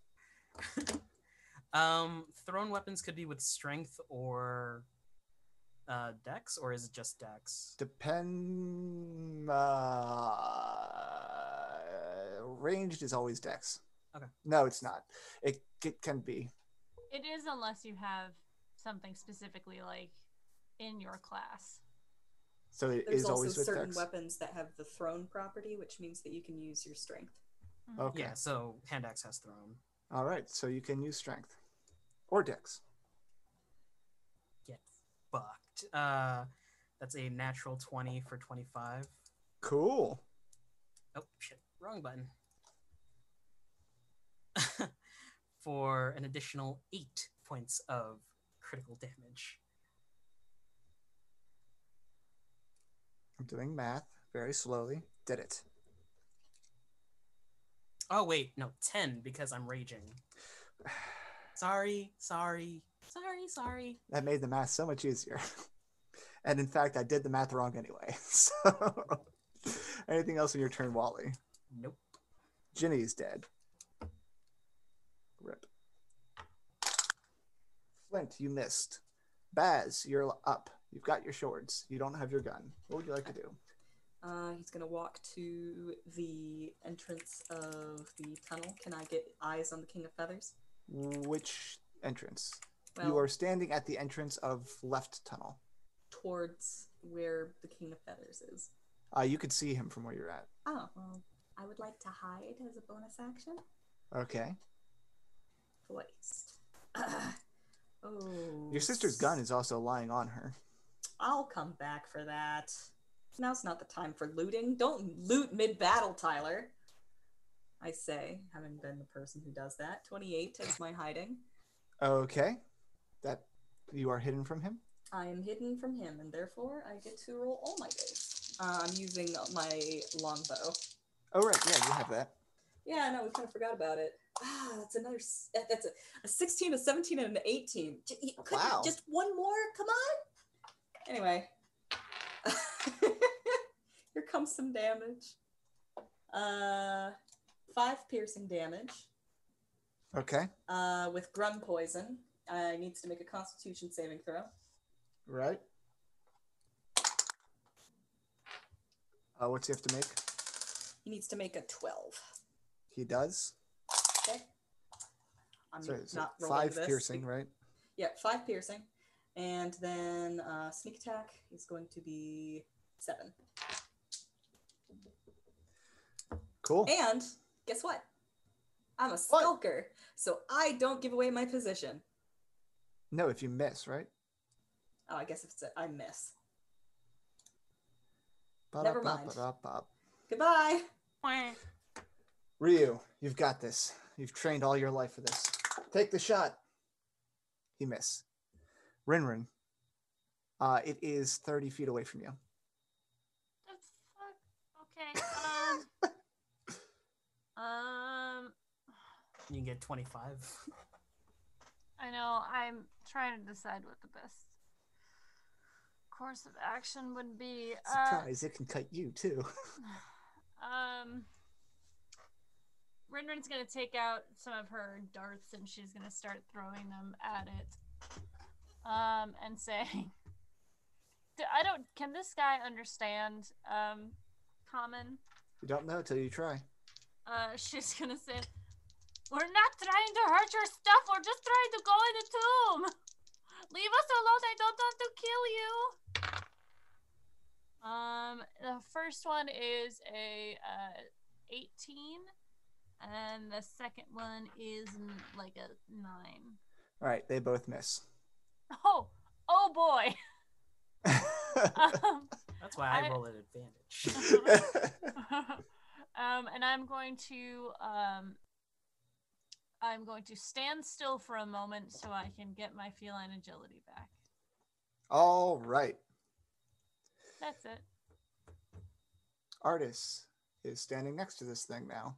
Thrown weapons could be with strength or dex, or is it just dex? Depend... Ranged is always dex. Okay. No, it's not. It can be. It is, unless you have something specifically like in your class. So there's also always with certain dex weapons that have the thrown property, which means that you can use your strength. Mm-hmm. Okay. Yeah, so hand axe has thrown. All right, so you can use strength or dex. Get fucked. That's a natural 20 for 25. Cool. Oh, shit. Wrong button. For an additional 8 points of critical damage. I'm doing math very slowly. Did it. Oh, wait. No, 10 because I'm raging. Sorry. That made the math so much easier. And in fact, I did the math wrong anyway. So, anything else in your turn, Wally? Nope. Ginny's dead. Rip. Flint, you missed. Baz, you're up. You've got your swords. You don't have your gun. What would you like to do? He's going to walk to the entrance of the tunnel. Can I get eyes on the King of Feathers? Which entrance? Well, you are standing at the entrance of left tunnel. Towards where the King of Feathers is. You could see him from where you're at. Oh, well. I would like to hide as a bonus action. Okay. Placed. Oh. Your sister's gun is also lying on her. I'll come back for that. Now's not the time for looting. Don't loot mid-battle, Tyler. I say, having been the person who does that. 28 takes my hiding. Okay. That you are hidden from him? I am hidden from him, and therefore I get to roll all my dice. I'm using my longbow. Oh, right. Yeah, you have that. Yeah, no, we kind of forgot about it. Ah, that's another... That's a 16, a 17, and an 18. Wow. Just one more? Come on? Anyway. Here comes some damage. 5 piercing damage. Okay. With grun poison, needs to make a Constitution saving throw. Right. What's he have to make? He needs to make a 12. He does. Okay. I'm not rolling this. 5 piercing, right? Yeah, 5 piercing, and then sneak attack is going to be 7. Cool. And guess what? I'm a skulker, so I don't give away my position. No, if you miss, right? Oh, I guess if it's I miss. Never mind. Goodbye. Ryu, you've got this. You've trained all your life for this. Take the shot. He missed. Rin-Rin, it is 30 feet away from you. The fuck? Okay. You can get 25. I know. I'm trying to decide what the best course of action would be. Surprise, it can cut you too. Rin-Rin's going to take out some of her darts and she's going to start throwing them at it. And say, can this guy understand common? You don't know till you try. She's going to say, we're not trying to hurt your stuff. We're just trying to go in the tomb. Leave us alone. I don't want to kill you. The first one is a 18. And the second one is like a 9. All right, they both miss. Oh boy. That's why I roll at advantage. And I'm going to stand still for a moment so I can get my feline agility back. All right. That's it. Artis is standing next to this thing now.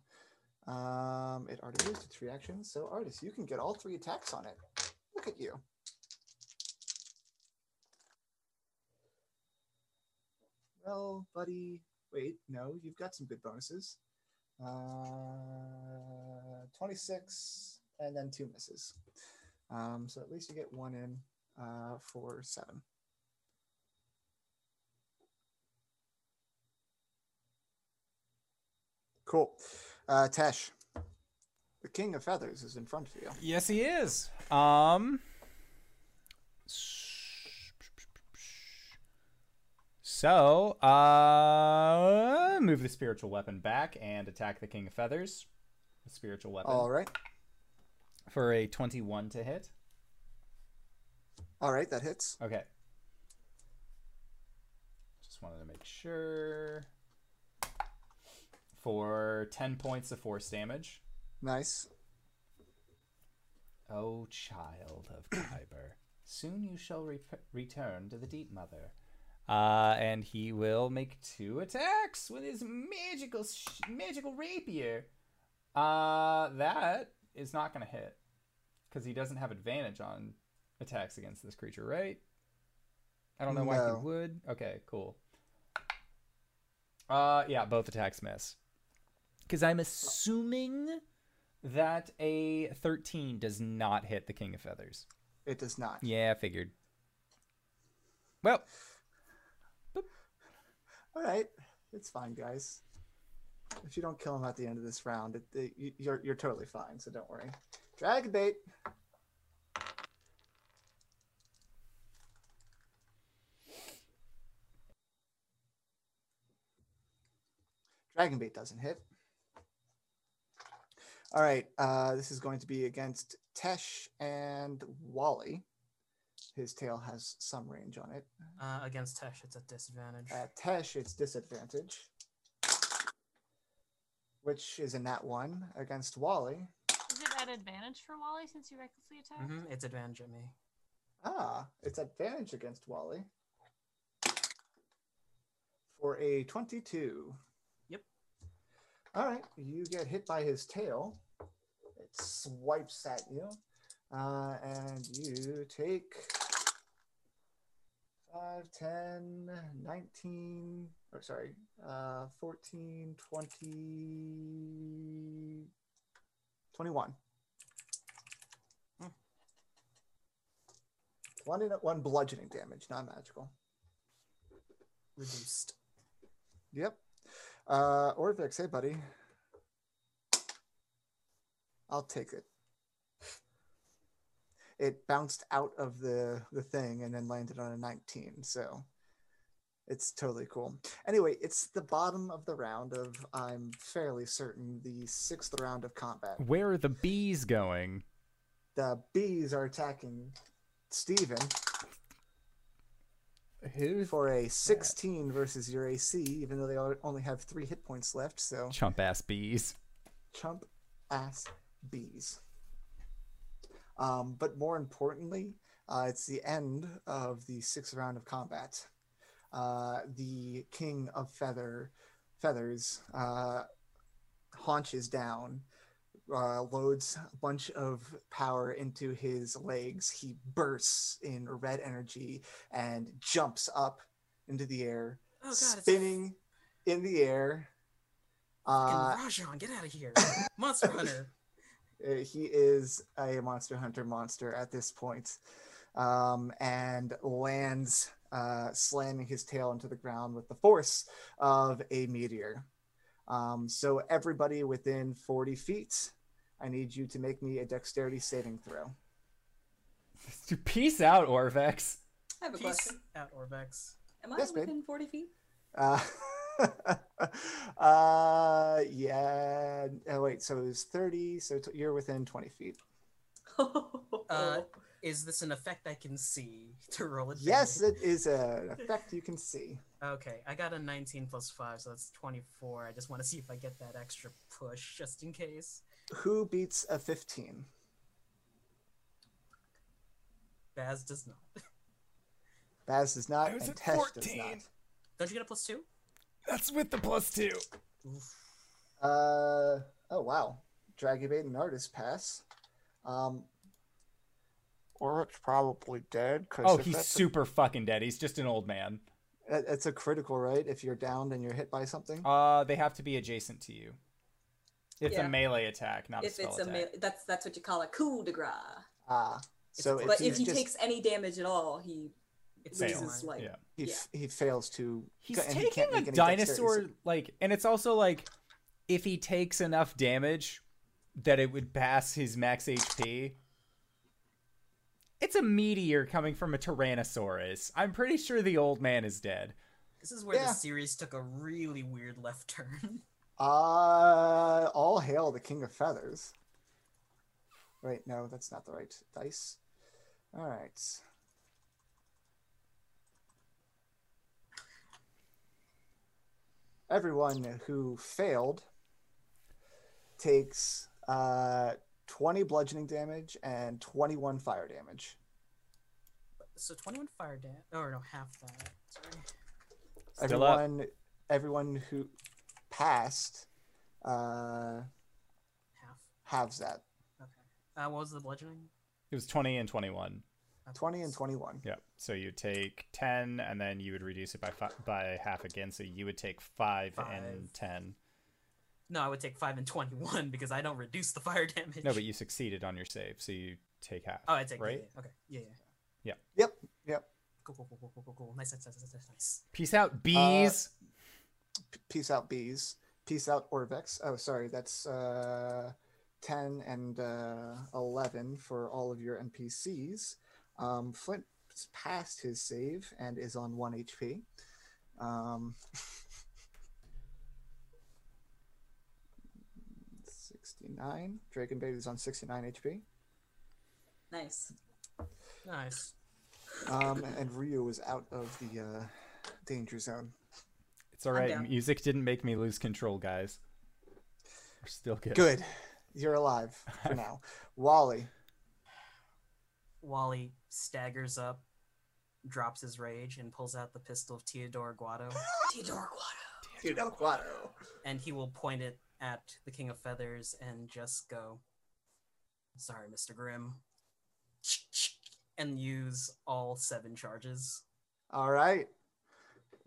It already used its reaction, so Artis, you can get all 3 attacks on it. Look at you. Well, buddy, wait, no, you've got some good bonuses. 26, and then 2 misses. So at least you get 1 in for 7. Cool. Tesh, the King of Feathers is in front of you. Yes, he is. So, move the spiritual weapon back and attack the King of Feathers. The spiritual weapon. All right. For a 21 to hit. All right, that hits. Okay. Just wanted to make sure. For 10 points of force damage. Nice. Oh, child of Kyber, soon you shall return to the Deep Mother. And he will make 2 attacks with his magical rapier. That is not going to hit because he doesn't have advantage on attacks against this creature, right? I don't know why he would. Okay, cool. Yeah, both attacks miss. Because I'm assuming that a 13 does not hit the King of Feathers. It does not. Yeah, I figured. Well. Boop. All right. It's fine, guys. If you don't kill him at the end of this round, you're totally fine, so don't worry. Dragonbait. Dragonbait doesn't hit. All right, this is going to be against Tesh and Wally. His tail has some range on it. Against Tesh, it's a disadvantage. Tesh, it's disadvantage, which is a nat 1 against Wally. Is it at advantage for Wally since you recklessly attacked? Mm-hmm. It's advantage at me. Ah, it's advantage against Wally for a 22. All right, you get hit by his tail. It swipes at you, and you take 5, 10, 19, or sorry, 14, 20, 21. One bludgeoning damage, non-magical. Reduced. Yep. Orvex, hey, buddy. I'll take it. It bounced out of the thing and then landed on a 19, so it's totally cool. Anyway, it's the bottom of the round of, I'm fairly certain, the 6th round of combat. Where are the bees going? The bees are attacking Steven. Who? For a 16 versus your AC, even though they only have 3 hit points left, so... Chump-ass bees. Chump-ass bees. But more importantly, it's the end of the 6th round of combat. The King of Feathers haunches down, loads a bunch of power into his legs. He bursts in red energy and jumps up into the air, spinning in the air. Rajon, get out of here. Monster Hunter. He is a Monster Hunter monster at this point, and lands slamming his tail into the ground with the force of a meteor. So everybody within 40 feet, I need you to make me a dexterity saving throw. Peace out, Orvex. I have a question. Peace out, Orvex. Am I within 40 feet? Yeah. Oh, wait. So it was 30. So you're within 20 feet. Is this an effect I can see to roll it? Yes, it is an effect you can see. Okay, I got a 19 plus 5, so that's 24. I just want to see if I get that extra push, just in case. Who beats a 15? Baz does not. Baz does not, and Tesh does not. Don't you get a plus 2? That's with the plus 2. Oof. Oh, wow. Dragonbait and Artus pass. Oric's probably dead. Oh, he's super fucking dead. He's just an old man. It's a critical, right? If you're downed and you're hit by something? They have to be adjacent to you. It's a melee attack, not a spell attack. That's what you call a coup de grace. But if he takes any damage at all, he... He fails to. He's taking a dinosaur, like, and it's also like, if he takes enough damage that it would pass his max HP. It's a meteor coming from a Tyrannosaurus. I'm pretty sure the old man is dead. This is where the series took a really weird left turn. All hail the King of Feathers. Wait, no, that's not the right dice. All right. Everyone who failed takes 20 bludgeoning damage and 21 fire damage. So 21 fire damage. Oh, no, half that. Sorry. Everyone who passed halves that. Okay. What was the bludgeoning? It was 20 and 21. 20 and 21. Yeah. So you take 10, and then you would reduce it by half again. So you would take 5 and 10. No, I would take 5 and 21 because I don't reduce the fire damage. No, but you succeeded on your save, so you take half. Oh, I take half. Okay. Yeah. Yep. Yep. Cool. Nice. Peace out, bees. Peace out, bees. Peace out, Orvex. Oh, sorry. That's 10 and 11 for all of your NPCs. Flint passed his save and is on 1 HP. Dragonbait is on 69 HP. Nice. And Ryu was out of the danger zone. It's all right. Music didn't make me lose control, guys. We're still good. Good. You're alive for now. Wally staggers up, drops his rage, and pulls out the pistol of Teodoro Guado. And he will point it at the King of Feathers and just go, "Sorry, Mr. Grimm," and use all 7 charges. All right.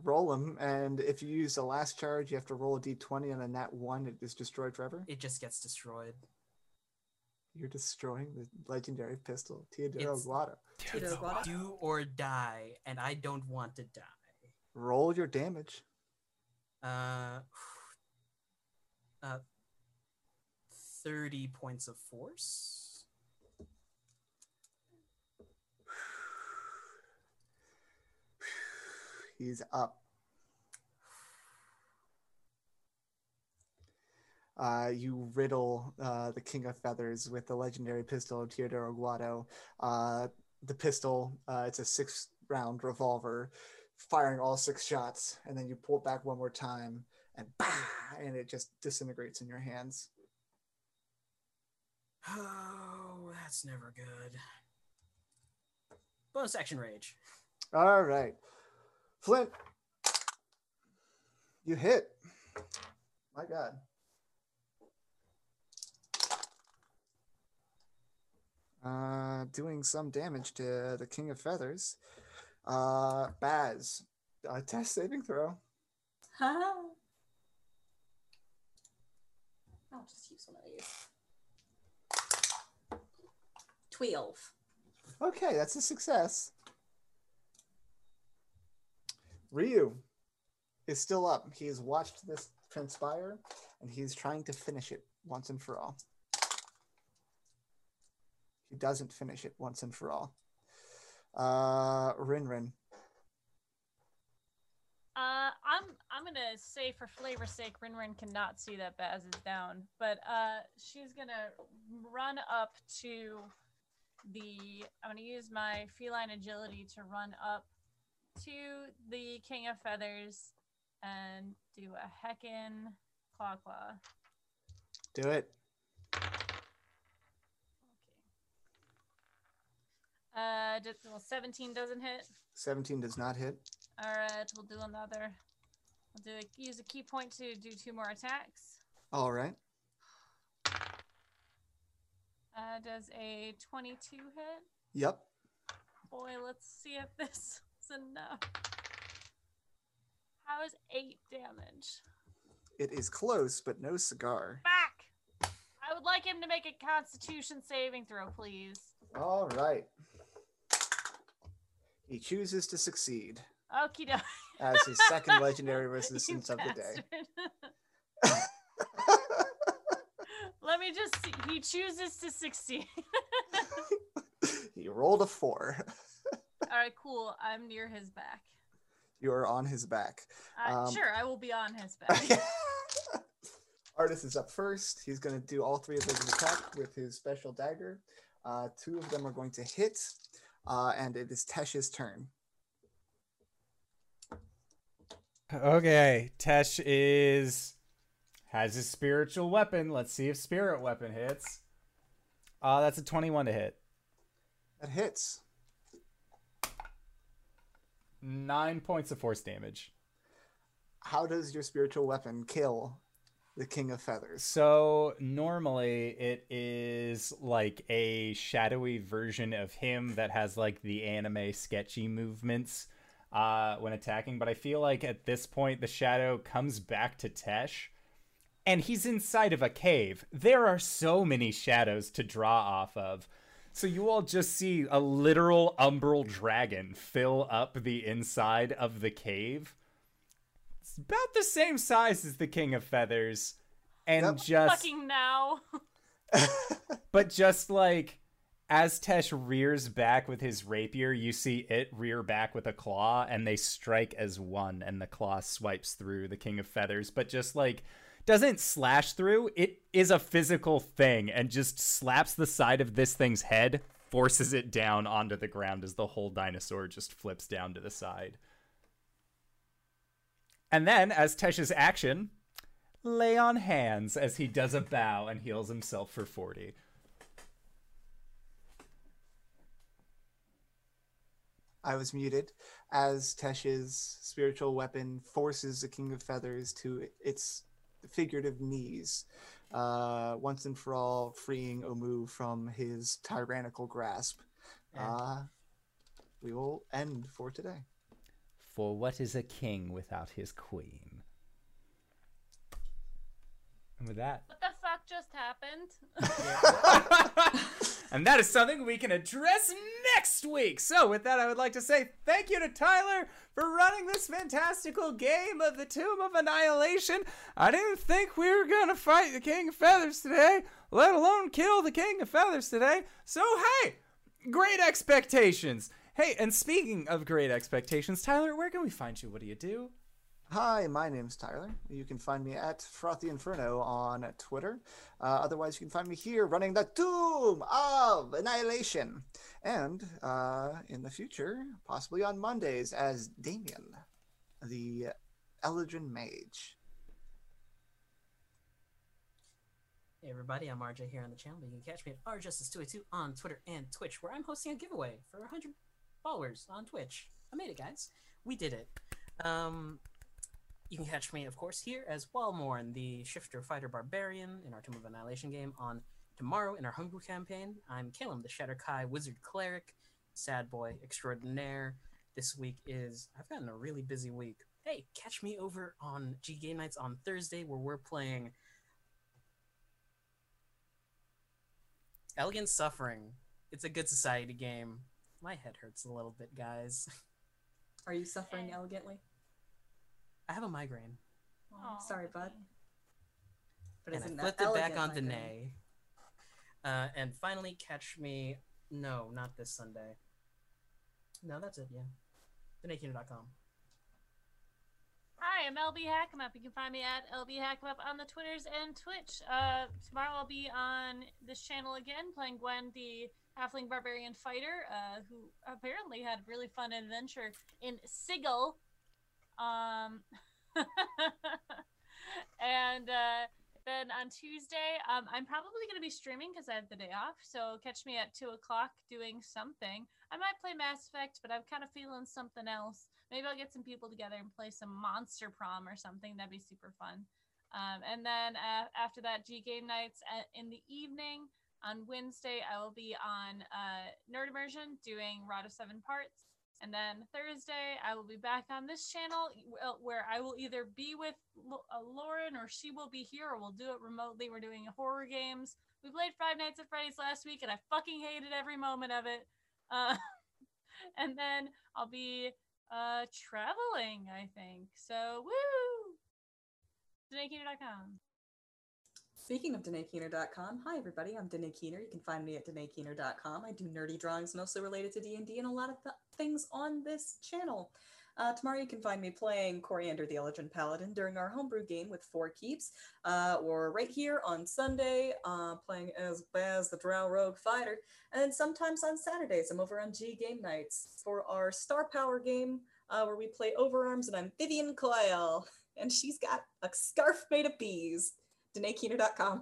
Roll them, and if you use the last charge, you have to roll a d20, and on that one, it is destroyed forever? It just gets destroyed. You're destroying the legendary pistol, Teodoro Guado. Teodoro Guado. Do or die, and I don't want to die. Roll your damage. 30 points of force. He's up. You riddle the King of Feathers with the legendary pistol of Teodoro Guado. The pistol, it's a 6-round revolver, firing all 6 shots, and then you pull it back one more time, and bah! And it just disintegrates in your hands. Oh, that's never good. Bonus action rage. All right. Flint, you hit. My God. Doing some damage to the King of Feathers. Baz, test saving throw. I'll just use one of these. 12. Okay, that's a success. Ryu is still up. He's watched this transpire, and he's trying to finish it once and for all. He doesn't finish it once and for all. Rin-Rin. I'm gonna say, for flavor's sake, Rin-Rin cannot see that Baz is down, but she's gonna run up to the. I'm gonna use my feline agility to run up to the King of Feathers and do a heckin' claw. Do it. Just, well, 17 doesn't hit. 17 does not hit. All right, we'll do another. We'll do use a key point to do 2 more attacks. All right. Does a 22 hit? Yep. Boy, let's see if this is enough. How is 8 damage? It is close, but no cigar. Back! I would like him to make a Constitution saving throw, please. All right. He chooses to succeed. Okie doke. As his second legendary resistance of the day. Let me just see. He chooses to succeed. He rolled a 4. All right, cool. I'm near his back. You are on his back. Sure, I will be on his back. Artus is up first. He's going to do all 3 of those attack with his special dagger. 2 of them are going to hit, and it is Tesh's turn. Okay, Tesh has his spiritual weapon. Let's see if spirit weapon hits. That's a 21 to hit. That hits. 9 points of force damage. How does your spiritual weapon kill the King of Feathers? So normally it is like a shadowy version of him that has like the anime sketchy movements when attacking, but I feel like at this point the shadow comes back to Tesh and he's inside of a cave. There are so many shadows to draw off of. So you all just see a literal umbral dragon fill up the inside of the cave. It's about the same size as the King of Feathers, and yep. Just fucking now. But just like as Tesh rears back with his rapier, you see it rear back with a claw, and they strike as one, and the claw swipes through the King of Feathers, but just like doesn't slash through. It is a physical thing, and just slaps the side of this thing's head, forces it down onto the ground as the whole dinosaur just flips down to the side. And then, as Tesh's action, lay on hands as he does a bow and heals himself for 40. I was muted. As Tesh's spiritual weapon forces the King of Feathers to its figurative knees, once and for all, freeing Omu from his tyrannical grasp. We will end for today. For what is a king without his queen? And with that... What the fuck fuck just happened? And that is something we can address next week. So with that, I would like to say thank you to Tyler for running this fantastical game of the Tomb of Annihilation. I didn't think we were going to fight the King of Feathers today, let alone kill the King of Feathers today. So, hey, great expectations. Hey, and speaking of great expectations, Tyler, where can we find you? What do you do? Hi, my name's Tyler. You can find me at Frothy Inferno on Twitter. Otherwise, you can find me here running the Tomb of Annihilation. And in the future, possibly on Mondays, as Damien, the Eldrin Mage. Hey, everybody, I'm RJ here on the channel. You can catch me at RJustice282 on Twitter and Twitch, where I'm hosting a giveaway for 100 followers on Twitch. I made it, guys. We did it. You can catch me, of course, here as Walmorn, the Shifter Fighter Barbarian in our Tomb of Annihilation game on tomorrow in our Hungry campaign. I'm Calum, the Shatter Kai Wizard Cleric, Sad Boy Extraordinaire. This week is... I've gotten a really busy week. Hey, catch me over on G Game Nights on Thursday, where we're playing Elegant Suffering. It's a good society game. My head hurts a little bit, guys. Are you suffering elegantly? I have a migraine. Oh, sorry, bud. But and isn't I flipped that it back on Danae. And finally, catch me. No, not this Sunday. No, that's it, yeah. DanaeKeener.com. Hi, I'm LB Hackemup. You can find me at LB Hackemup on the Twitters and Twitch. Tomorrow I'll be on this channel again, playing Gwen, the Halfling Barbarian Fighter, who apparently had a really fun adventure in Sigil. And then on Tuesday, I'm probably going to be streaming because I have the day off. So catch me at 2 o'clock doing something. I might play Mass Effect, but I'm kind of feeling something else. Maybe I'll get some people together and play some Monster Prom or something. That'd be super fun. And then after that, G Game Nights in the evening. On Wednesday, I will be on Nerd Immersion doing Rod of Seven Parts. And then Thursday, I will be back on this channel where I will either be with Lauren or she will be here or we'll do it remotely. We're doing horror games. We played Five Nights at Freddy's last week and I fucking hated every moment of it. And then I'll be traveling, I think. So, woo! DanaeKeener.com. Speaking of DanaeKeener.com, hi everybody, I'm Danae Keener. You can find me at DanaeKeener.com. I do nerdy drawings mostly related to D&D and a lot of things on this channel. Tomorrow you can find me playing Coriander the Elegant Paladin during our homebrew game with 4 keeps, or right here on Sunday playing as Baz the Drow Rogue Fighter, and sometimes on Saturdays I'm over on G Game Nights for our Star Power game where we play Overarms, and I'm Vivian Coyle, and she's got a scarf made of bees. DanaeKeener.com.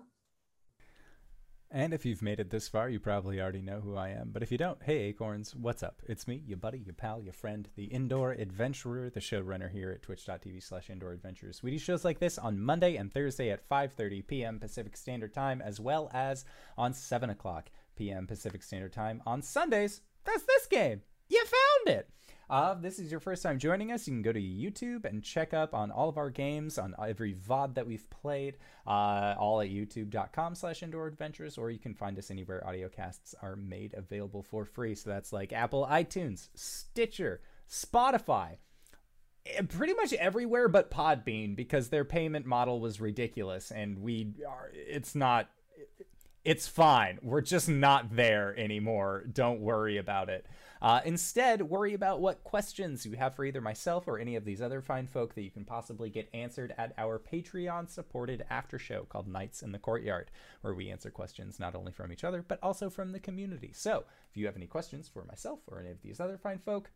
And if you've made it this far, you probably already know who I am. But if you don't, hey, Acorns, what's up? It's me, your buddy, your pal, your friend, the indoor adventurer, the showrunner here at twitch.tv/indooradventures. We do shows like this on Monday and Thursday at 5:30 p.m. Pacific Standard Time, as well as on 7 o'clock p.m. Pacific Standard Time on Sundays. That's this game. You found it. If this is your first time joining us, you can go to YouTube and check up on all of our games, on every VOD that we've played, all at youtube.com/indooradventures, or you can find us anywhere audiocasts are made available for free. So that's like Apple, iTunes, Stitcher, Spotify, pretty much everywhere but Podbean, because their payment model was ridiculous, and it's fine. We're just not there anymore. Don't worry about it. Instead, worry about what questions you have for either myself or any of these other fine folk that you can possibly get answered at our Patreon-supported after show called Nights in the Courtyard, where we answer questions not only from each other, but also from the community. So if you have any questions for myself or any of these other fine folk,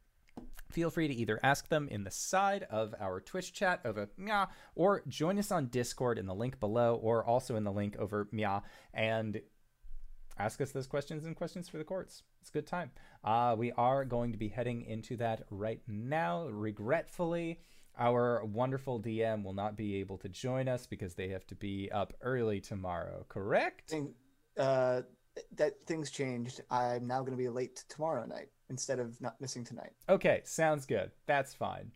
feel free to either ask them in the side of our Twitch chat over Mia, or join us on Discord in the link below, or also in the link over Mia, and ask us those questions and questions for the courts. It's a good time. We are going to be heading into that right now. Regretfully, our wonderful DM will not be able to join us because they have to be up early tomorrow, correct? That things changed. I'm now going to be late tomorrow night instead of not missing tonight. Okay, sounds good. That's fine.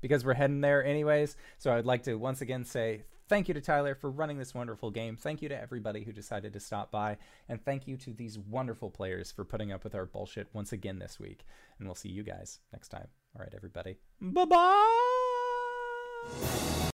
Because we're heading there anyways. So I'd like to once again say Thank you to Tyler for running this wonderful game. Thank you to everybody who decided to stop by. And thank you to these wonderful players for putting up with our bullshit once again this week. And we'll see you guys next time. All right, everybody. Bye-bye!